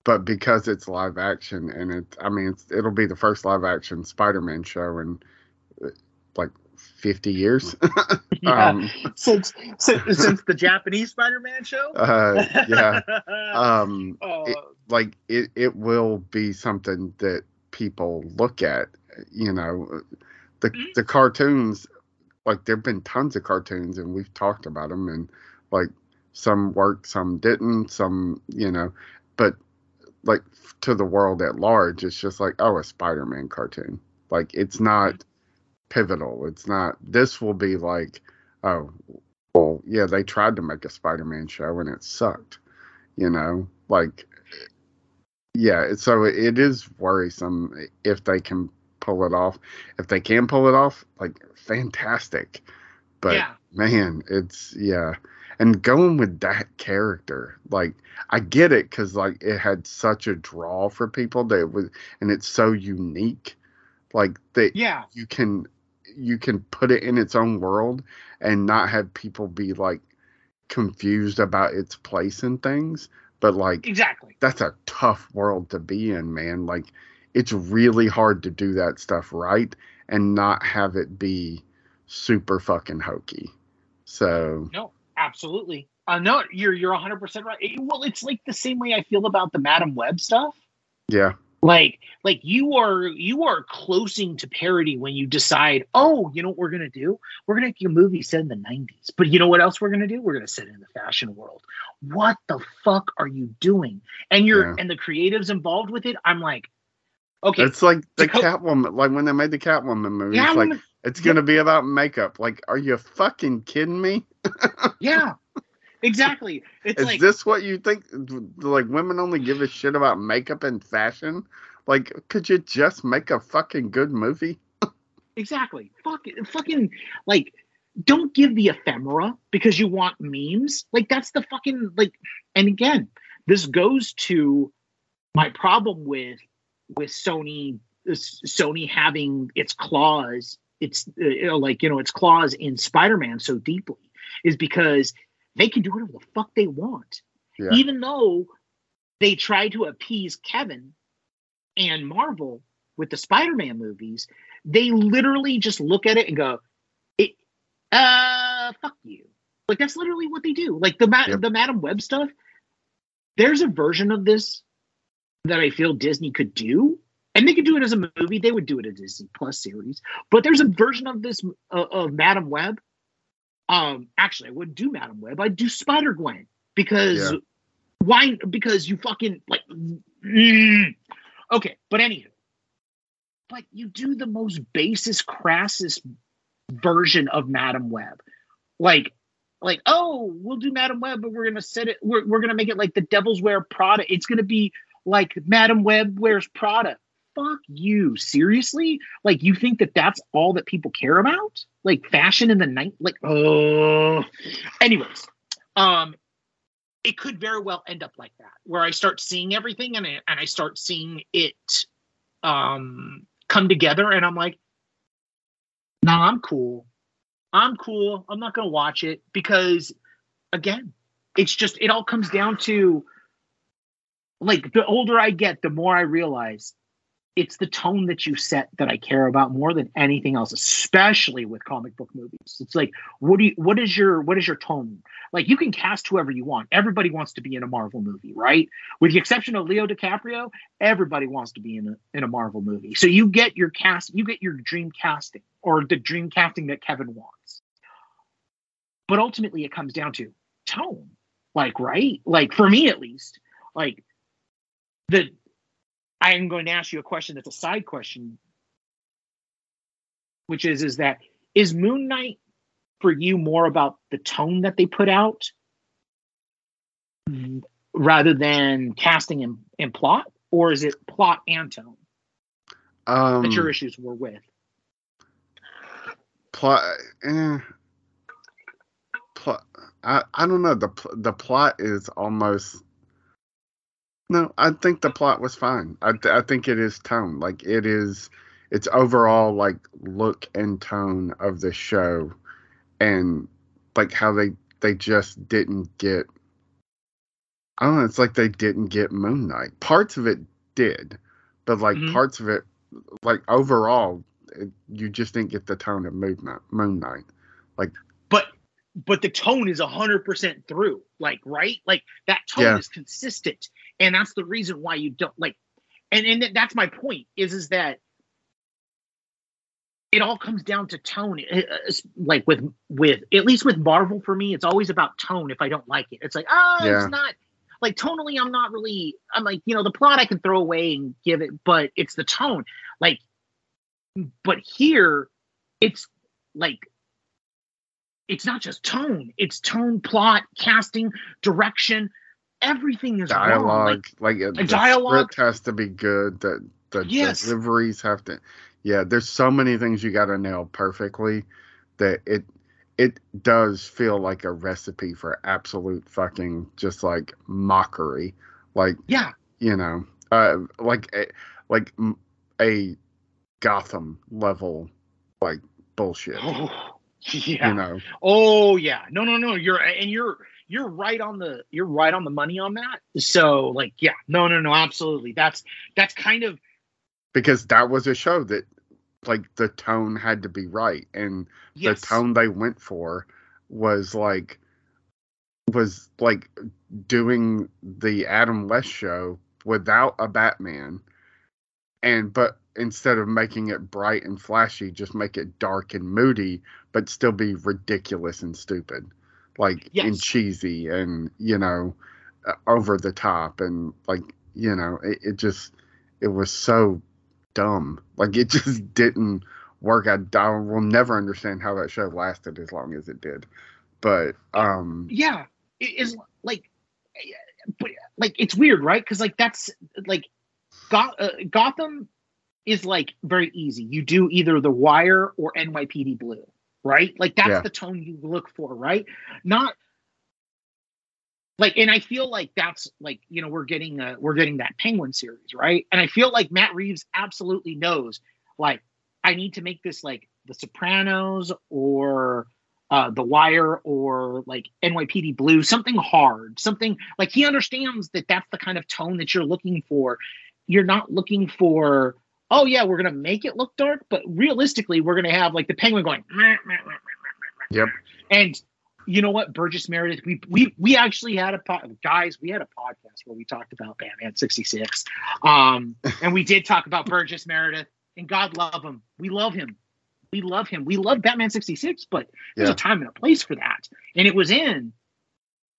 but because it's live action and it'll be the first live action Spider-Man show in like 50 years. Since the Japanese Spider-Man show. It will be something that people look at. You know, the cartoons, like, there've been tons of cartoons and we've talked about them, and like some worked, some didn't, some, you know, but like to the world at large, it's just like, oh, a Spider-Man cartoon. Like, it's not pivotal. It's not, this will be like, oh, well, yeah, they tried to make a Spider-Man show and it sucked, you know, like, yeah. So it is worrisome if they can pull it off. If they can pull it off, like, fantastic. But man, it's and going with that character, like, I get it, because like it had such a draw for people that it was, and it's so unique, like that you can put it in its own world and not have people be like confused about its place and things. But like, exactly, that's a tough world to be in, man. Like, it's really hard to do that stuff right and not have it be super fucking hokey. So no, absolutely. No, you're 100% right. Well, it's like the same way I feel about the Madame Web stuff. Yeah. Like you are closing to parody when you decide, oh, you know what we're going to do? We're going to make a movie set in the 90s. But you know what else we're going to do? We're going to set it in the fashion world. What the fuck are you doing? And and the creatives involved with it, I'm like, okay. It's like the Catwoman, like when they made the Catwoman movie, it's like, it's going to be about makeup. Like, are you fucking kidding me? Yeah, exactly. It's like, is this what you think? Like, women only give a shit about makeup and fashion? Like, could you just make a fucking good movie? Exactly. Fucking, like, don't give the ephemera because you want memes. Like, that's the fucking, like, and again, this goes to my problem with Sony having its claws, its claws in Spider-Man so deeply, is because they can do whatever the fuck they want. Yeah. Even though they try to appease Kevin and Marvel with the Spider-Man movies, they literally just look at it and go, fuck you. Like, that's literally what they do. Like, the Madame Web stuff, there's a version of this that I feel Disney could do, and they could do it as a movie. They would do it as a Disney Plus series, but there's a version of this of Madame Web. Actually, I wouldn't do Madame Web. I'd do Spider-Gwen because why? Because you fucking like, okay. But anywho, but you do the most basest, crassest version of Madame Web, like, oh, we'll do Madame Web, but we're gonna set it. We're gonna make it like the Devil's Wear Prada. It's gonna be like Madame Web wears Prada. Fuck you. Seriously? Like, you think that that's all that people care about? Like, fashion in the night? Like, oh. Anyways, it could very well end up like that, where I start seeing everything and I start seeing it come together, and I'm like, nah, I'm cool. I'm cool. I'm not going to watch it because, again, it's just, it all comes down to, like, the older I get, the more I realize it's the tone that you set that I care about more than anything else, especially with comic book movies. It's like, what is your tone? Like, you can cast whoever you want. Everybody wants to be in a Marvel movie, right? With the exception of Leo DiCaprio, everybody wants to be in a Marvel movie. So you get your cast, you get your dream casting, or the dream casting that Kevin wants. But ultimately it comes down to tone. Like, right? Like, for me at least, like, I am going to ask you a question that's a side question, which is Moon Knight for you more about the tone that they put out rather than casting and plot? Or is it plot and tone that your issues were with? Plot. I don't know. The plot is almost... No, I think the plot was fine. I think it is tone. Like, it's overall, like, look and tone of the show, and like how they just didn't get. I don't know. It's like they didn't get Moon Knight. Parts of it did, but like parts of it, like overall, you just didn't get the tone of Moon Knight. Like, but the tone is 100% through. Like, right? Like, that tone is consistent. And that's the reason why you don't like, and that's my point is that it all comes down to tone. It's like with at least with Marvel for me, it's always about tone. If I don't like it, it's like, it's not like tonally. I'm like, the plot I can throw away and give it, but it's the tone. Like, but here it's like, it's not just tone. It's tone, plot, casting, direction. Everything is dialogue, wrong. Like dialogue script has to be good. The deliveries have to. Yeah, there's so many things you got to nail perfectly that it does feel like a recipe for absolute fucking just like mockery. Like like a Gotham level like bullshit. Oh yeah. Oh yeah. No. You're right on the money on that. So like, yeah, no, absolutely. That's kind of because that was a show that like the tone had to be right, and the tone they went for was like doing the Adam West show without a Batman, but instead of making it bright and flashy, just make it dark and moody, but still be ridiculous and stupid. Like, and cheesy and, over the top. And, like, it was so dumb. Like, it just didn't work. I will never understand how that show lasted as long as it did. But, yeah. It is, like, it's weird, right? Because, like, that's, like, Gotham is, like, very easy. You do either The Wire or NYPD Blue. Right? Like, that's the tone you look for, right? Not like, and I feel like that's like, we're getting that Penguin series, right? And I feel like Matt Reeves absolutely knows, like, I need to make this like The Sopranos or The Wire or like NYPD Blue, something hard, something like he understands that that's the kind of tone that you're looking for. You're not looking for, oh yeah, we're gonna make it look dark, but realistically, we're gonna have like the Penguin going, meh, meh, meh, meh, meh. Yep. And you know what, Burgess Meredith, we actually had a podcast where we talked about Batman 66, and we did talk about Burgess Meredith, and God love him, we love him, we love Batman 66, but there's a time and a place for that, and it was in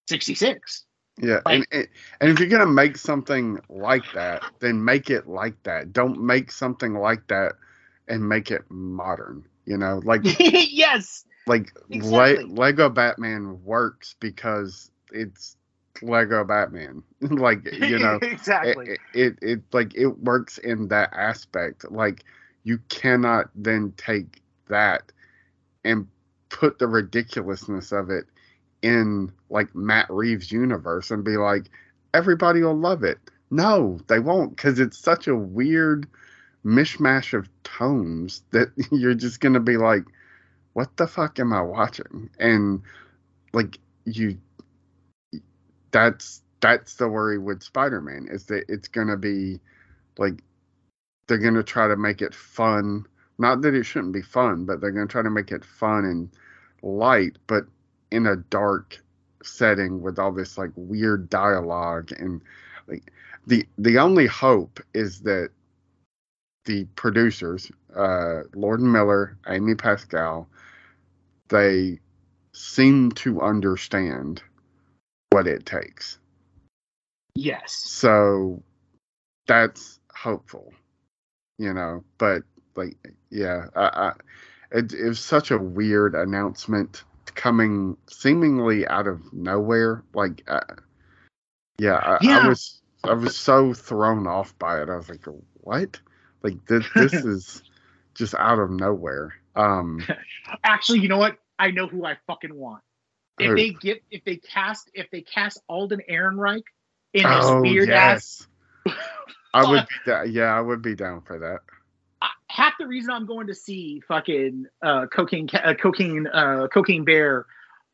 66. Yeah, like, and if you're going to make something like that, then make it like that. Don't make something like that and make it modern, Like yes. Like exactly. Lego Batman works because it's Lego Batman. Like, exactly. It like it works in that aspect. Like, you cannot then take that and put the ridiculousness of it in like Matt Reeves' universe and be like, everybody will love it. No, they won't, because it's such a weird mishmash of tones that you're just going to be like, what the fuck am I watching? And like, that's the worry with Spider-Man, is that it's going to be like they're going to try to make it fun. Not that it shouldn't be fun, but they're going to try to make it fun and light, but in a dark setting with all this like weird dialogue. And like the only hope is that the producers, Lorden Miller, Amy Pascal, they seem to understand what it takes. Yes. So that's hopeful, you know, but like, yeah, it was such a weird announcement coming seemingly out of nowhere. Like, I was so thrown off by it. I was like, what? Like this is just out of nowhere. Actually, you know what? I know who I fucking want. If they cast Alden Ehrenreich in this weird ass. I would be down for that. Half the reason I'm going to see fucking Cocaine Bear,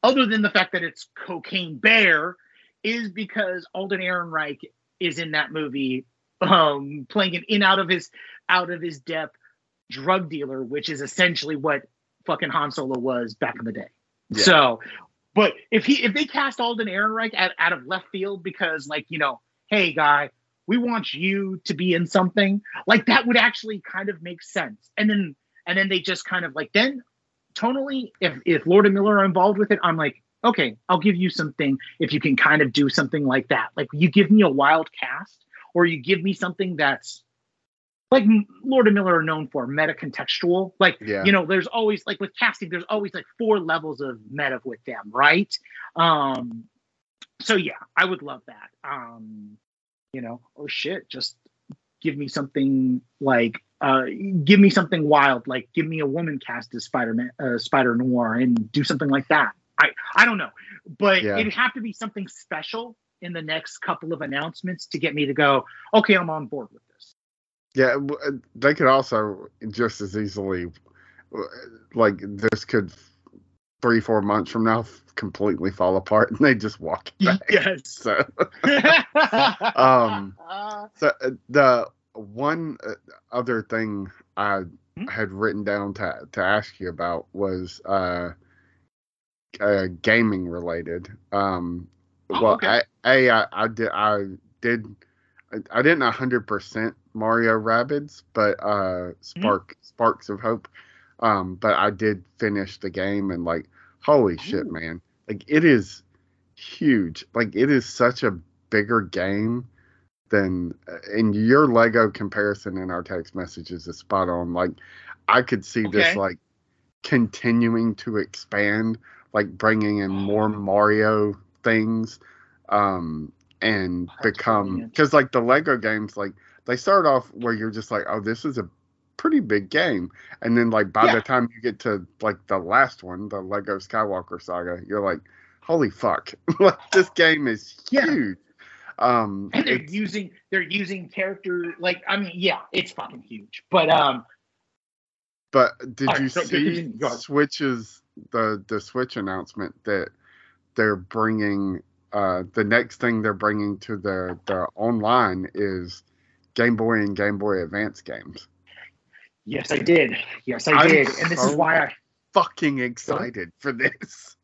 other than the fact that it's Cocaine Bear, is because Alden Ehrenreich is in that movie, playing an out of his depth drug dealer, which is essentially what fucking Han Solo was back in the day. Yeah. So, but if they cast Alden Ehrenreich out of left field because, like, you know, hey guy, we want you to be in something, like, that would actually kind of make sense. And then they just kind of like, then tonally, if Lorden Miller are involved with it, I'm like, okay, I'll give you something if you can kind of do something like that. Like, you give me a wild cast, or you give me something that's like Lorden Miller are known for, meta-contextual. Like, you know, there's always, like, with casting, there's always, like, 4 levels of meta with them, right? So, yeah, I would love that. You know, oh, shit, just give me something, like, give me something wild. Like, give me a woman cast as Spider-Noir and do something like that. I don't know. But it'd have to be something special in the next couple of announcements to get me to go, okay, I'm on board with this. Yeah, they could also just as easily, like, this could 3-4 months from now completely fall apart and they just walk back. Yes. So, so the one other thing I had written down to ask you about was gaming related. Okay. I didn't 100% Mario Rabbids, but Sparks of Hope. But I did finish the game, and like, holy shit, man! Like, it is huge. Like, it is such a bigger game than. And your Lego comparison in our text messages is spot on. Like, I could see this like continuing to expand, like bringing in more Mario things. And become, because like the Lego games, like they start off where you're just like, oh, this is a pretty big game, and then like by the time you get to like the last one, the Lego Skywalker Saga, you're like, holy fuck, like this game is huge. And they're using character, like, I mean, yeah, it's fucking huge. But but did you see Switch's the Switch announcement that they're bringing? The next thing they're bringing to the online is Game Boy and Game Boy Advance games. Yes, I did. Yes, I did. And this is why I'm fucking excited for this.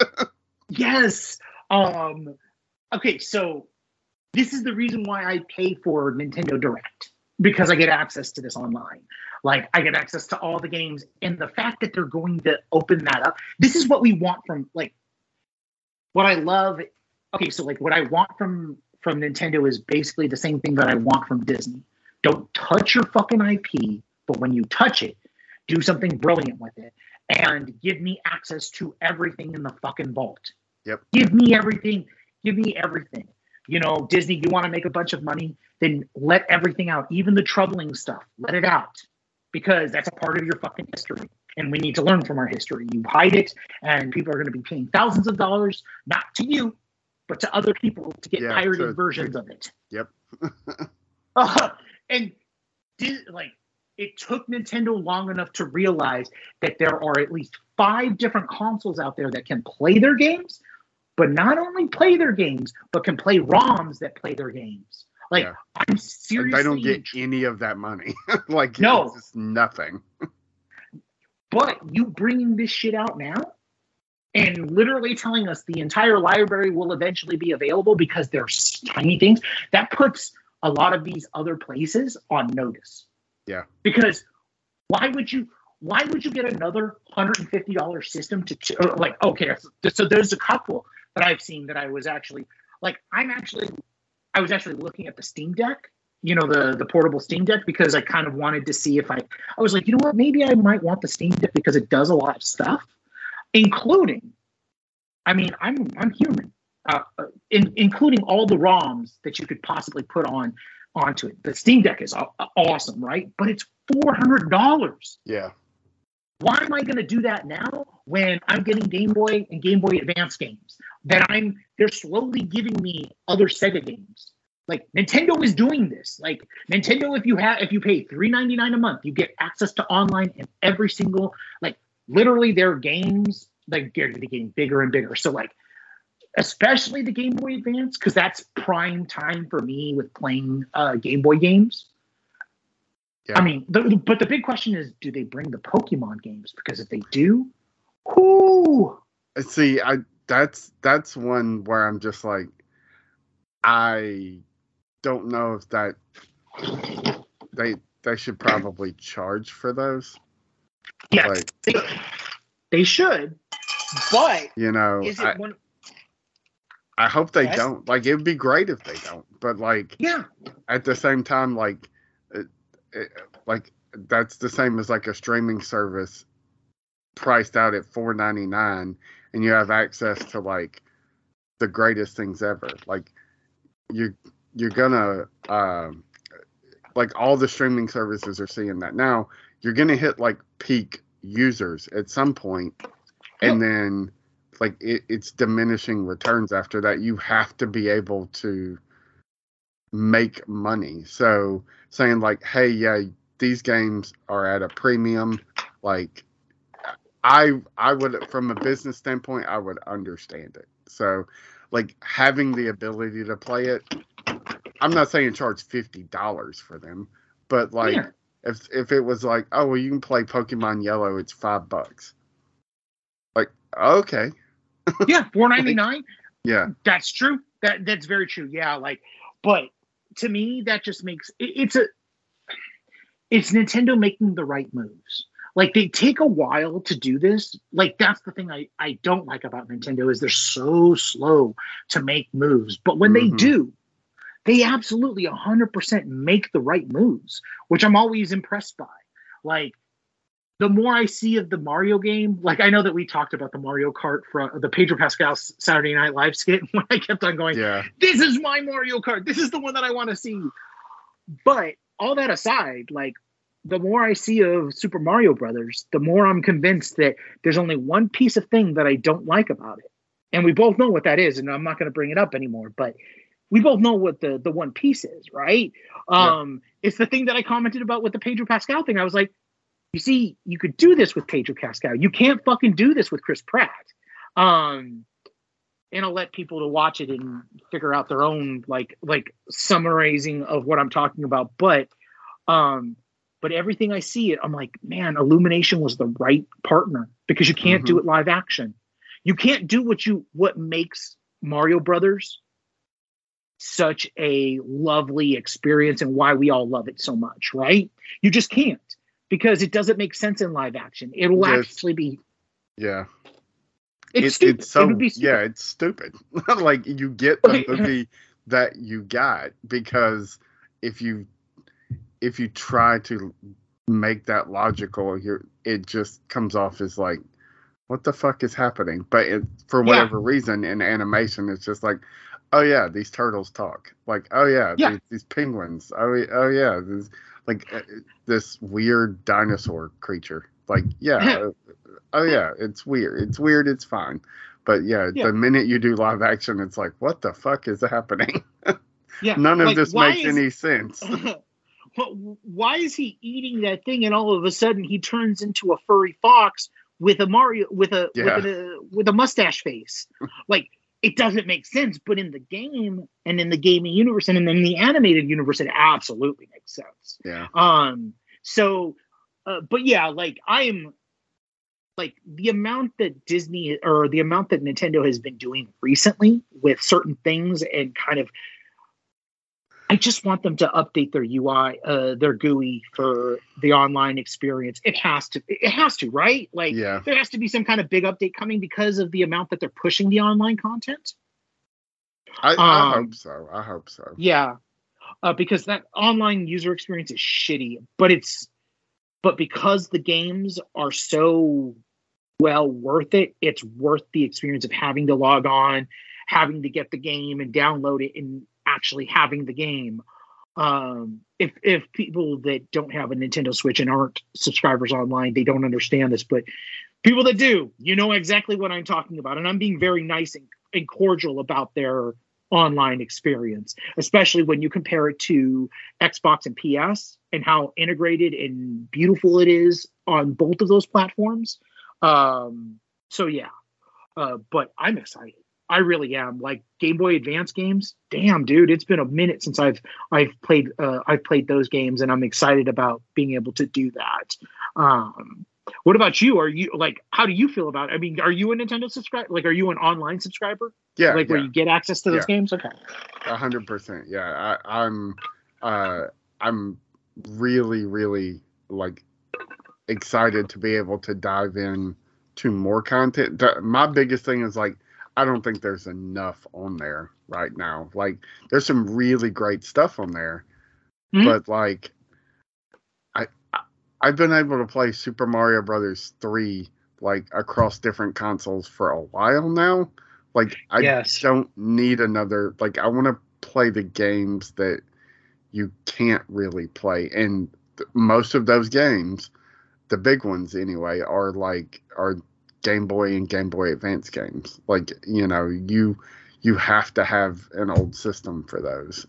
Yes. Okay, so this is the reason why I pay for Nintendo Direct, because I get access to this online. Like, I get access to all the games, and the fact that they're going to open that up, this is what we want from, like, what I love. Okay, so like what I want from Nintendo is basically the same thing that I want from Disney. Don't touch your fucking IP, but when you touch it, do something brilliant with it and give me access to everything in the fucking vault. Yep. Give me everything. You know, Disney, you want to make a bunch of money, then let everything out, even the troubling stuff. Let it out, because that's a part of your fucking history. And we need to learn from our history. You hide it, and people are going to be paying thousands of dollars, not to you, but to other people, to get pirated versions of it. Yep. And like, it took Nintendo long enough to realize that there are at least 5 different consoles out there that can play their games, but not only play their games, but can play ROMs that play their games. Like, yeah. I'm seriously... I don't get any of that money. Like, no. It's just nothing. But you bringing this shit out now and literally telling us the entire library will eventually be available because there's tiny things, that puts a lot of these other places on notice. Yeah. Because why would you get another $150 system to like, okay, so there's a couple that I've seen that I was actually, like, I was actually looking at the Steam Deck, you know, the portable Steam Deck, because I kind of wanted to see if I was like, you know what, maybe I might want the Steam Deck because it does a lot of stuff, including, I mean, I'm human, including all the ROMs that you could possibly put onto it. The Steam Deck is awesome, right? But it's $400. Yeah. Why am I going to do that now when I'm getting Game Boy and Game Boy Advance games that they're slowly giving me other Sega games? Like, Nintendo is doing this. Like, Nintendo, if you pay $3.99 a month, you get access to online and every single, like, literally their games, like, they're getting bigger and bigger. So, like, especially the Game Boy Advance, because that's prime time for me with playing Game Boy games. Yeah. I mean, but the big question is, do they bring the Pokemon games? Because if they do, whoo! See, that's one where I'm just like, I don't know if that they should probably charge for those. Yeah, like, they should, but you know, is it one? I hope they don't. Like, it would be great if they don't. But, like, yeah. At the same time, like, it, that's the same as, like, a streaming service priced out at $4.99, and you have access to, like, the greatest things ever. Like, you're gonna, like, all the streaming services are seeing that now. You're gonna hit, like, peak users at some point, and then... like it's diminishing returns after that. You have to be able to make money. So saying like, hey, yeah, these games are at a premium. Like I would, from a business standpoint, I would understand it. So like having the ability to play it, I'm not saying charge $50 for them, but like yeah. if it was like, oh, well, you can play Pokemon Yellow, it's $5. Like, okay. Yeah, $4.99. Yeah, that's true. That's very true. Yeah, like, but to me, that just makes it's Nintendo making the right moves. Like, they take a while to do this. Like, that's the thing I don't like about Nintendo is they're so slow to make moves. But when they do, they absolutely 100% make the right moves, which I'm always impressed by. Like, the more I see of the Mario game, like I know that we talked about the Mario Kart from the Pedro Pascal Saturday Night Live skit when I kept on going, yeah. This is my Mario Kart. This is the one that I want to see. But all that aside, like the more I see of Super Mario Brothers, the more I'm convinced that there's only one piece of thing that I don't like about it. And we both know what that is, and I'm not going to bring it up anymore, but we both know what the one piece is, right? Yeah. It's the thing that I commented about with the Pedro Pascal thing. I was like, you see, you could do this with Pedro Pascal. You can't fucking do this with Chris Pratt. And I'll let people to watch it and figure out their own like summarizing of what I'm talking about. But everything I see it, I'm like, man, Illumination was the right partner because you can't do it live action. You can't do what makes Mario Brothers such a lovely experience and why we all love it so much, right? You just can't. Because it doesn't make sense in live action. It will actually be... Yeah. It's stupid. It's so, it would be stupid. Yeah, it's stupid. Like, you get the movie that you got because if you try to make that logical, it just comes off as like, what the fuck is happening? But for whatever reason, in animation, it's just like, oh, yeah, these turtles talk. Like, oh, yeah. These penguins. Oh, yeah, these... Like this weird dinosaur creature. Like, yeah. Oh, yeah. It's weird. It's fine. But, yeah, the minute you do live action, it's like, what the fuck is happening? Yeah, none of this makes any sense. But why is he eating that thing and all of a sudden he turns into a furry fox with a Mario, with a mustache face? Like, it doesn't make sense, but in the game and in the gaming universe and in the animated universe, it absolutely makes sense. Yeah. But yeah, like I'm like the amount that Disney or the amount that Nintendo has been doing recently with certain things and kind of, I just want them to update their UI, their GUI for the online experience. It has to, right? Like, yeah. There has to be some kind of big update coming because of the amount that they're pushing the online content. I hope so. Yeah, because that online user experience is shitty, but because the games are so well worth it, it's worth the experience of having to log on, having to get the game and download it and actually having the game. If people that don't have a Nintendo Switch and aren't subscribers online, they don't understand this, but people that do, you know exactly what I'm talking about. And I'm being very nice and cordial about their online experience, especially when you compare it to Xbox and PS and how integrated and beautiful it is on both of those platforms. So yeah, but I'm excited. I really am. Like Game Boy Advance games, damn dude, it's been a minute since I've played those games, and I'm excited about being able to do that. What about you? Are you like, how do you feel about it? I mean, are you a Nintendo subscriber? Like, are you an online subscriber? Yeah. Like, yeah. Where you get access to those games? Okay. 100%. Yeah, I'm really, really like excited to be able to dive in to more content. My biggest thing is like, I don't think there's enough on there right now. Like, there's some really great stuff on there, but like, I've been able to play Super Mario Brothers 3 like across different consoles for a while now. Like, I don't need another. Like, I want to play the games that you can't really play, and most of those games, the big ones anyway, are Game Boy and Game Boy Advance games. Like, you know, you have to have an old system for those.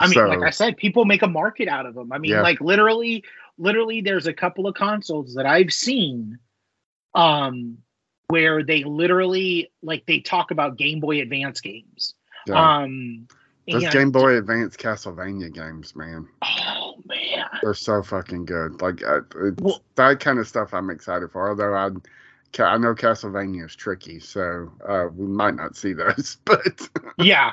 Like I said, people make a market out of them. I mean, like literally there's a couple of consoles that I've seen where they literally like they talk about Game Boy Advance games. Yeah. Those Game Boy Advance Castlevania games, man. Oh, man. They're so fucking good. Like, that kind of stuff I'm excited for. Although I know Castlevania is tricky, so we might not see those. But yeah.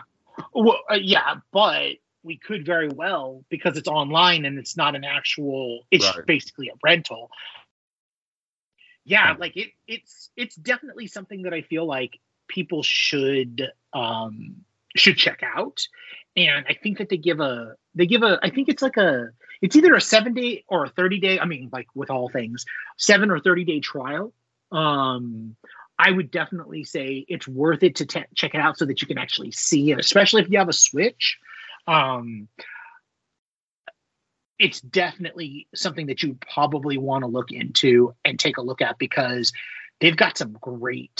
Well, yeah, but we could very well, because it's online and it's not an actual, it's basically a rental. Yeah, like, it's definitely something that I feel like people should check out, and I think that they give a I think it's like it's either a 7-day or a 30-day, I mean, like with all things, 7 or 30-day trial. I would definitely say it's worth it to check it out so that you can actually see it, especially if you have a Switch. It's definitely something that you probably want to look into and take a look at, because they've got some great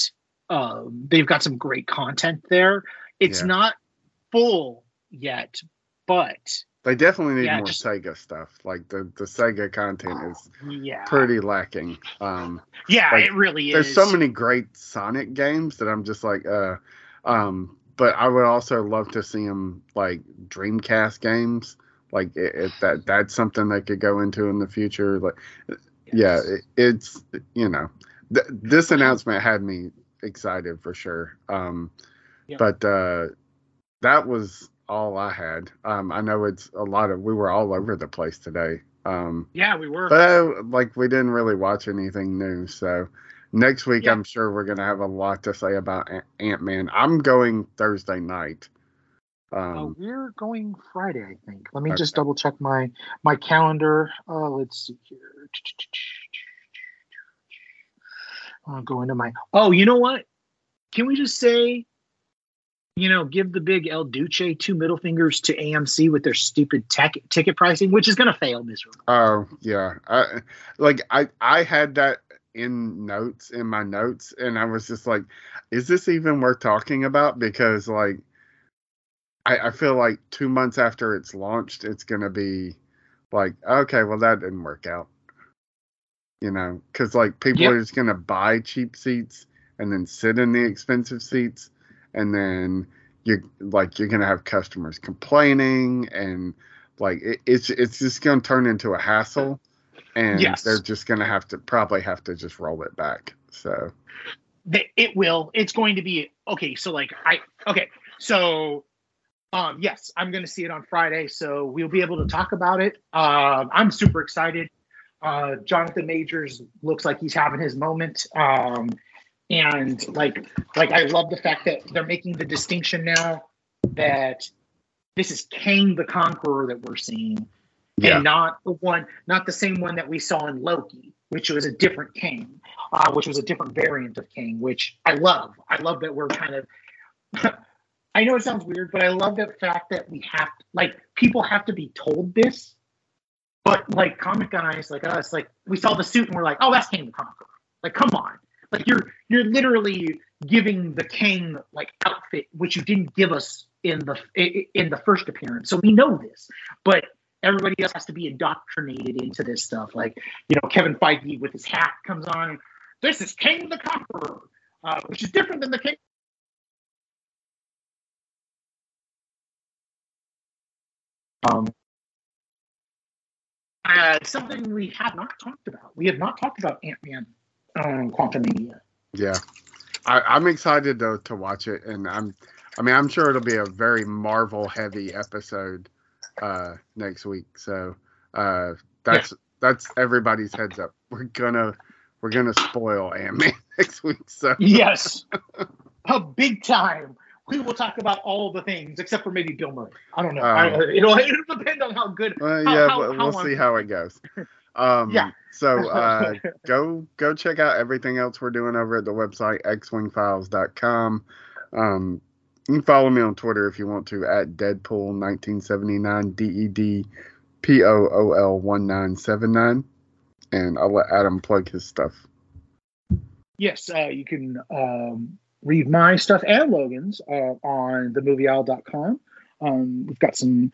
content there. It's not full yet, but they definitely need more Sega stuff. Like the Sega content is pretty lacking. It really is. There's so many great Sonic games that I'm just like, but I would also love to see them like Dreamcast games. Like if that's something they could go into in the future. Like, it's, you know, this announcement had me excited for sure. But that was all I had. I know it's a lot of, we were all over the place today. We were. But like we didn't really watch anything new. So next week, I'm sure we're going to have a lot to say about Ant-Man. I'm going Thursday night. We're going Friday, I think. Let me just double check my calendar. Let's see here. I'll go into my, you know what? Can we just say, you know, give the big El Duce two middle fingers to AMC with their stupid ticket pricing, which is going to fail miserably. Oh, yeah. I had that in my notes, and I was just like, is this even worth talking about? Because, like, I feel like 2 months after it's launched, it's going to be like, okay, well, that didn't work out. You know, because, like, people are just going to buy cheap seats and then sit in the expensive seats, and then you're going to have customers complaining, and like it's just going to turn into a hassle, and yes, they're just going to probably have to just roll it back. So it will. It's going to be okay. So like yes, I'm going to see it on Friday, so we'll be able to talk about it. I'm super excited. Jonathan Majors looks like he's having his moment. And like I love the fact that they're making the distinction now that this is Kang the Conqueror that we're seeing, and not the same one that we saw in Loki, which was a different Kang, which was a different variant of Kang, which I love. I love that we're kind of I know it sounds weird, but I love the fact that we have people have to be told this, but like comic guys like us, like we saw the suit and we're like, oh, that's Kang the Conqueror. Like, come on. Like you're literally giving the Kang like outfit, which you didn't give us in the first appearance. So we know this, but everybody else has to be indoctrinated into this stuff. Like, Kevin Feige with his hat comes on. This is Kang the Conqueror, which is different than the Kang. Something we have not talked about. We have not talked about Ant-Man. Quantumania. Yeah, I'm excited though to watch it, and I'm sure it'll be a very Marvel-heavy episode next week. So that's everybody's heads up. We're gonna spoil Ant-Man next week. So yes, a big time. We will talk about all the things except for maybe Bill Murray. I don't know. It'll depend on how good. We'll see how it goes. So go check out everything else we're doing over at the website, xwingfiles.com. You can follow me on Twitter if you want to, at Deadpool1979, DEDPOOL1979. And I'll let Adam plug his stuff. Yes, you can read my stuff and Logan's on themovieowl.com. We've got some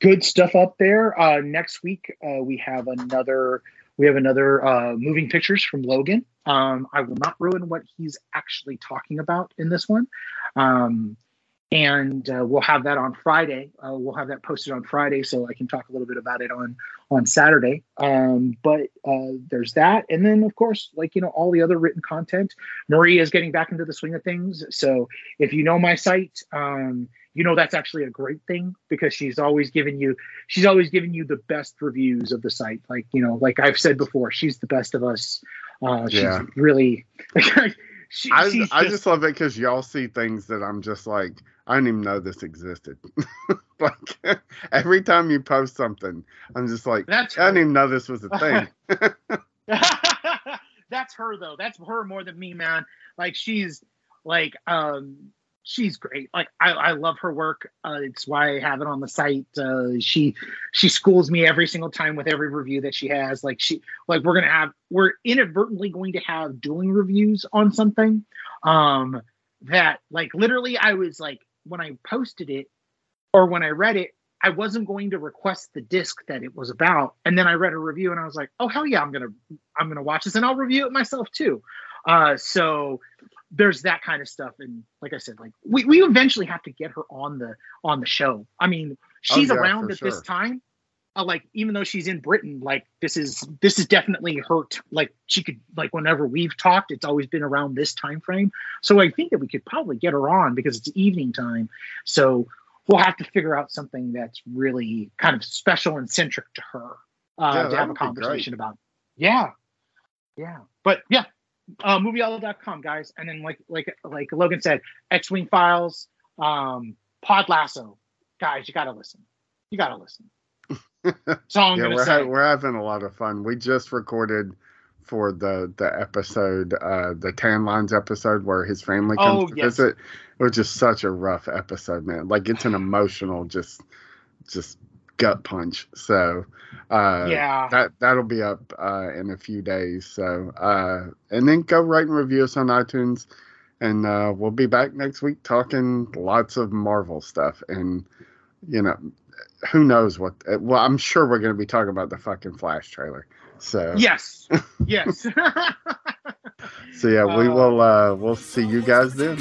good stuff up there. Next week we have another moving pictures from Logan. I will not ruin what he's actually talking about in this one, and we'll have that on Friday. We'll have that posted on Friday, so I can talk a little bit about it on Saturday. But there's that, and then of course, all the other written content. Maria is getting back into the swing of things, so if you know my site, that's actually a great thing, because she's always giving you the best reviews of the site. Like I've said before, she's the best of us. She's really. I just love it because y'all see things that I'm just like, I didn't even know this existed. Like every time you post something, I'm just like, I didn't even know this was a thing. That's her though. That's her more than me, man. Like she's great. Like I love her work. It's why I have it on the site. She schools me every single time with every review that she has. We're inadvertently going to have dueling reviews on something. That literally I was when I posted it or when I read it, I wasn't going to request the disc that it was about. And then I read a review and I was like, oh hell yeah, I'm gonna watch this and I'll review it myself too. So there's that kind of stuff, and like I said, we eventually have to get her on the show. I mean, she's around at this time. Even though she's in Britain, this is definitely her. She could whenever we've talked, it's always been around this time frame. So I think that we could probably get her on because it's evening time. So we'll have to figure out something that's really kind of special and centric to her to have a conversation about. Yeah, but yeah. Movieowl.com, guys, and then like Logan said, X-Wing Files, Pod Lasso, guys, you gotta listen. So we're having a lot of fun. We just recorded for the episode, the Tan Lines episode where his family comes to visit. It was just such a rough episode, man. It's an emotional, just gut punch. So that'll be up in a few days. So and then go rate and review us on iTunes, and we'll be back next week talking lots of Marvel stuff, and who knows what. Well, I'm sure we're going to be talking about the fucking Flash trailer. So yes. So yeah, we will we'll see you guys then.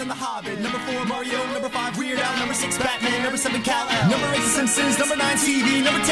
And the Hobbit, number 4 Mario, number 5 Weird Al, number 6 Batman, number 7 Cal, number 8 The Simpsons, number 9 TV, number 10